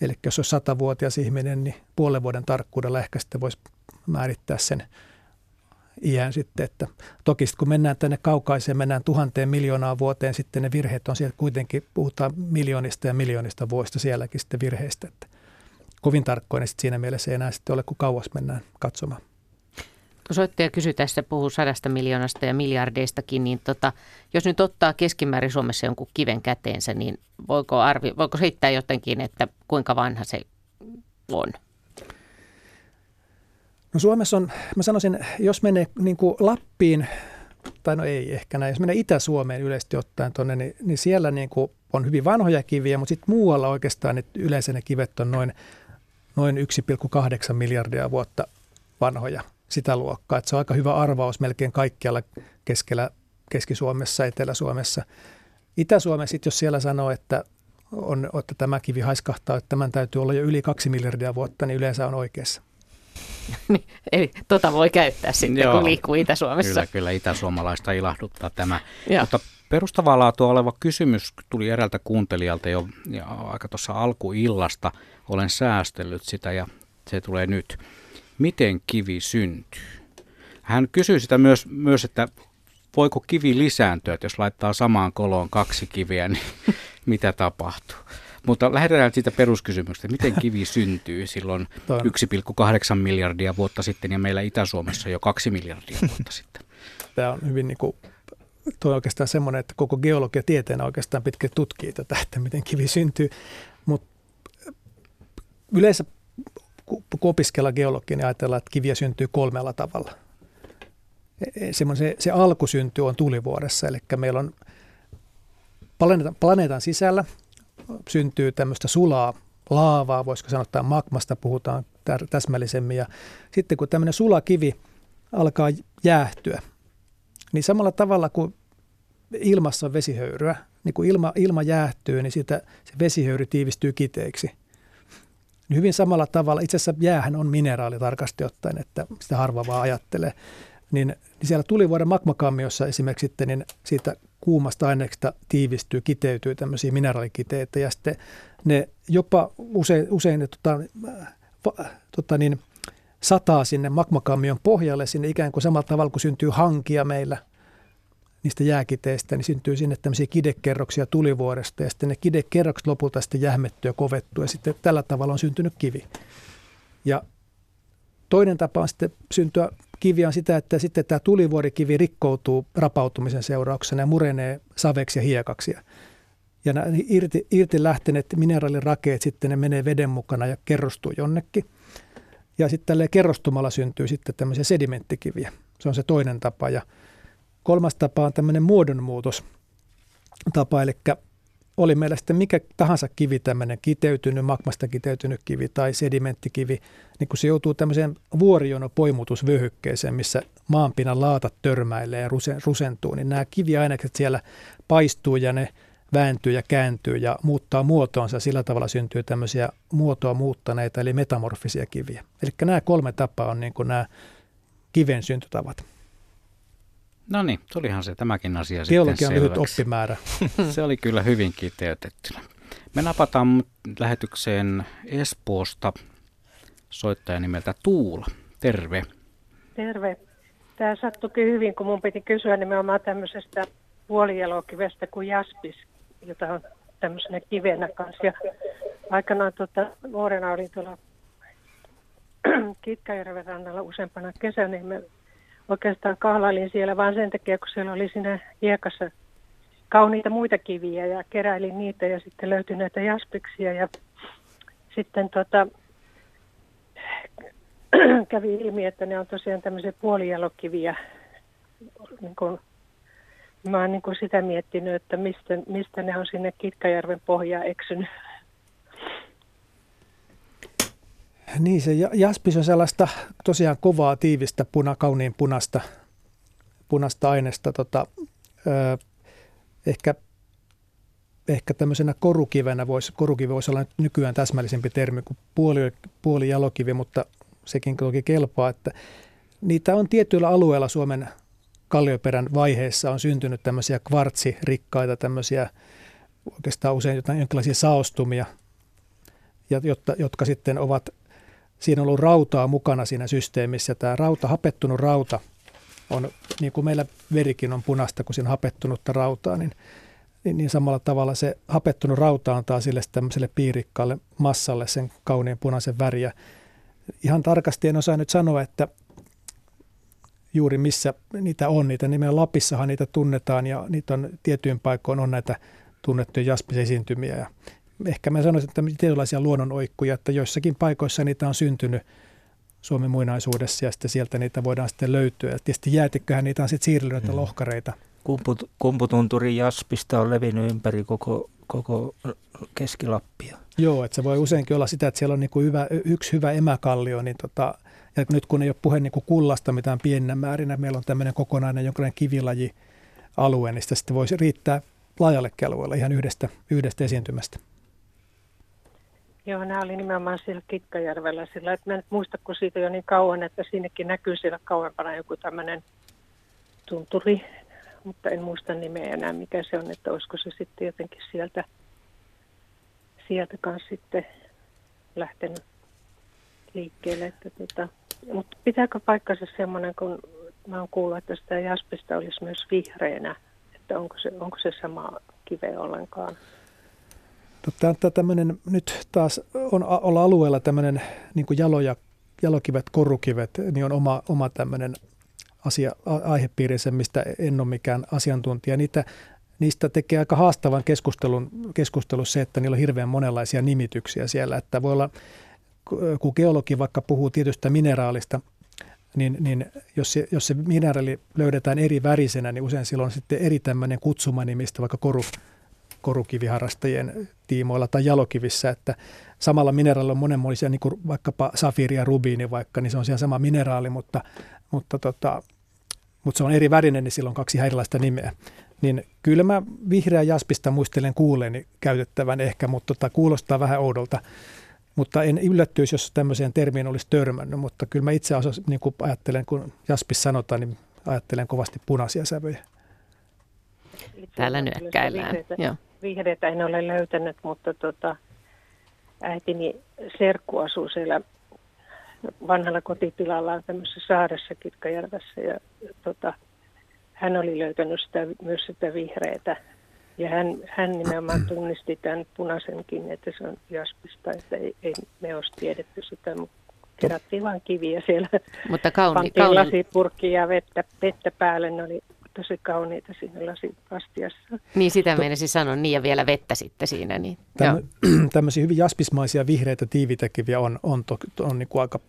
Eli jos on 100-vuotias ihminen, niin puolen vuoden tarkkuudella ehkä sitten voisi määrittää sen iän sitten. Että toki sitten kun mennään tänne kaukaiseen, mennään 1,000 miljoonaa vuoteen, sitten ne virheet on siellä kuitenkin, puhutaan miljoonista ja miljoonista vuosista sielläkin sitten virheistä. Että kovin tarkkoinen niin sitten siinä mielessä ei enää sitten ole, kun kauas mennään katsomaan. Kun soittaja kysyi tässä, puhuu 100 miljoonasta ja miljardeistakin, niin jos nyt ottaa keskimäärin Suomessa jonkun kiven käteensä, niin voiko heittää jotenkin, että kuinka vanha se on? No Suomessa on, mä sanoisin, jos menee niin kuin Lappiin, tai no ei ehkä näin, jos menee Itä-Suomeen yleisesti ottaen tuonne, niin siellä niin kuin on hyvin vanhoja kiviä, mutta sitten muualla oikeastaan yleensä ne kivet on noin 1,8 miljardia vuotta vanhoja. Sitä luokkaa, että se on aika hyvä arvaus melkein kaikkialla keskellä, Keski-Suomessa, Etelä-Suomessa. Itä-Suomessa sitten, jos siellä sanoo, että tämä kivi haiskahtaa, että tämän täytyy olla jo yli 2 miljardia vuotta, niin yleensä on oikeassa. Eli voi käyttää sitten, joo, kun liikkuu Itä-Suomessa. Kyllä itä-suomalaista ilahduttaa tämä. Joo. Mutta perustavaa laatua oleva kysymys tuli eräältä kuuntelijalta jo aika tuossa alkuillasta. Olen säästellyt sitä ja se tulee nyt. Miten kivi syntyy? Hän kysyy sitä myös, että voiko kivi lisääntyä, että jos laittaa samaan koloon 2 kiveä, niin mitä tapahtuu? Mutta lähdetään siitä peruskysymyksestä, miten kivi syntyy silloin 1,8 miljardia vuotta sitten ja meillä Itä-Suomessa jo 2 miljardia vuotta sitten. Tämä on hyvin niin kuin, tuo on oikeastaan semmoinen, että koko geologia tieteenä oikeastaan pitkä tutkii tätä, että miten kivi syntyy, mutta yleensä kun opiskellaan geologiaa, niin ajatellaan, että kiviä syntyy 3 tavalla. Se alku syntyy on tulivuoressa, eli meillä on planeetan sisällä syntyy tämmöistä sulaa laavaa, voisiko sanoa, että magmasta puhutaan täsmällisemmin. Ja sitten kun tämmöinen sulakivi alkaa jäähtyä, niin samalla tavalla kuin ilmassa on vesihöyryä, niin kun ilma jäähtyy, niin siitä se vesihöyry tiivistyy kiteiksi. Niin hyvin samalla tavalla, itse asiassa jäähän on mineraali tarkasti ottaen, että sitä harva vaan ajattelee, niin siellä tulivuoren magmakammiossa esimerkiksi sitten, niin siitä kuumasta aineesta tiivistyy, kiteytyy tämmöisiä mineraalikiteitä ja sitten ne jopa usein ne sataa sinne magmakammion pohjalle, sinne ikään kuin samalla tavalla kuin syntyy hankia meillä, niistä jääkiteistä, niin syntyy sinne tämmöisiä kidekerroksia tulivuoresta, ja sitten ne kidekerrokset lopulta sitten jähmettyy ja kovettuu, ja sitten tällä tavalla on syntynyt kivi. Ja toinen tapa on sitten syntyä kiviä on sitä, että sitten tämä tulivuorikivi rikkoutuu rapautumisen seurauksena ja murenee saveksi ja hiekaksi. Ja nämä irti lähteneet mineraalirakeet sitten ne menee veden mukana ja kerrostuu jonnekin. Ja sitten tälleen kerrostumalla syntyy sitten tämmöisiä sedimenttikiviä. Se on se toinen tapa. Ja kolmas tapa on tämmöinen muodonmuutostapa, eli oli meillä sitten mikä tahansa kivi, tämmöinen kiteytynyt, magmasta kiteytynyt kivi tai sedimenttikivi, niin kun se joutuu tämmöiseen vuorijonopoimutusvyöhykkeeseen, missä maanpinnan laatat törmäilee ja rusentuu, niin nämä kiviainekset siellä paistuu ja ne vääntyy ja kääntyy ja muuttaa muotoonsa. Sillä tavalla syntyy tämmöisiä muotoa muuttaneita, eli metamorfisia kiviä. Eli nämä kolme tapaa on niin kuin nämä kiven syntytavat. No niin, tulihan se tämäkin asia geologian sitten selväksi. Lyhyt oppimäärä. Se oli kyllä hyvin kiteytettynä. Me napataan lähetykseen Espoosta soittaja nimeltä Tuula. Terve. Terve. Tämä sattuikin hyvin, kun mun piti kysyä nimenomaan tämmöisestä puolijelokivestä kuin jaspis, jota on tämmöisenä kivenä kanssa. Ja aikanaan nuorena olin tuolla Kitkäjärven rannalla useampana kesänä, niin me oikeastaan kahlailin siellä vaan sen takia, kun siellä oli siinä hiekassa kauniita muita kiviä ja keräilin niitä ja sitten löytyi näitä jaspiksia ja sitten kävi ilmi, että ne on tosiaan tämmöisiä puolijelokiviä. Mä oon sitä miettinyt, että mistä ne on sinne Kitkäjärven pohjaan eksynyt. Niin, se jaspis on sellaista tosiaan kovaa, tiivistä, kauniin punasta aineesta. Ehkä tämmöisenä korukivenä korukivi voisi olla nykyään täsmällisempi termi kuin puolijalokivi, mutta sekin toki kelpaa. Että niitä on tietyillä alueilla Suomen kallioperän vaiheessa on syntynyt tämmöisiä kvartsirikkaita, tämmöisiä oikeastaan usein jonkinlaisia saostumia, jotka sitten ovat, siinä on ollut rautaa mukana siinä systeemissä. Tämä rauta, hapettunut rauta on, niin kuin meillä verikin on punaista, kun siinä on hapettunutta rautaa, niin samalla tavalla se hapettunut rauta antaa sille tämmöiselle piirikkaalle massalle sen kauniin punaisen väriä. Ihan tarkasti en osaa nyt sanoa, että juuri missä niitä on. Nimenomaan Lapissahan niitä tunnetaan ja niitä on tiettyyn paikkoon on näitä tunnettuja jaspis-esiintymiä. Ja ehkä mä sanoisin, että tietynlaisia luonnonoikkuja, että joissakin paikoissa niitä on syntynyt Suomen muinaisuudessa ja sitten sieltä niitä voidaan sitten löytyä. Ja tietysti jäätikköhän niitä on sitten siirrellyt näitä lohkareita. Kumputunturin jaspista on levinnyt ympäri koko Keski-Lappia. Joo, että se voi useinkin olla sitä, että siellä on niin kuin yksi hyvä emäkallio, niin ja nyt kun ei ole puhe niin kuin kullasta mitään pienenä määrinä, meillä on tämmöinen kokonainen jonkinlainen kivilajialue, niin sitä sitten voisi riittää laajallekin alueella ihan yhdestä esiintymästä. Joo, nämä oli nimenomaan siellä Kitkäjärvellä sillä, että mä en muista, kun siitä jo niin kauan, että sinnekin näkyy siellä kauempana joku tämmöinen tunturi, mutta en muista nimeä enää, mikä se on, että olisiko se sitten jotenkin sieltä kanssa sitten lähtenyt liikkeelle. Mutta pitääkö paikkansa semmoinen, kun mä oon kuullut, että sitä jaspista olisi myös vihreänä, että onko se sama kive ollenkaan? Tämmöinen nyt taas on alueella tämmöinen niin kuin jalokivet, korukivet, niin on oma tämmöinen aihepiirinsä, mistä en ole mikään asiantuntija. Niistä tekee aika haastavan keskustelun se, että niillä on hirveän monenlaisia nimityksiä siellä, että voi olla, kun geologi vaikka puhuu tietystä mineraalista, niin jos se mineraali löydetään eri värisenä, niin usein silloin on sitten eri tämmöinen kutsumanimistä vaikka korukiviharrastajien tiimoilla tai jalokivissä, että samalla mineraalilla on monenmoisia, niin kuin vaikkapa safiiri ja rubiini vaikka, niin se on siellä sama mineraali, mutta se on eri värinen, niin silloin on kaksi erilaista nimeä. Niin kyllä mä vihreää jaspista muistelen kuuleeni käytettävän ehkä, mutta kuulostaa vähän oudolta. Mutta en yllättyisi, jos tämmöiseen termiin olisi törmännyt, mutta kyllä mä itse asiassa niin kun ajattelen, kun jaspis sanotaan, niin ajattelen kovasti punaisia sävyjä. Täällä nyökkäillään. Vihreitä en ole löytänyt, mutta äitini serkku asuu siellä vanhalla kotitilallaan tämmöisessä saaressa Kitkäjärvessä ja hän oli löytänyt myös sitä vihreätä. Ja hän nimenomaan tunnisti tämän punaisenkin, että se on jaspista, että ei me olisi tiedetty sitä, mutta kerättiin vain kiviä siellä. Mutta pantiin lasipurkki ja vettä päälle, ne oli tosi kauniita siinä lasiastiassa. Niin, sitä meinasin sanoa, niin, ja vielä vettä sitten siinä. Niin. Tämmöisiä hyvin jaspismaisia vihreitä tiivitäkiviä on niin kuin aika...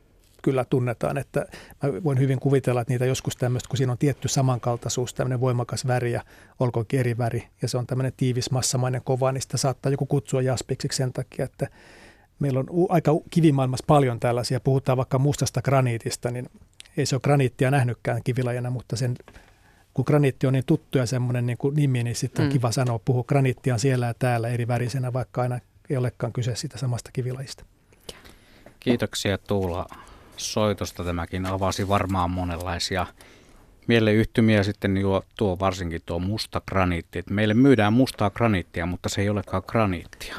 Kyllä tunnetaan, että mä voin hyvin kuvitella, että niitä joskus tämmöistä, kun siinä on tietty samankaltaisuus, tämmöinen voimakas väri ja olkoonkin eri väri, ja se on tämmöinen tiivis massamainen kova, niin sitä saattaa joku kutsua jaspiksiksi sen takia, että meillä on aika kivimaailmassa paljon tällaisia, puhutaan vaikka mustasta graniitista, niin ei se ole graniittia nähnytkään kivilajana, mutta sen, kun graniitti on niin tuttu ja semmoinen niin kuin nimi, niin sitten on kiva sanoa, puhua graniittia siellä ja täällä eri värisenä, vaikka aina ei olekaan kyse siitä samasta kivilajista. Kiitoksia Tuula soitosta. Tämäkin avasi varmaan monenlaisia mieleyhtymiä, sitten tuo varsinkin tuo musta graniitti. Et meille myydään mustaa graniittia, mutta se ei olekaan graniittia.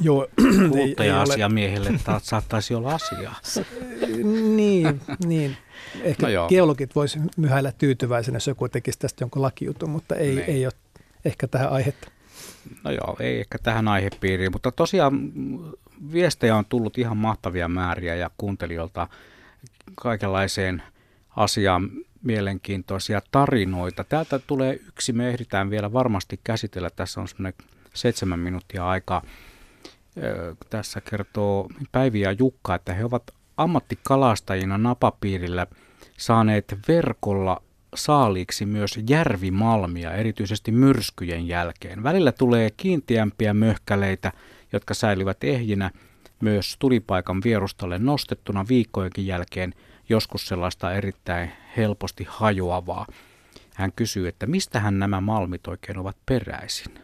Joo, kuluttaja-asiamiehelle taas saattaisi olla asiaa. Niin. Ehkä no geologit vois myhäillä tyytyväisenä, jos joku tekisi tästä jonkun lakijutun, mutta ei ole ehkä tähän aihetta. No joo, ei ehkä tähän aihepiiriin, mutta tosiaan viestejä on tullut ihan mahtavia määriä ja kuuntelijoilta kaikenlaiseen asiaan mielenkiintoisia tarinoita. Täältä tulee yksi, me ehditään vielä varmasti käsitellä. Tässä on semmoinen 7 minuuttia aikaa. Tässä kertoo Päivi ja Jukka, että he ovat ammattikalastajina napapiirillä saaneet verkolla saaliiksi myös järvimalmia, erityisesti myrskyjen jälkeen. Välillä tulee kiinteämpiä möhkäleitä, jotka säilyvät ehjinä myös tulipaikan vierustalle nostettuna viikkojenkin jälkeen, joskus sellaista erittäin helposti hajoavaa. Hän kysyy, että mistähän nämä malmit oikein ovat peräisin?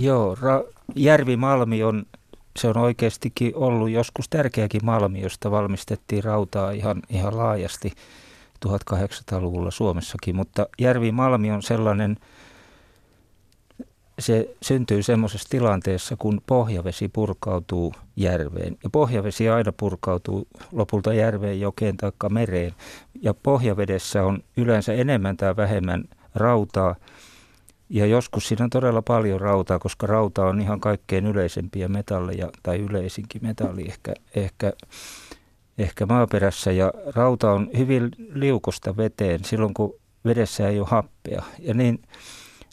Joo, järvimalmi se on oikeastikin ollut joskus tärkeäkin malmi, josta valmistettiin rautaa ihan laajasti 1800-luvulla Suomessakin, mutta järvimalmi on sellainen, se syntyy semmoisessa tilanteessa, kun pohjavesi purkautuu järveen. Ja pohjavesi aina purkautuu lopulta järveen, jokeen tai mereen. Ja pohjavedessä on yleensä enemmän tai vähemmän rautaa. Ja joskus siinä on todella paljon rautaa, koska rauta on ihan kaikkein yleisempiä metalleja, tai yleisinkin metalli ehkä maaperässä. Ja rauta on hyvin liukosta veteen silloin, kun vedessä ei ole happea. Ja niin...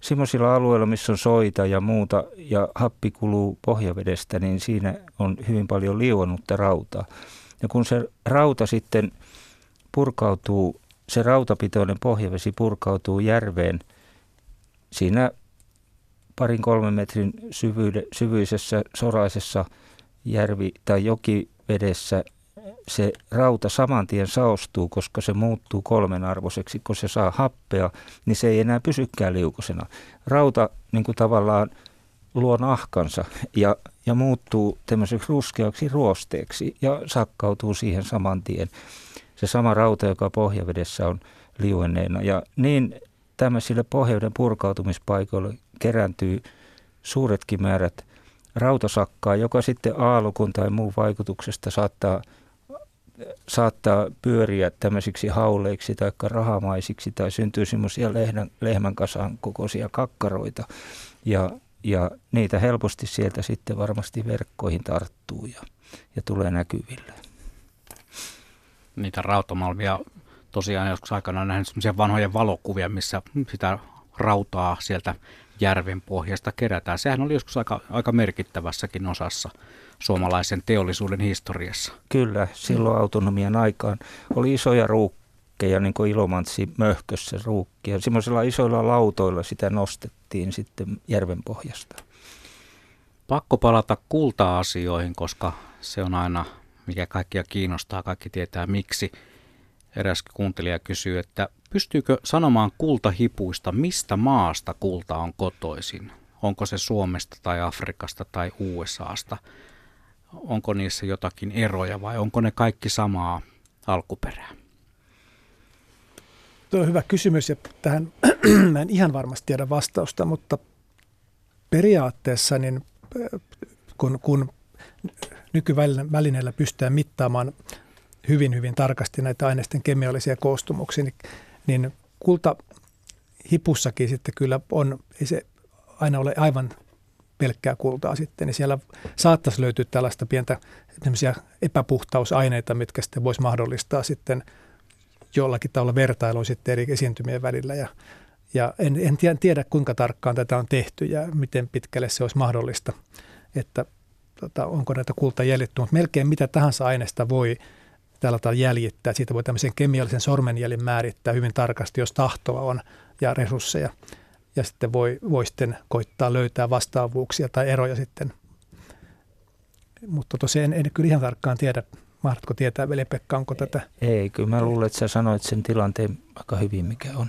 Semmoisilla alueilla, missä on soita ja muuta ja happi kuluu pohjavedestä, niin siinä on hyvin paljon liuonutta rautaa. Ja kun se rauta sitten purkautuu, se rautapitoinen pohjavesi purkautuu järveen siinä 2-3 metrin syvyisessä soraisessa järvi- tai jokivedessä, se rauta saman tien saostuu, koska se muuttuu kolmenarvoiseksi. Kun se saa happea, niin se ei enää pysykään liukosena. Rauta niin kuin tavallaan luo nahkansa ja muuttuu tämmöiseksi ruskeaksi ruosteeksi ja sakkautuu siihen saman tien. Se sama rauta, joka pohjavedessä on liuenneena. Ja niin tämmöisille pohjaveden purkautumispaikoille kerääntyy suuretkin määrät rautasakkaa, joka sitten aallokon tai muun vaikutuksesta saattaa pyöriä tämmöisiksi hauleiksi tai rahamaisiksi tai syntyy semmoisia lehmän kasan kokoisia kakkaroita ja niitä helposti sieltä sitten varmasti verkkoihin tarttuu ja tulee näkyville. Niitä rautamalmia tosiaan joskus aikana on nähnyt semmoisia vanhoja valokuvia, missä sitä rautaa sieltä järven pohjasta kerätään. Sehän oli joskus aika merkittävässäkin osassa suomalaisen teollisuuden historiassa. Kyllä, silloin autonomian aikaan oli isoja ruukkeja, niin kuin Ilomantsi möhkössä ruukkia. Semmoisilla isoilla lautoilla sitä nostettiin sitten järven pohjasta. Pakko palata kulta-asioihin, koska se on aina, mikä kaikkia kiinnostaa, kaikki tietää miksi. Eräs kuuntelija kysyy, että pystyykö sanomaan kultahipuista, mistä maasta kulta on kotoisin? Onko se Suomesta tai Afrikasta tai USAsta? Onko niissä jotakin eroja vai onko ne kaikki samaa alkuperää? Tuo on hyvä kysymys ja tähän mä en ihan varmasti tiedä vastausta, mutta periaatteessa niin kun nykyvälineillä pystytään mittaamaan hyvin tarkasti näitä aineisten kemiallisia koostumuksia, niin kulta hipussakin sitten kyllä on, ei se aina ole aivan pelkkää kultaa sitten, niin siellä saattaisi löytyä tällaista pientä epäpuhtausaineita, mitkä sitten voisi mahdollistaa sitten jollakin tavalla vertailua sitten eri esiintymien välillä. Ja en tiedä, kuinka tarkkaan tätä on tehty ja miten pitkälle se olisi mahdollista, että onko näitä kultaa jäljitetty, mutta melkein mitä tahansa aineesta voi tällä tavalla jäljittää. Siitä voi tämmöisen kemiallisen sormenjäljen määrittää hyvin tarkasti, jos tahtoa on ja resursseja. Ja sitten voi sitten koittaa löytää vastaavuuksia tai eroja sitten. Mutta tosiaan en kyllä ihan tarkkaan tiedä. Mahdatko tietää, Veli-Pekka, onko tätä? Ei, kyllä mä luulen, että sä sanoit sen tilanteen aika hyvin, mikä on.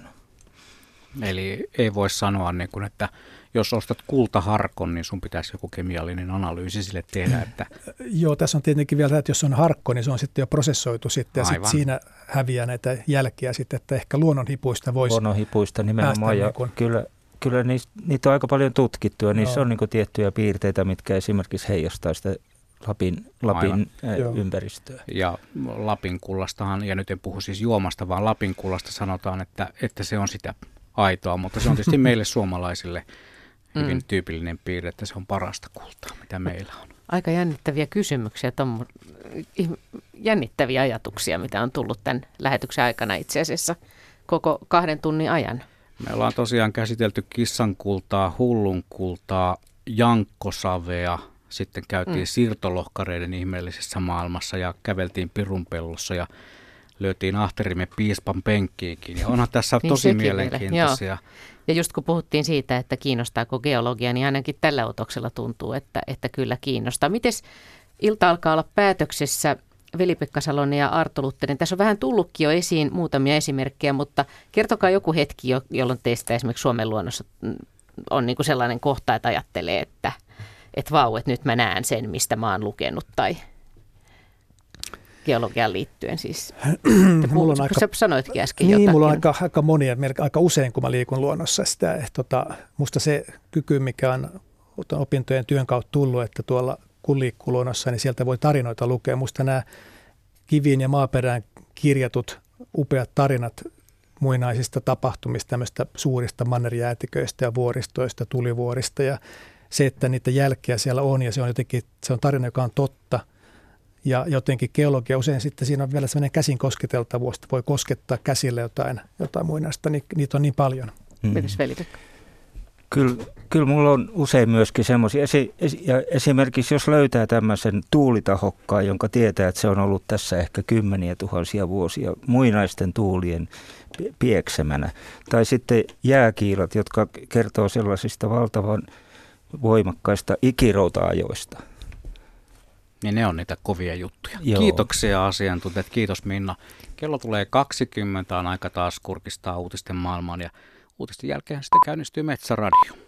Eli ei voi sanoa, niin kuin, että jos ostat kultaharkon, niin sun pitäisi joku kemiallinen analyysi sille tehdä. Että... Joo, tässä on tietenkin vielä, että jos on harkko, niin se on sitten jo prosessoitu sitten, ja sitten siinä häviää näitä jälkiä sitten, että ehkä luonnonhipuista voisi päästä. Luonnonhipuista nimenomaan, ja kyllä niitä on aika paljon tutkittu, ja niissä on niin kuin tiettyjä piirteitä, mitkä esimerkiksi heijastaa sitä Lapin ympäristöä. Ja Lapin kullastahan, ja nyt en puhu siis juomasta, vaan Lapin kullasta sanotaan, että se on sitä aitoa, mutta se on tietysti meille suomalaisille hyvin tyypillinen piirre, että se on parasta kultaa, mitä meillä on. Aika jännittäviä kysymyksiä, jännittäviä ajatuksia, mitä on tullut tämän lähetyksen aikana itse asiassa koko 2 tunnin ajan. Me ollaan tosiaan käsitelty kissankultaa, hullunkultaa, jankkosavea, sitten käytiin siirtolohkareiden ihmeellisessä maailmassa ja käveltiin Pirunpellossa ja löytiin ahterimme piispan penkkiinkin. Ja onhan tässä tosi mielenkiintoisia. Ja just kun puhuttiin siitä, että kiinnostaako geologia, niin ainakin tällä otoksella tuntuu, että kyllä kiinnostaa. Mites ilta alkaa olla päätöksessä, Veli-Pekka Salonen ja Arto Luttinen? Tässä on vähän tullutkin jo esiin muutamia esimerkkejä, mutta kertokaa joku hetki, jolloin teistä esimerkiksi Suomen luonnossa on niin kuin sellainen kohta, että ajattelee, että vau, että nyt mä näen sen, mistä mä oon lukenut, tai geologiaan liittyen siis. Sä sanoitkin äsken jotakin. Niin, mulla on aika monia, aika usein kun mä liikun luonnossa sitä. Musta se kyky, mikä on opintojen työn kautta tullut, että tuolla kun liikkuu luonnossa, niin sieltä voi tarinoita lukea. Musta nämä kiviin ja maaperään kirjatut upeat tarinat muinaisista tapahtumista, tämmöistä suurista mannerjäätiköistä ja vuoristoista, tulivuorista ja se, että niitä jälkiä siellä on ja se on jotenkin, se on tarina, joka on totta ja jotenkin geologia usein sitten siinä on vielä sellainen käsin kosketeltavuus, että voi koskettaa käsillä jotain muinaista, niin niitä on niin paljon. Mites Veli-Pekka? Kyllä mulla on usein myöskin semmoisia, esimerkiksi jos löytää tämmöisen tuulitahokkaan, jonka tietää, että se on ollut tässä ehkä 10 000 vuosia muinaisten tuulien pieksemänä, tai sitten jääkiilat, jotka kertoo sellaisista valtavan voimakkaista ikirouta-ajoista. Niin ne on niitä kovia juttuja. Joo. Kiitoksia asiantuntijat. Kiitos Minna. Kello tulee 20, on aika taas kurkistaa uutisten maailmaan ja uutisten jälkeen sitten käynnistyy Metsäradio.